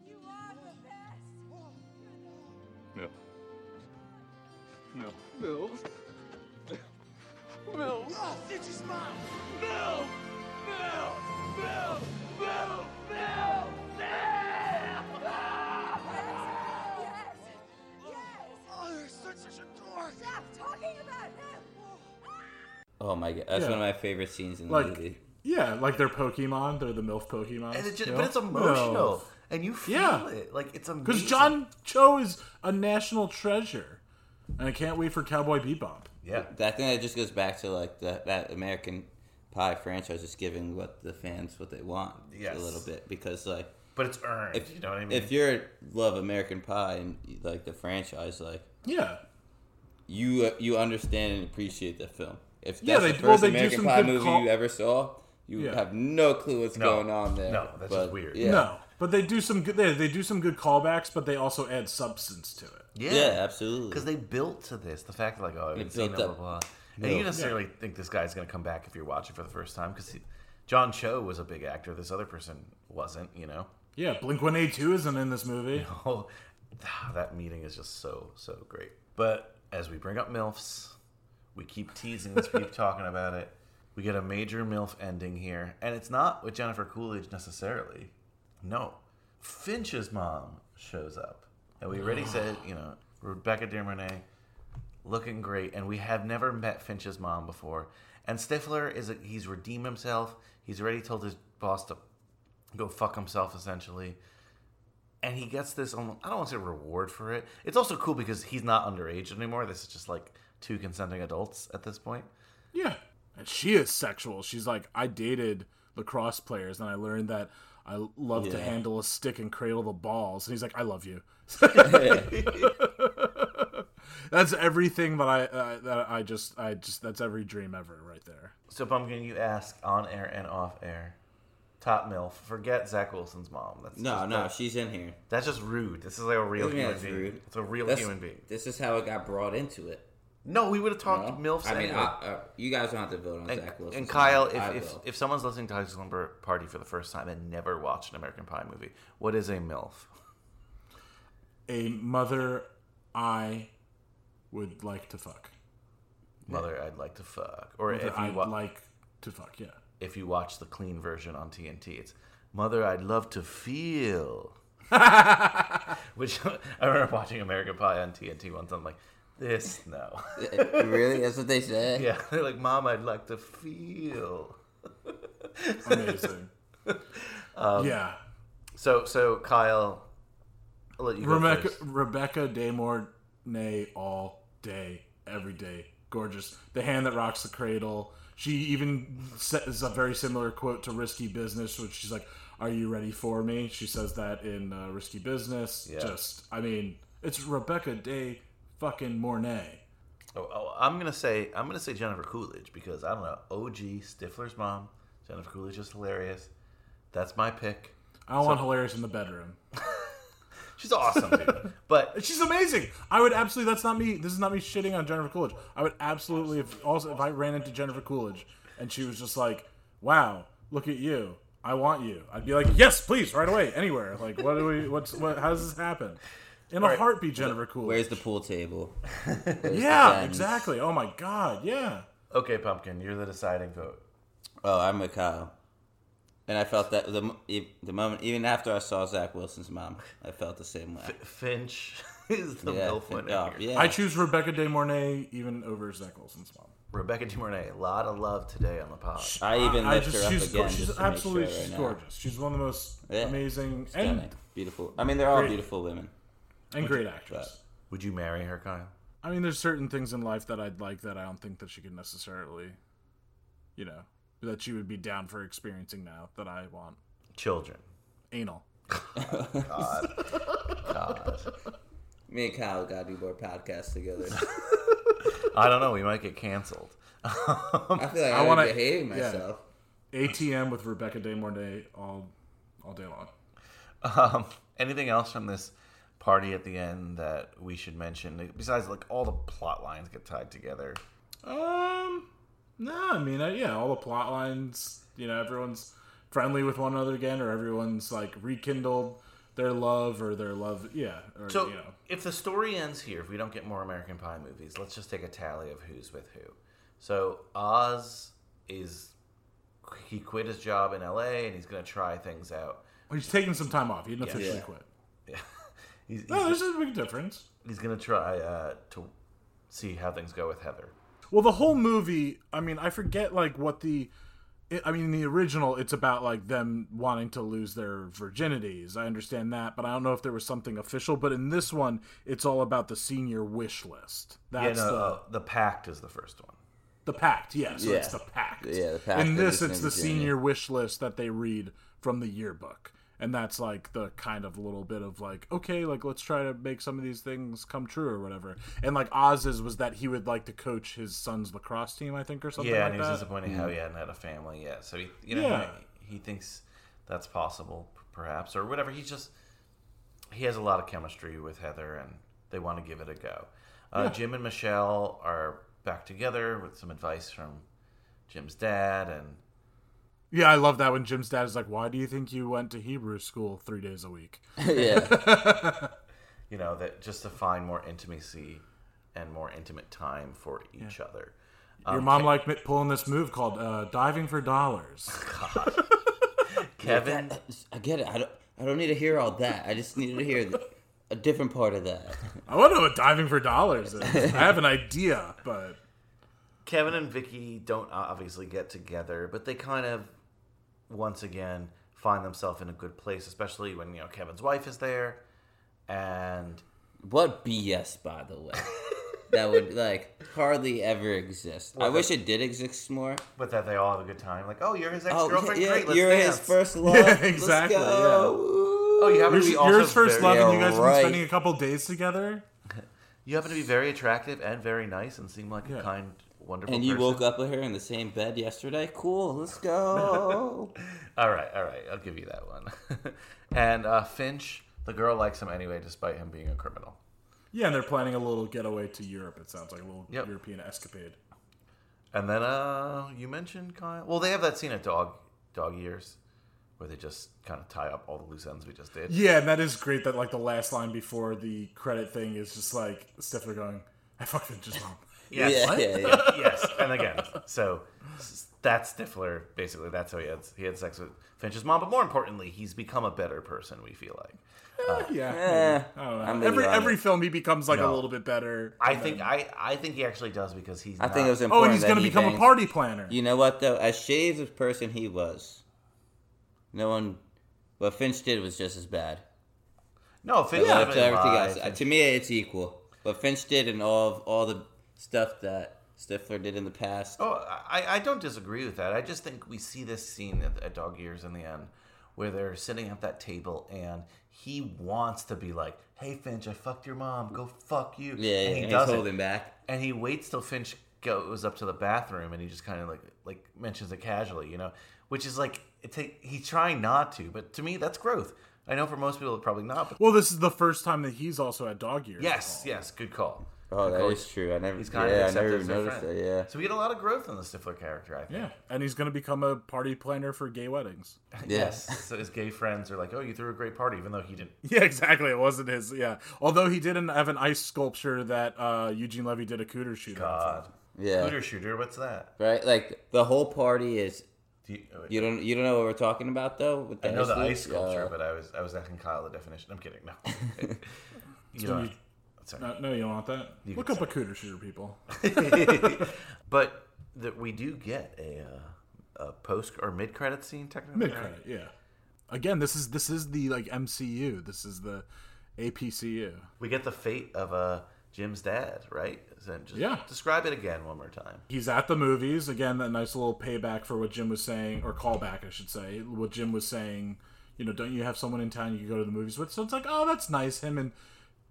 You are the best. MILF. MILF. MILF. MILF. Oh, did you smile? MILF. MILF. MILF. MILF. MILF. MILF. Yes. Yes. Oh, you're such, such a dork. Stop talking about him. Oh my god, that's yeah. one of my favorite scenes in the like, movie. Yeah, like they're Pokemon. They're the MILF Pokemon. And it just, but it's emotional. Milf. And you feel yeah. it. Like, it's amazing. Because John Cho is a national treasure. And I can't wait for Cowboy Bebop. Yeah. I think that just goes back to, like, the, that American Pie franchise is giving what the fans what they want yes. a little bit. Because, like... But it's earned, if, you know what I mean? If you love American Pie and, like, the franchise, like... Yeah. You uh, you understand and appreciate the film. If that's yeah, they, the first well, American Pie movie call- you ever saw, you yeah. have no clue what's no. going on there. No, that's but, just weird. Yeah. No. But they do some good. They, they do some good callbacks, but they also add substance to it. Yeah, yeah absolutely. Because they built to this. The fact that like, oh, it's blah blah blah. And you don't necessarily yeah. think this guy's going to come back if you're watching for the first time. Because John Cho was a big actor. This other person wasn't. You know. Yeah, Blink one eighty-two isn't in this movie. No. That meeting is just so so great. But as we bring up MILFs, we keep teasing this. Keep talking about it. We get a major MILF ending here, and it's not with Jennifer Coolidge necessarily. No. Finch's mom shows up. And we already said, you know, Rebecca De Mornay looking great. And we have never met Finch's mom before. And Stifler, is a, he's redeemed himself. He's already told his boss to go fuck himself, essentially. And he gets this, almost, I don't want to say reward for it. It's also cool because he's not underage anymore. This is just like two consenting adults at this point. Yeah. And she is sexual. She's like, I dated lacrosse players and I learned that I love yeah. to handle a stick and cradle the balls. And he's like, I love you. That's everything that I uh, that I just I just that's every dream ever right there. So Pumpkin, you ask on air and off air, top MILF. Forget Zach Wilson's mom. That's no, just, no, that, she's in here. That's just rude. This is like a real yeah, human it's being. Rude. It's a real that's, human being. This is how it got brought into it. No, we would have talked no. MILFs. I mean, anyway. I, uh, you guys don't have to vote on and, Zach Wilson. And Kyle, if if, if someone's listening to Huxley's Lumber Party for the first time and never watched an American Pie movie, what is a MILF? A mother I would like to fuck. Mother yeah. I'd like to fuck. Or mother if you I'd wa- like to fuck, yeah. If you watch the clean version on T N T, it's Mother I'd Love to Feel. Which I remember watching American Pie on T N T once. I'm like, This, no. Really? That's what they say? Yeah. They're like, Mom, I'd like to feel. Amazing. Um, yeah. So, so Kyle, I'll let you go Rebecca, first. Rebecca De Mornay all day, every day. Gorgeous. The hand that rocks the cradle. She even says a very similar quote to Risky Business, which she's like, are you ready for me? She says that in uh, Risky Business. Yeah. Just, I mean, it's Rebecca De fucking Mornay. Oh, oh, I'm gonna say I'm gonna say Jennifer Coolidge because I don't know. O G Stifler's mom, Jennifer Coolidge is hilarious. That's my pick. I don't so, want hilarious in the bedroom. She's awesome, dude. But she's amazing. I would absolutely. That's not me. This is not me shitting on Jennifer Coolidge. I would absolutely if also if I ran into Jennifer Coolidge and she was just like, "Wow, look at you. I want you." I'd be like, "Yes, please, right away, anywhere." Like, what do we? What's what? How does this happen? In all a right. heartbeat, Jennifer Coolidge. Where's the pool table? Yeah, exactly. Oh, my God. Yeah. Okay, Pumpkin, you're the deciding vote. Oh, I'm with Kyle. And I felt that the the moment, even after I saw Zach Wilson's mom, I felt the same way. F- Finch is the yeah, MILF winner. Oh, yeah. I choose Rebecca De Mornay even over Zach Wilson's mom. Rebecca De Mornay, a lot of love today on the pod. I even I lift just, her up she's, again. She's just absolutely to make sure she's right gorgeous. Now. She's one of the most yeah. amazing stunning. And beautiful. I mean, they're all great. Beautiful women. And would great you, actress. Would you marry her, Kyle? I mean, there's certain things in life that I'd like that I don't think that she could necessarily, you know, that she would be down for experiencing now that I want. Children. Anal. Oh, God. God. Me and Kyle got to do more podcasts together. I don't know. We might get canceled. I feel like I, I want to behave myself. Yeah. A T M with Rebecca De Mornay all, all day long. Um, anything else from this party at the end that we should mention besides like all the plot lines get tied together? Um no nah, I mean I, yeah all the plot lines, you know, everyone's friendly with one another again, or everyone's like rekindled their love or their love yeah or, so you know. If the story ends here, if we don't get more American Pie movies, let's just take a tally of who's with who. So Oz is he quit his job in L A and he's gonna try things out. Well, he's taking some time off. He didn't officially yeah. yeah. quit yeah He's, no, he's, there's a big difference. He's going to try uh, to see how things go with Heather. Well, the whole movie, I mean, I forget like what the it, I mean, in the original, it's about like them wanting to lose their virginities. I understand that, but I don't know if there was something official. But in this one, it's all about the senior wish list. That's yeah, no, the uh, the pact is the first one. The pact, yeah. So yeah. it's the pact. Yeah, the pact. In this, it's the Virginia. senior wish list that they read from the yearbook. And that's like the kind of little bit of like, okay, like let's try to make some of these things come true or whatever. And like Oz's was that he would like to coach his son's lacrosse team, I think, or something yeah, like that. Yeah, and he was that. disappointed how he hadn't had a family yet. So he, you know, yeah. he, he thinks that's possible, perhaps, or whatever. He's just, he has a lot of chemistry with Heather and they want to give it a go. Uh, yeah. Jim and Michelle are back together with some advice from Jim's dad and. Yeah, I love that when Jim's dad is like, why do you think you went to Hebrew school three days a week? yeah. You know, that just to find more intimacy and more intimate time for each yeah. other. Your um, mom Ke- liked pulling this move called uh, diving for dollars. God. Kevin? Yeah, that, I get it. I don't, I don't need to hear all that. I just needed to hear the, a different part of that. I want to know what diving for dollars is. I have an idea, but... Kevin and Vicky don't obviously get together, but they kind of... once again, find themselves in a good place, especially when, you know, Kevin's wife is there, and... What B S, by the way. That would, like, hardly ever exist. Well, I wish it did exist more. But that they all have a good time. Like, oh, you're his ex-girlfriend? Oh, yeah, Great, let's You're dance. his first love. Yeah, exactly. Let's go. Yeah. Oh, you happen you're, to be also You're his first very, love, and you guys right. have been spending a couple days together? You happen to be very attractive and very nice and seem like yeah. a kind... wonderful and you person. Woke up with her in the same bed yesterday? Cool, let's go. all right, all right. I'll give you that one. and uh, Finch, the girl likes him anyway, despite him being a criminal. Yeah, and they're planning a little getaway to Europe, it sounds like. A little yep. European escapade. And then uh, you mentioned Kyle. Well, they have that scene at Dog Dog Years where they just kind of tie up all the loose ends we just did. Yeah, and that is great that like the last line before the credit thing is just like Stifler going, I fucked Finch's mom. Yes. Yeah, yeah, yeah. yes, and again, so that's Stifler, basically. That's how he had, he had sex with Finch's mom, but more importantly, he's become a better person, we feel like. Uh, yeah. yeah. I don't know. I mean, every every film, he becomes like no. a little bit better. I think then... I, I think he actually does because he's I not... think it was important Oh, and he's going to he become banged. a party planner. You know what, though? As shady as a person he was, no one... What Finch did was just as bad. No, Finch... Yeah, to, everything else. Finch. To me, it's equal. What Finch did and all of, all the... stuff that Stifler did in the past. Oh, I, I don't disagree with that. I just think we see this scene at, at Dog Years in the end where they're sitting at that table and he wants to be like, hey, Finch, I fucked your mom. Go fuck you. Yeah, and he and doesn't. He's holding back. And he waits till Finch goes up to the bathroom and he just kind of like like mentions it casually, you know, which is like it take, he's trying not to. But to me, that's growth. I know for most people, probably not. But well, this is the first time that he's also at Dog Years. Yes, yes. Good call. Oh, that is true. I never, he's kind yeah, of I never even noticed that, yeah. So we get a lot of growth on the Stifler character, I think. Yeah, and he's going to become a party planner for gay weddings. yes. yes. So his gay friends are like, oh, you threw a great party, even though he didn't. Yeah, exactly. It wasn't his, yeah. Although he didn't have an ice sculpture that uh, Eugene Levy did a cooter shooter. God. Yeah. Cooter shooter, what's that? Right? Like, the whole party is... Do you, oh, you don't you don't know what we're talking about, though? With the I know ice the ice sculpture, uh, but I was I was asking Kyle the definition. I'm kidding. No. you know. No, no, you don't want that. You Look up say. a cooter shooter, people. but that we do get a, uh, a post or mid credit scene, technically. Mid credit, yeah. Again, this is this is the like M C U. This is the A P C U. We get the fate of uh, Jim's dad, right? So just yeah. Describe it again one more time. He's at the movies again. That nice little payback for what Jim was saying, or callback, I should say, what Jim was saying. You know, don't you have someone in town you can go to the movies with? So it's like, oh, that's nice. Him and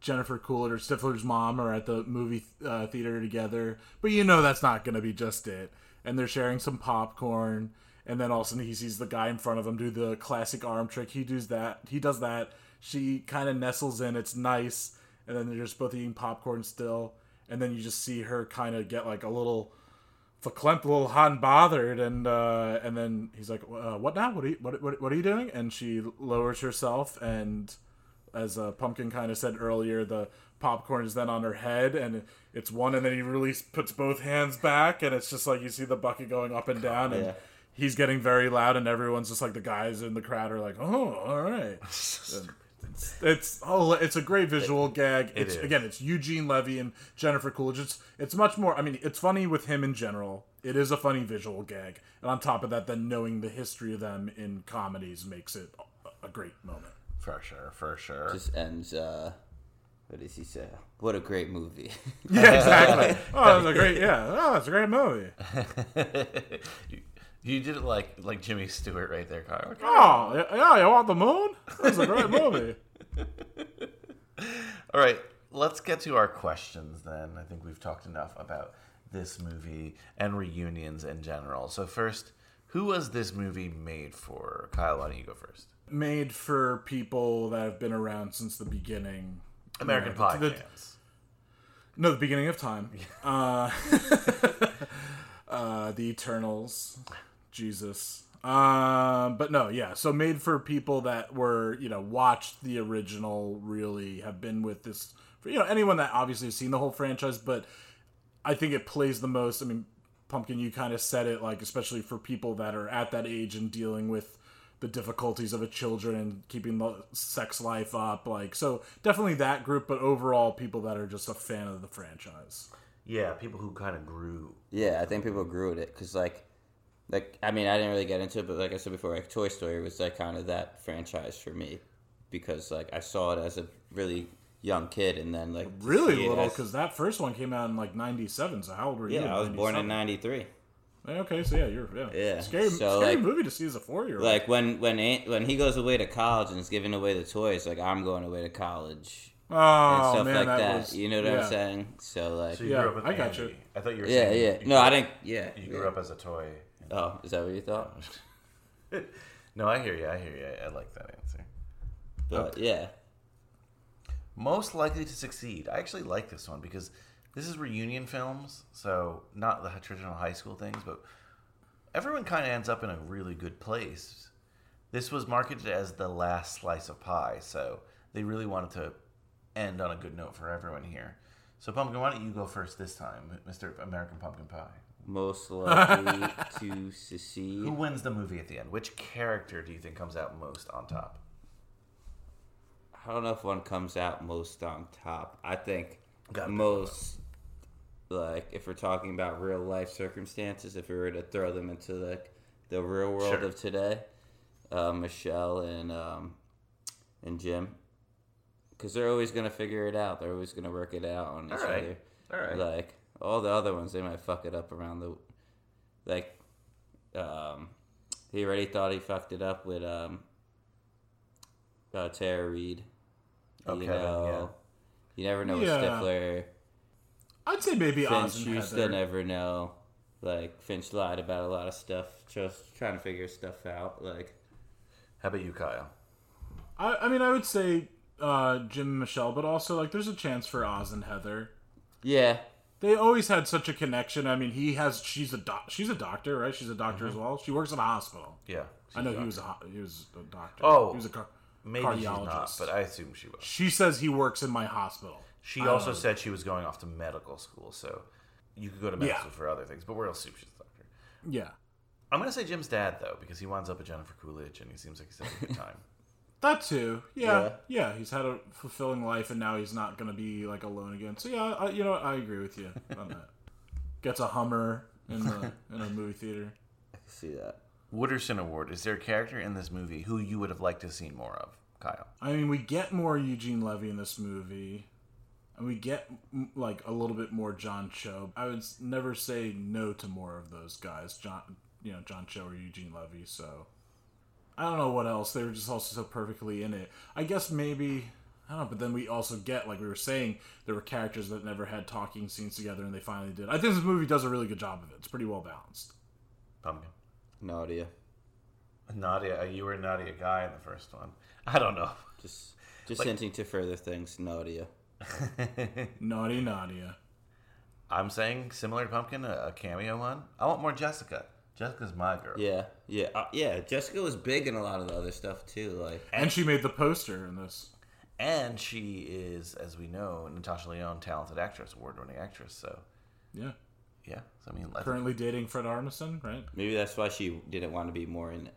Jennifer Coolidge or Stifler's mom are at the movie uh, theater together, but you know that's not going to be just it. And they're sharing some popcorn, and then all of a sudden he sees the guy in front of him do the classic arm trick. He does that. He does that. She kind of nestles in. It's nice. And then they're just both eating popcorn still. And then you just see her kind of get like a little verklempt, a little hot and bothered. And uh, and then he's like, uh, "What now? What are you, what, what what are you doing?" And she lowers herself and. As uh, Pumpkin kind of said earlier, the popcorn is then on her head, and it's one, and then he really puts both hands back, and it's just like you see the bucket going up and down, and yeah. he's getting very loud, and everyone's just like, the guys in the crowd are like, oh, all right. it's, it's oh, it's a great visual it, gag. It's, it is. Again, it's Eugene Levy and Jennifer Coolidge. It's, it's much more, I mean, it's funny with him in general, It is a funny visual gag. And on top of that, then knowing the history of them in comedies makes it a great moment. For sure, for sure. Just ends, uh, what does he say? What a great movie. Yeah, exactly. Oh, that's a great, yeah. Oh, it's a great movie. you, you did it like, like Jimmy Stewart right there, Kyle. Okay. Oh, yeah, you want the moon? That's a great movie. All right, let's get to our questions then. I think we've talked enough about this movie and reunions in general. So first, who was this movie made for? Kyle, why don't you go first? Made for people that have been around since the beginning. American Pie fans. No, the beginning of time. Uh, uh, the Eternals. Jesus. Um, but no, yeah. So made for people that were, you know, watched the original, really have been with this, you know, anyone that obviously has seen the whole franchise, but I think it plays the most. I mean, Pumpkin, you kind of said it, like, especially for people that are at that age and dealing with the difficulties of a children and keeping the sex life up. Like, so definitely that group, but overall people that are just a fan of the franchise. Yeah, people who kind of grew. Yeah, I think people grew at it because, like, like I mean, I didn't really get into it, but like I said before, like Toy Story was like kind of that franchise for me because, like, I saw it as a really young kid, and then like really little because that first one came out in like ninety-seven. So how old were you? Yeah, I was born in ninety-three. Okay, so yeah, you're yeah. yeah. Scary, so, scary like, movie to see as a four year old. Like when when Aunt, when he goes away to college and is giving away the toys, like I'm going away to college. Oh, and stuff man, like that. that. Was, you know what yeah. I'm saying? So like, so you yeah, grew up with I got Andy. you. I thought you were yeah saying yeah. You no, grew, I didn't. Yeah, you grew yeah. up as a toy. Oh, is that what you thought? No, I hear you. I hear you. I, I like that answer. But okay. yeah. Most likely to succeed. I actually like this one because this is reunion films, so not the traditional high school things, but everyone kind of ends up in a really good place. This was marketed as the last slice of pie, so they really wanted to end on a good note for everyone here. So, Pumpkin, why don't you go first this time, Mister American Pumpkin Pie? Most likely to succeed. Who wins the movie at the end? Which character do you think comes out most on top? I don't know if one comes out most on top. I think Got most, like, if we're talking about real life circumstances, if we were to throw them into, like, the real world sure. of today, uh, Michelle and um, and Jim, because they're always going to figure it out. They're always going to work it out on each all right. other. All right. Like, all the other ones, they might fuck it up around the, like, um, he already thought he fucked it up with um, uh, Tara Reid. Okay, you know, yeah. You never know yeah. with Stifler. I'd say maybe Oz and Heather. You still never know. Like, Finch lied about a lot of stuff, just trying to figure stuff out. Like, how about you, Kyle? I, I mean, I would say uh, Jim and Michelle, but also, like, there's a chance for Oz and Heather. Yeah. They always had such a connection. I mean, he has. She's a doc, she's a doctor, right? She's a doctor mm-hmm. as well. She works in a hospital. Yeah. I know he was a he was a doctor. Oh. He was a car- Maybe she's not, but I assume she was. She says he works in my hospital. She also said she was going off to medical school, so you could go to medical yeah. school for other things, but we're all super she's a doctor. Yeah. I'm going to say Jim's dad, though, because he winds up with Jennifer Coolidge, and he seems like he's having a good time. That, too. Yeah. yeah. Yeah, he's had a fulfilling life, and now he's not going to be, like, alone again. So, yeah, I, you know, I agree with you on that. Gets a Hummer in the in a movie theater. I can see that. Wooderson Award. Is there a character in this movie who you would have liked to have seen more of, Kyle? I mean, we get more Eugene Levy in this movie, and we get, like, a little bit more John Cho. I would never say no to more of those guys, John, you know, John Cho or Eugene Levy, so I don't know what else. They were just also so perfectly in it. I guess maybe, I don't know, but then we also get, like we were saying, there were characters that never had talking scenes together, and they finally did. I think this movie does a really good job of it. It's pretty well balanced. Pumpkin. Nadia. Nadia, you were a Nadia guy in the first one. I don't know. Just just like, hinting to further things, Nadia. Naughty Nadia. I'm saying, similar to Pumpkin, a, a cameo one. I want more Jessica. Jessica's my girl. Yeah, yeah, uh, yeah. Jessica was big in a lot of the other stuff, too. Like, And, and she made the poster in this. And she is, as we know, Natasha Lyonne, talented actress, award-winning actress, so. Yeah. Yeah, so, I mean, currently dating Fred Armisen, right? Maybe that's why she didn't want to be more in it.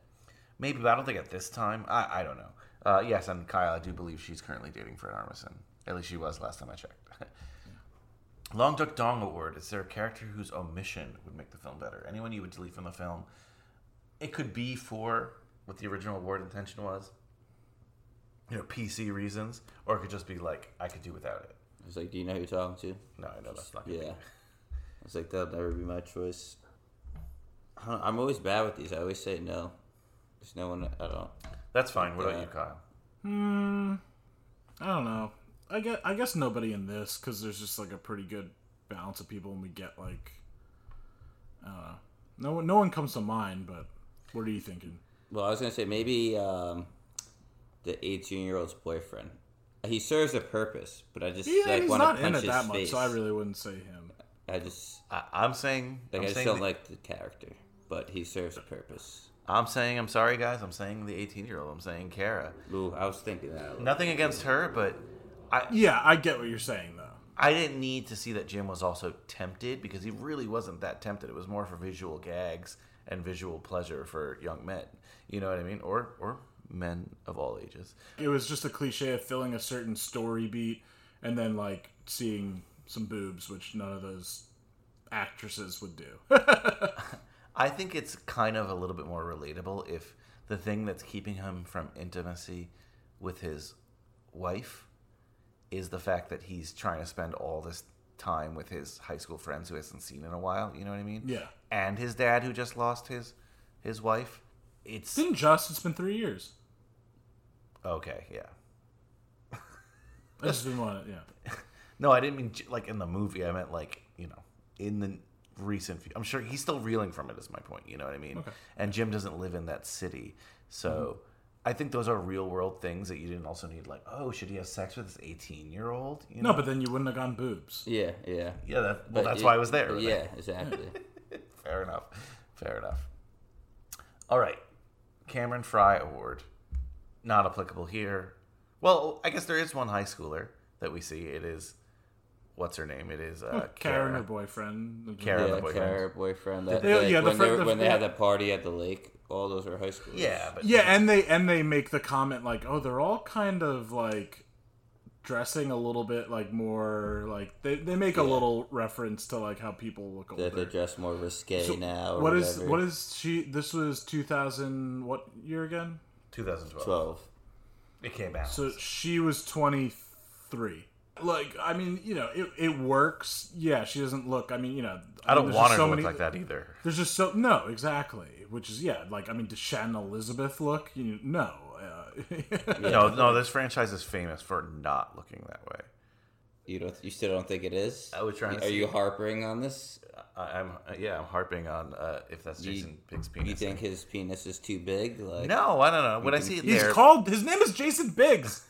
Maybe, but I don't think at this time. I, I don't know. Uh, yes, and Kyle, I do believe she's currently dating Fred Armisen. At least she was last time I checked. Long Duck Dong Award. Is there a character whose omission would make the film better? Anyone you would delete from the film? It could be for what the original award intention was, you know, P C reasons, or it could just be like, I could do without it. It's like, do you know who you're talking to? No, I know that's not. Yeah, be. It's like that'll never be my choice. I don't, I'm always bad with these. I always say no. There's no one. I don't. That's fine. What yeah. about you, Kyle? Hmm. I don't know. I guess, I guess nobody in this, because there's just like a pretty good balance of people, and we get like, I don't know. No one, no one comes to mind. But what are you thinking? Well, I was gonna say maybe um, the eighteen-year-old's boyfriend. He serves a purpose, but I just yeah, like want to punch his face. He's not in it that much, so I really wouldn't say him. I just, I, I'm saying, like I'm I just saying don't the, like the character, but he serves a purpose. I'm saying, I'm sorry, guys. I'm saying the eighteen-year-old. I'm saying Kara. Ooh, I was thinking that. Nothing against her, but I yeah, I get what you're saying though. I didn't need to see that Jim was also tempted, because he really wasn't that tempted. It was more for visual gags and visual pleasure for young men. You know what I mean? Or or. men of all ages. It was just a cliche of filling a certain story beat and then like seeing some boobs, which none of those actresses would do. I think it's kind of a little bit more relatable if the thing that's keeping him from intimacy with his wife is the fact that he's trying to spend all this time with his high school friends who hasn't seen in a while. You know what I mean? Yeah. And his dad, who just lost his his wife. It's been just it's been three years. Okay, yeah. I just didn't want it, yeah. No, I didn't mean like in the movie. I meant like, you know, in the recent few, I'm sure he's still reeling from it is my point, you know what I mean? Okay. And Jim doesn't live in that city. So, mm-hmm. I think those are real world things that you didn't also need like, oh, should he have sex with this eighteen-year-old? You know? No, but then you wouldn't have gone boobs. Yeah, yeah. Yeah, that, well but that's it, why I was there. Yeah, right? Exactly. Fair enough. Fair enough. All right. Cameron Fry Award. Not applicable here. Well, I guess there is one high schooler that we see. It is, what's her name? It is uh, Karen, Kara. her boyfriend. Karen, yeah, her boyfriend. Kara, her boyfriend. That, they, like, yeah, the when, friend, the, when they had that party at the lake, all those are high schoolers. Yeah, but yeah, and they and they make the comment like, oh, they're all kind of like dressing a little bit like more like they they make yeah. a little reference to like how people look older. That they dress more risque so now. Or what is whatever. What is she? This was two thousand what year again? twenty twelve. Twelve. It came out. So she was twenty three. Like I mean, you know, it it works. Yeah, she doesn't look. I mean, you know, I, I mean, don't want her so to many, look like that either. There's just so no exactly, which is yeah. Like I mean, does Shannon Elizabeth look? You know, no. yeah. No, no. This franchise is famous for not looking that way. You don't. You still don't think it is? I was trying. To Are see you it. harping on this? I, I'm. Yeah, I'm harping on uh, if that's Jason you, Biggs' penis. You think thing. his penis is too big? Like, no, I don't know. When I see it, he's there, called. His name is Jason Biggs.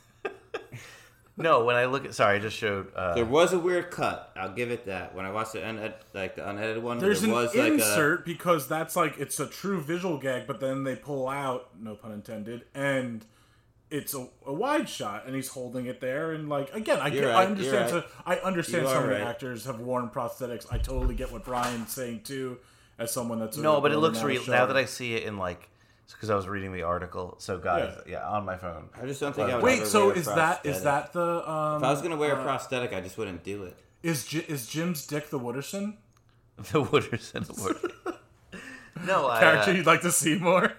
No, when I look at, sorry, I just showed. Uh, there was a weird cut. I'll give it that. When I watched the un- like the unedited one, there's there an was insert like a, because that's like it's a true visual gag. But then they pull out, no pun intended, and it's a, a wide shot, and he's holding it there. And like again, I, get, right, I understand. Right. So, I understand some right. actors have worn prosthetics. I totally get what Brian's saying too, as someone that's no, but it looks real now that I see it in like. Because I was reading the article, so guys, yeah, yeah on my phone. I just don't think. I would Wait, ever so wear is that is that the? Um, if I was gonna wear uh, a prosthetic, I just wouldn't do it. Is J- is Jim's dick the Wooderson? The Wooderson Award. No, I, character uh, you'd like to see more.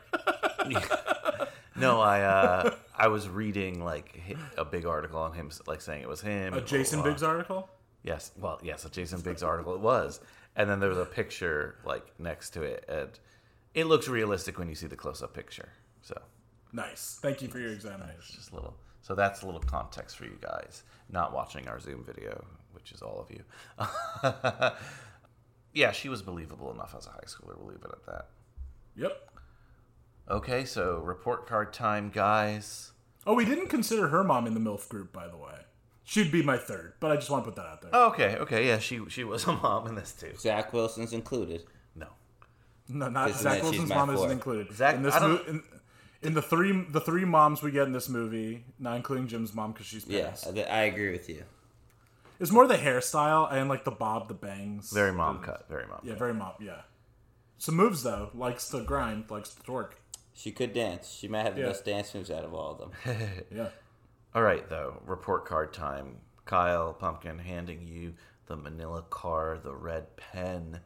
No, I uh, I was reading like a big article on him, like saying it was him. A Jason blah, blah, blah. Biggs article. Yes, well, yes, a Jason Biggs article. It was, and then there was a picture like next to it and. It looks realistic when you see the close-up picture. So nice. Thank you for your examination. Nice. Just a little. So that's a little context for you guys not watching our Zoom video, which is all of you. Yeah, she was believable enough as a high schooler. We'll leave it at that. Yep. Okay, so report card time, guys. Oh, we didn't consider her mom in the MILF group, by the way. She'd be my third, but I just want to put that out there. Oh, okay. Okay. Yeah, she she was a mom in this too. Zach Wilson's included. No. No, not isn't Zach Wilson's mom isn't included. Zach, in, this mo- in, in the three the three moms we get in this movie, not including Jim's mom because she's passed. Yeah, I agree with you. It's more the hairstyle and like the bob, the bangs. Very mom and, cut. Very mom. Yeah, cut. very mom. Yeah. Some moves though. Likes to grind. Likes to twerk. She could dance. She might have the yeah. best dance moves out of all of them. Yeah. All right, though. Report card time. Kyle Pumpkin handing you the manila car, the red pen,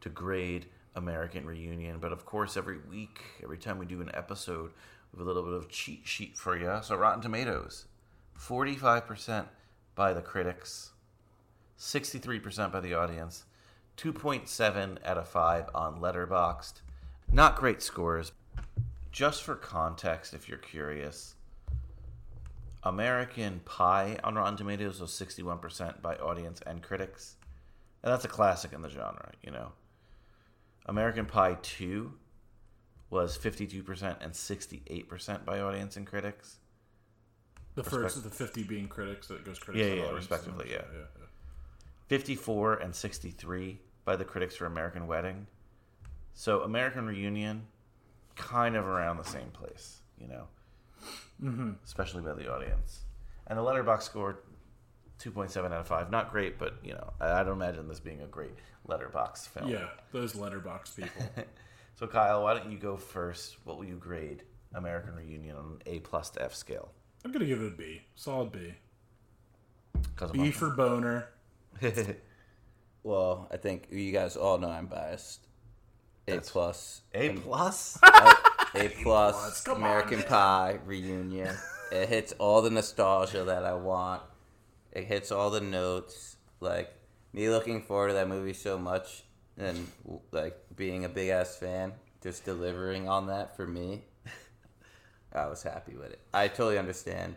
to grade American Reunion. But of course, every week, every time we do an episode, we have a little bit of cheat sheet for you. So Rotten Tomatoes, forty-five percent by the critics, sixty-three percent by the audience, two point seven out of five on Letterboxd. Not great scores. Just for context, if you're curious, American Pie on Rotten Tomatoes was sixty-one percent by audience and critics. And that's a classic in the genre, you know. American Pie two was fifty-two percent and sixty-eight percent by audience and critics. The Respect- first of the fifty being critics, that goes critics yeah, yeah, audience respectively, yeah. yeah, yeah. fifty-four and sixty-three by the critics for American Wedding. So American Reunion, kind of around the same place, you know. Mm-hmm. Especially by the audience. And the Letterboxd score, two point seven out of five. Not great, but, you know, I don't imagine this being a great Letterboxd film. Yeah, those Letterboxd people. So, Kyle, why don't you go first? What will you grade American Reunion on an A-plus to F scale? I'm going to give it a B. Solid B. B for boner. Well, I think you guys all know I'm biased. A-plus. A-plus? A-plus, American on, Pie, Reunion. It hits all the nostalgia that I want. It hits all the notes. Like, me looking forward to that movie so much and, like, being a big-ass fan, just delivering on that for me, I was happy with it. I totally understand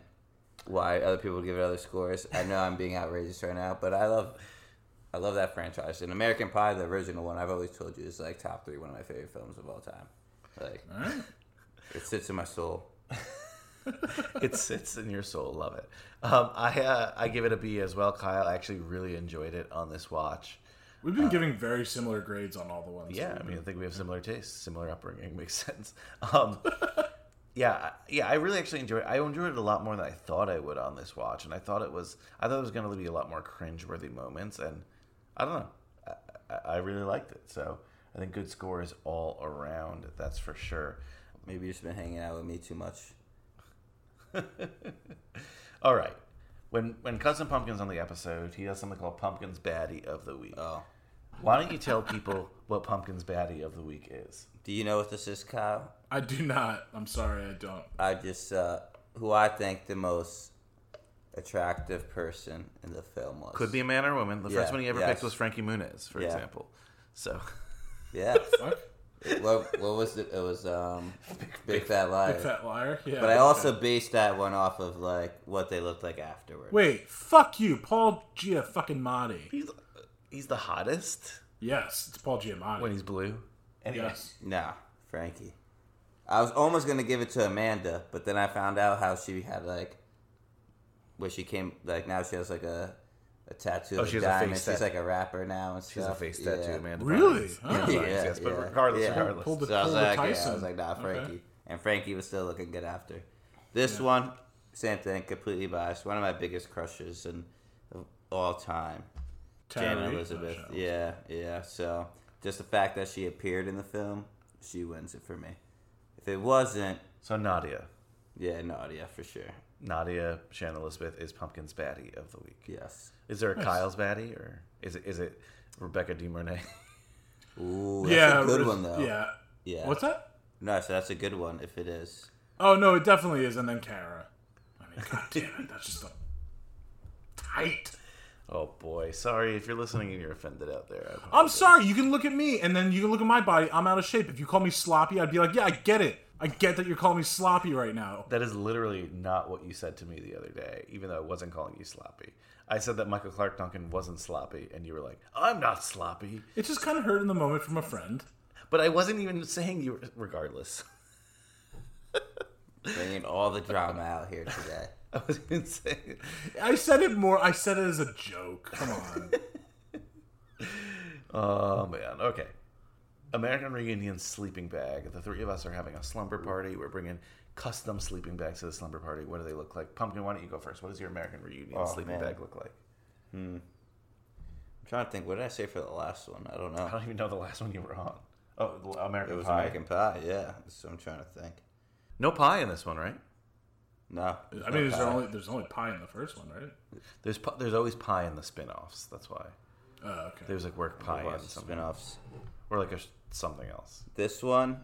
why other people give it other scores. I know I'm being outrageous right now, but I love I love that franchise. And American Pie, the original one, I've always told you, is, like, top three, one of my favorite films of all time. Like, right. It sits in my soul. It sits in your soul. Love it. Um, I uh, I give it a B as well, Kyle. I actually really enjoyed it on this watch. We've been uh, giving very similar grades on all the ones. Yeah, I mean, I think we have similar tastes, similar upbringing. Makes sense. Um, yeah, yeah. I really actually enjoyed it. I enjoyed it a lot more than I thought I would on this watch, and I thought it was. I thought it was going to be a lot more cringeworthy moments, and I don't know. I, I really liked it. So I think good scores all around. That's for sure. Maybe you've just been hanging out with me too much. All right. When when Cousin Pumpkin's on the episode, he has something called Pumpkin's Baddie of the Week. Oh. Why don't you tell people what Pumpkin's Baddie of the Week is? Do you know what this is, Kyle? I do not. I'm sorry, I don't. I just, uh, who I think the most attractive person in the film was. Could be a man or woman. The yeah, first one he ever yes. picked was Frankie Muniz, for yeah. example. So. Yeah. What? What, what was it? It was um, Big Fat Liar. Big Fat Liar, yeah. But I also based that one off of, like, what they looked like afterwards. Wait, fuck you, Paul Giamatti. He's he's the hottest? Yes, it's Paul Giamatti. When he's blue? Anyway. Yes. Nah, Frankie. I was almost going to give it to Amanda, but then I found out how she had, like, where she came, like, now she has, like, a... A tattoo oh, of a diamond. A she's tattoo. Like a rapper now and stuff. She's a face yeah. tattoo, man. Really? Huh. Yeah, yeah, but yeah. regardless, yeah. regardless. Pulled the, so I, was like, yeah, I was like, nah, Frankie. Okay. And Frankie was still looking good after. This yeah. one, same thing, completely biased. One of my biggest crushes in, of all time. Shannon Elizabeth. Oh, yeah, yeah. So just the fact that she appeared in the film, she wins it for me. If it wasn't... So Nadia. Yeah, Nadia, for sure. Nadia, Shannon Elizabeth is Pumpkin's Baddie of the Week. Yes. Is there a nice. Kyle's Baddie, or is it is it Rebecca De Mornay? Ooh, that's yeah, a good was, one, though. Yeah. yeah. What's that? No, so that's a good one, if it is. Oh, no, it definitely is, and then Kara. I mean, god damn it, that's just a... tight. Oh, boy. Sorry, if you're listening and you're offended out there. I'm sorry, you can look at me, and then you can look at my body. I'm out of shape. If you call me sloppy, I'd be like, yeah, I get it. I get that you're calling me sloppy right now. That is literally not what you said to me the other day, even though I wasn't calling you sloppy. I said that Michael Clark Duncan wasn't sloppy, and you were like, I'm not sloppy. It just kind of hurt in the moment from a friend. But I wasn't even saying you were, regardless. Bringing all the drama out here today. I was even saying I said it more. I said it as a joke. Come on. Oh, man. Okay. American Reunion sleeping bag. The three of us are having a slumber party. We're bringing custom sleeping bags to the slumber party. What do they look like? Pumpkin, why don't you go first? What does your American Reunion oh, sleeping man. bag look like? Hmm. I'm trying to think. What did I say for the last one? I don't know. I don't even know the last one you were on. Oh, American Pie. It was pie. American Pie, yeah. So I'm trying to think. No pie in this one, right? No. I mean, no there's, only, there's only pie in the first one, right? There's, there's always pie in the spin-offs. That's why. Oh, okay. There's like work pie and spinoffs, or like a something else. This one,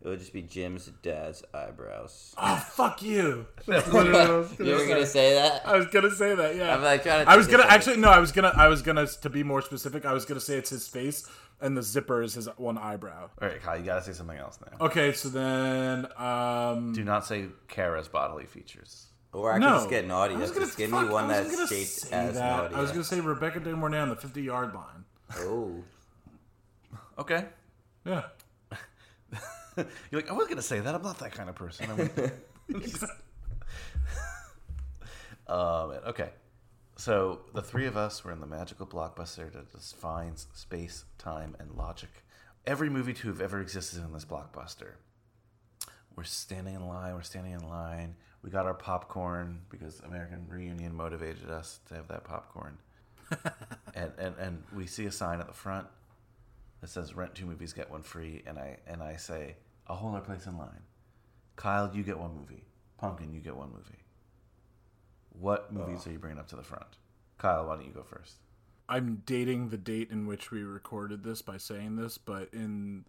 it would just be Jim's dad's eyebrows. Oh, fuck you! That's literally what I was gonna you were say. gonna say that. I was gonna say that. Yeah. I'm like trying to I was gonna actually no. I was gonna. I was gonna to be more specific. I was gonna say it's his face, and the zipper is his one eyebrow. All right, Kyle, you gotta say something else now. Okay, so then. Um, Do not say Kara's bodily features. Or I no. can just get naughty. I was gonna, just give fuck, me one that's shaped as that. naughty. I was going to say Rebecca De Mornay on the fifty-yard line. Oh. Okay. Yeah. You're like, I was going to say that. I'm not that kind of person. I'm like, oh, man. Okay. So the three of us were in the magical blockbuster that defines space, time, and logic. Every movie to have ever existed in this blockbuster. We're standing in line. We're standing in line. We got our popcorn because American Reunion motivated us to have that popcorn. and, and and we see a sign at the front that says rent two movies, get one free. And I and I say, I'll hold our place in line. Kyle, you get one movie. Pumpkin, you get one movie. What movies oh. are you bringing up to the front? Kyle, why don't you go first? I'm dating the date in which we recorded this by saying this, but in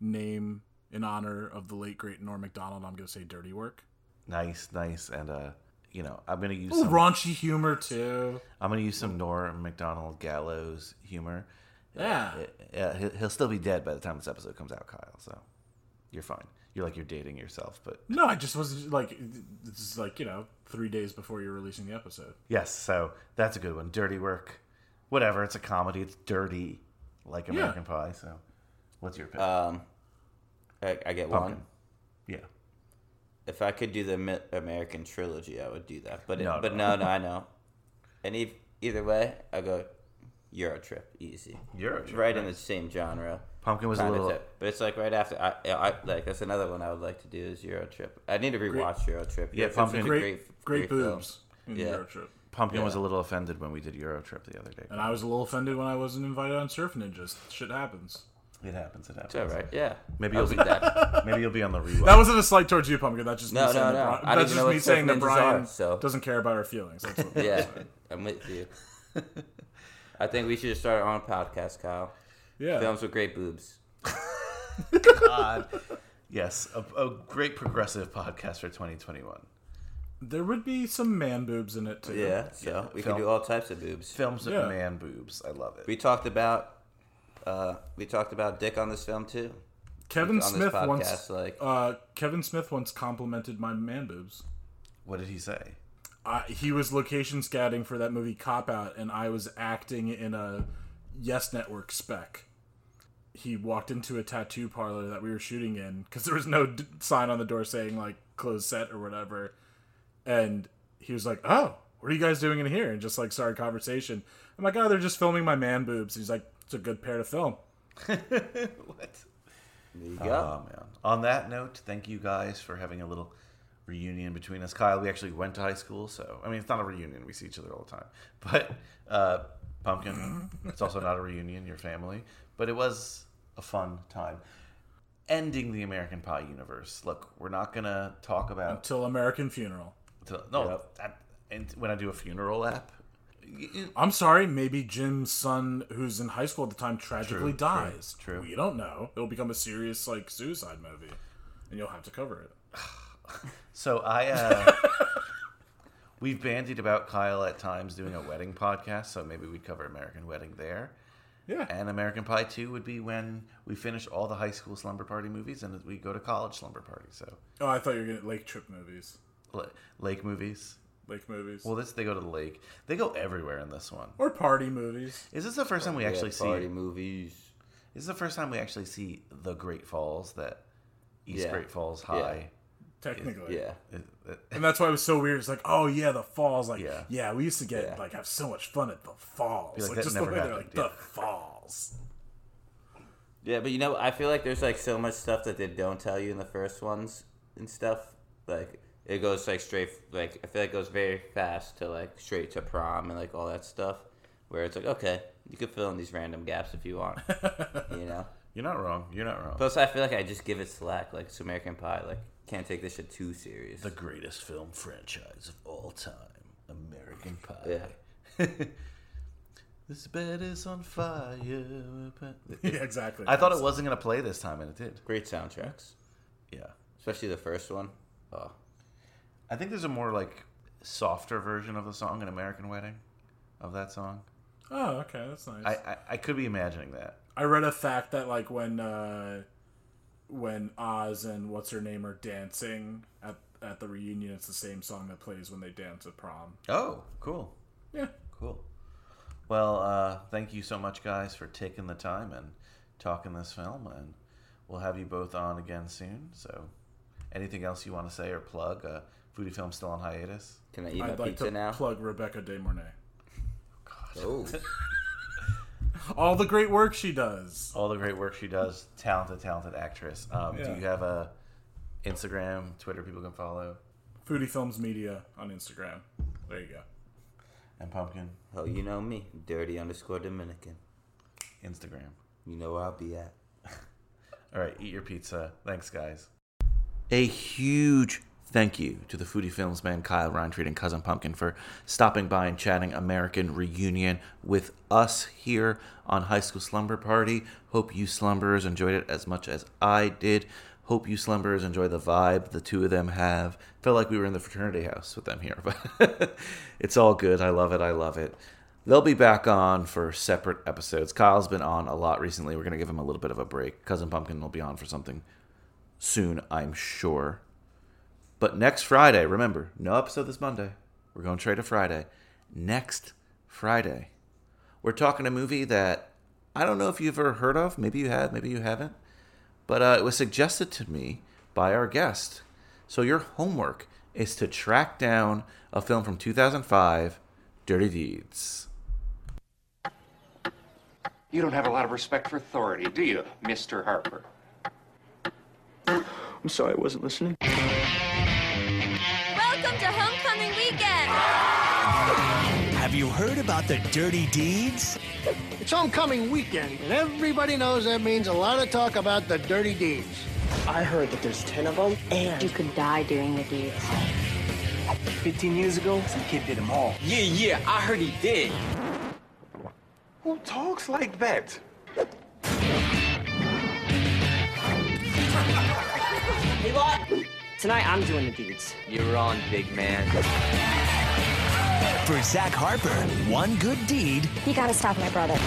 name, in honor of the late, great Norm Macdonald, I'm going to say Dirty Work. Nice, nice, and uh, you know, I'm gonna use Ooh, some raunchy humor too. I'm gonna use some Norm Macdonald gallows humor. Yeah, yeah, uh, he'll still be dead by the time this episode comes out, Kyle. So you're fine. You're like you're dating yourself, but no, I just was like, this is like you know, three days before you're releasing the episode. Yes, so that's a good one. Dirty Work, whatever. It's a comedy. It's dirty, like American yeah. Pie. So, what's your pick? Um, I, I get Pumpkin. one. Yeah. If I could do the American trilogy, I would do that. But no, it, but no, no, no, I know. And if, either way, I go Eurotrip, easy. Eurotrip, right nice. in the same genre. Pumpkin was a little, tip. but it's like right after. I, I like that's another one I would like to do is Eurotrip. I need to rewatch great. Eurotrip. Yeah, Eurotrip's Pumpkin, great, great, great boobs. In yeah, Eurotrip. Pumpkin yeah. was a little offended when we did Eurotrip the other day, and I was a little offended when I wasn't invited on Surf Ninjas. Shit happens. It happens. It happens. It's all right. Yeah. Maybe you'll be that. Maybe you'll be on the rewatch. That wasn't a slight towards you, Pumpkin. That's just no, me no, saying no. That Brian, that's just me saying that Brian are, so. doesn't care about our feelings. That's what yeah, I'm with you. I think we should just start our own podcast, Kyle. Yeah. Films with great boobs. God. Yes, a, a great progressive podcast for twenty twenty-one. There would be some man boobs in it too. Yeah. So yeah. we Film, can do all types of boobs. Films with yeah. man boobs. I love it. We talked about. Uh, we talked about dick on this film too. Kevin Smith podcast, once, like uh, Kevin Smith once complimented my man boobs. What did he say? Uh, he was location scouting for that movie Cop Out, and I was acting in a Yes Network spec. He walked into a tattoo parlor that we were shooting in because there was no d- sign on the door saying like closed set or whatever, and he was like, "Oh, what are you guys doing in here?" And just like started conversation. I'm like, "Oh, they're just filming my man boobs." He's like. It's a good pair to film. What? There you go. Oh, man. On that note, thank you guys for having a little reunion between us. Kyle, we actually went to high school, so... I mean, it's not a reunion. We see each other all the time. But, uh, Pumpkin, it's also not a reunion, your family. But it was a fun time. Ending the American Pie universe. Look, we're not going to talk about... Until American Funeral. Until, no, yep. that, and when I do a funeral app... I'm sorry, maybe Jim's son, who's in high school at the time, tragically true, dies. True, true. We don't know. It'll become a serious, like, suicide movie. And you'll have to cover it. So I, uh... we've bandied about Kyle at times doing a wedding podcast, so maybe we'd cover American Wedding there. Yeah. And American Pie two would be when we finish all the high school slumber party movies and we go to college slumber party, so... Oh, I thought you were going to lake trip movies. L- lake movies. Lake movies. Well, this they go to the lake. They go everywhere in this one. Or party movies. Is this the first time we oh, yeah, actually party see party movies? Is this the first time we actually see the Great Falls that East yeah. Great Falls High? Yeah. Technically, is, yeah. And that's why it was so weird. It's like, oh yeah, the falls. Like, yeah, yeah we used to get yeah. like have so much fun at the falls. Like, like just the way happened. They're like yeah. the falls. Yeah, but you know, I feel like there's like so much stuff that they don't tell you in the first ones and stuff like. It goes like straight, like I feel like it goes very fast to like straight to prom and like all that stuff, where it's like okay, you can fill in these random gaps if you want, you know. You're not wrong. You're not wrong. Plus, I feel like I just give it slack. Like it's American Pie. Like can't take this shit too serious. The greatest film franchise of all time, American Pie. Yeah. This bed is on fire. Yeah, exactly. I thought it wasn't going to play this time, and it did. Great soundtracks. Yeah. Especially the first one. Oh. I think there's a more, like, softer version of the song in American Wedding, of that song. Oh, okay. That's nice. I, I, I could be imagining that. I read a fact that, like, when uh, when Oz and What's-Her-Name are dancing at, at the reunion, it's the same song that plays when they dance at prom. Oh, cool. Yeah. Cool. Well, uh, thank you so much, guys, for taking the time and talking this film, and we'll have you both on again soon. So, anything else you want to say or plug? Uh, Foodie Film's still on hiatus. Can I eat I'd my like pizza to now? Plug Rebecca De Mornay. Oh, God. Oh. All the great work she does. All the great work she does. Talented, talented actress. Um, yeah. Do you have a Instagram, Twitter people can follow? Foodie Films Media on Instagram. There you go. And Pumpkin. Oh, you know me. Dirty underscore Dominican. Instagram. You know where I'll be at. All right, eat your pizza. Thanks, guys. A huge thank you to the Foodie Films man, Kyle Reinfried, and Cousin Pumpkin for stopping by and chatting American Reunion with us here on High School Slumber Party. Hope you slumberers enjoyed it as much as I did. Hope you slumberers enjoy the vibe the two of them have. Felt like we were in the fraternity house with them here, but it's all good. I love it. I love it. They'll be back on for separate episodes. Kyle's been on a lot recently. We're going to give him a little bit of a break. Cousin Pumpkin will be on for something soon, I'm sure. But next Friday, remember, no episode this Monday. We're going straight to Friday. Next Friday, we're talking a movie that I don't know if you've ever heard of. Maybe you have, maybe you haven't. But uh, it was suggested to me by our guest. So your homework is to track down a film from two thousand five, Dirty Deeds. You don't have a lot of respect for authority, do you, Mister Harper? I'm sorry, I wasn't listening. Welcome to Homecoming Weekend! Have you heard about the Dirty Deeds? It's homecoming weekend, and everybody knows that means a lot of talk about the dirty deeds. I heard that there's ten of them, and you could die doing the deeds. Fifteen years ago, some kid did them all. Yeah, yeah, I heard he did. Who talks like that? Hey, lot. Tonight, I'm doing the deeds. You're on, big man. For Zach Harper, one good deed... You gotta stop my brother.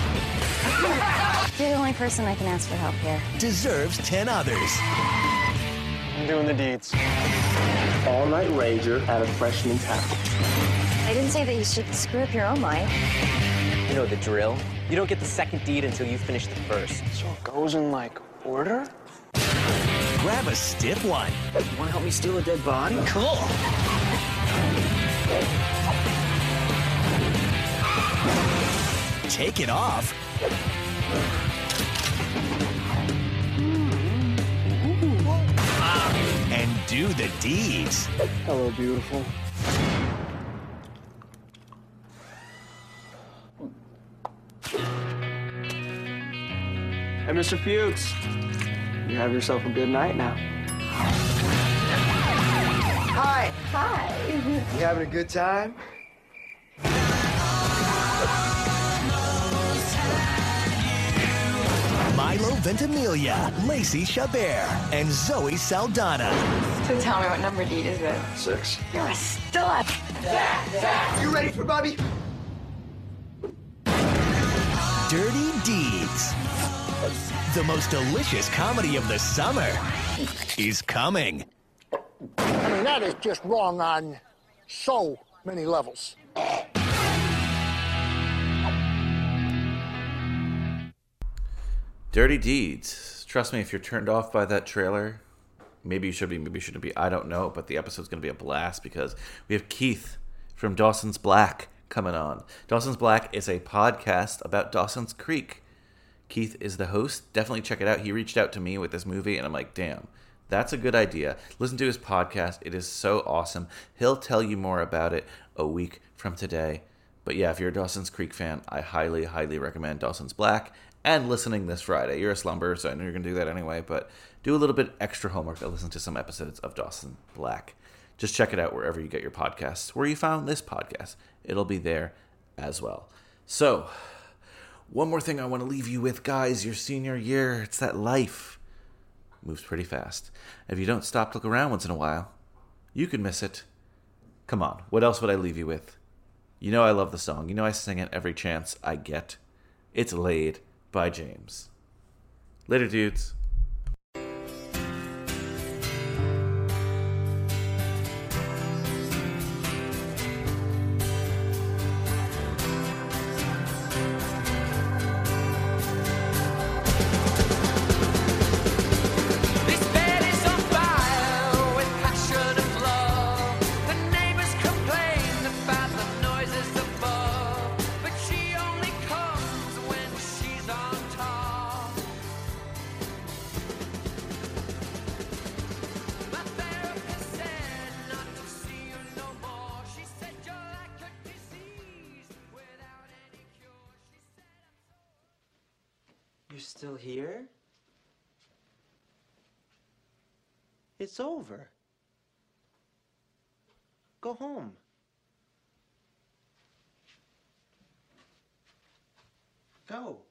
You're the only person I can ask for help here. ...deserves ten others. I'm doing the deeds. All-night rager at a freshman's house. I didn't say that you should screw up your own life. You know the drill. You don't get the second deed until you finish the first. So it goes in, like, order? Grab a stiff one. You wanna help me steal a dead body? Cool. Take it off. Mm-hmm. And do the deeds. Hello, beautiful. Hey, Mister Fuchs. You have yourself a good night now. Hi. Hi. You having a good time? Milo Ventimiglia, Lacey Chabert, and Zoe Saldana. So tell me, what number deed is it? Six. You're a stud. Zach, Zach, you ready for Bobby? Dirty Deeds. The most delicious comedy of the summer is coming. I mean, that is just wrong on so many levels. Dirty Deeds. Trust me, if you're turned off by that trailer, maybe you should be, maybe you shouldn't be. I don't know, but the episode's going to be a blast because we have Keith from Dawson's Black coming on. Dawson's Black is a podcast about Dawson's Creek. Keith is the host. Definitely check it out. He reached out to me with this movie, and I'm like, damn, that's a good idea. Listen to his podcast. It is so awesome. He'll tell you more about it a week from today. But yeah, if you're a Dawson's Creek fan, I highly, highly recommend Dawson's Black. And listening this Friday. You're a slumber, so I know you're going to do that anyway, but do a little bit extra homework and listen to some episodes of Dawson Black. Just check it out wherever you get your podcasts, where you found this podcast. It'll be there as well. So, One more thing I want to leave you with, guys. Your senior year, it's that life. It moves pretty fast. If you don't stop to look around once in a while, you could miss it. Come on, what else would I leave you with? You know I love the song. You know I sing it every chance I get. It's Laid by James. Later, dudes. Still here? It's over. Go home. Go.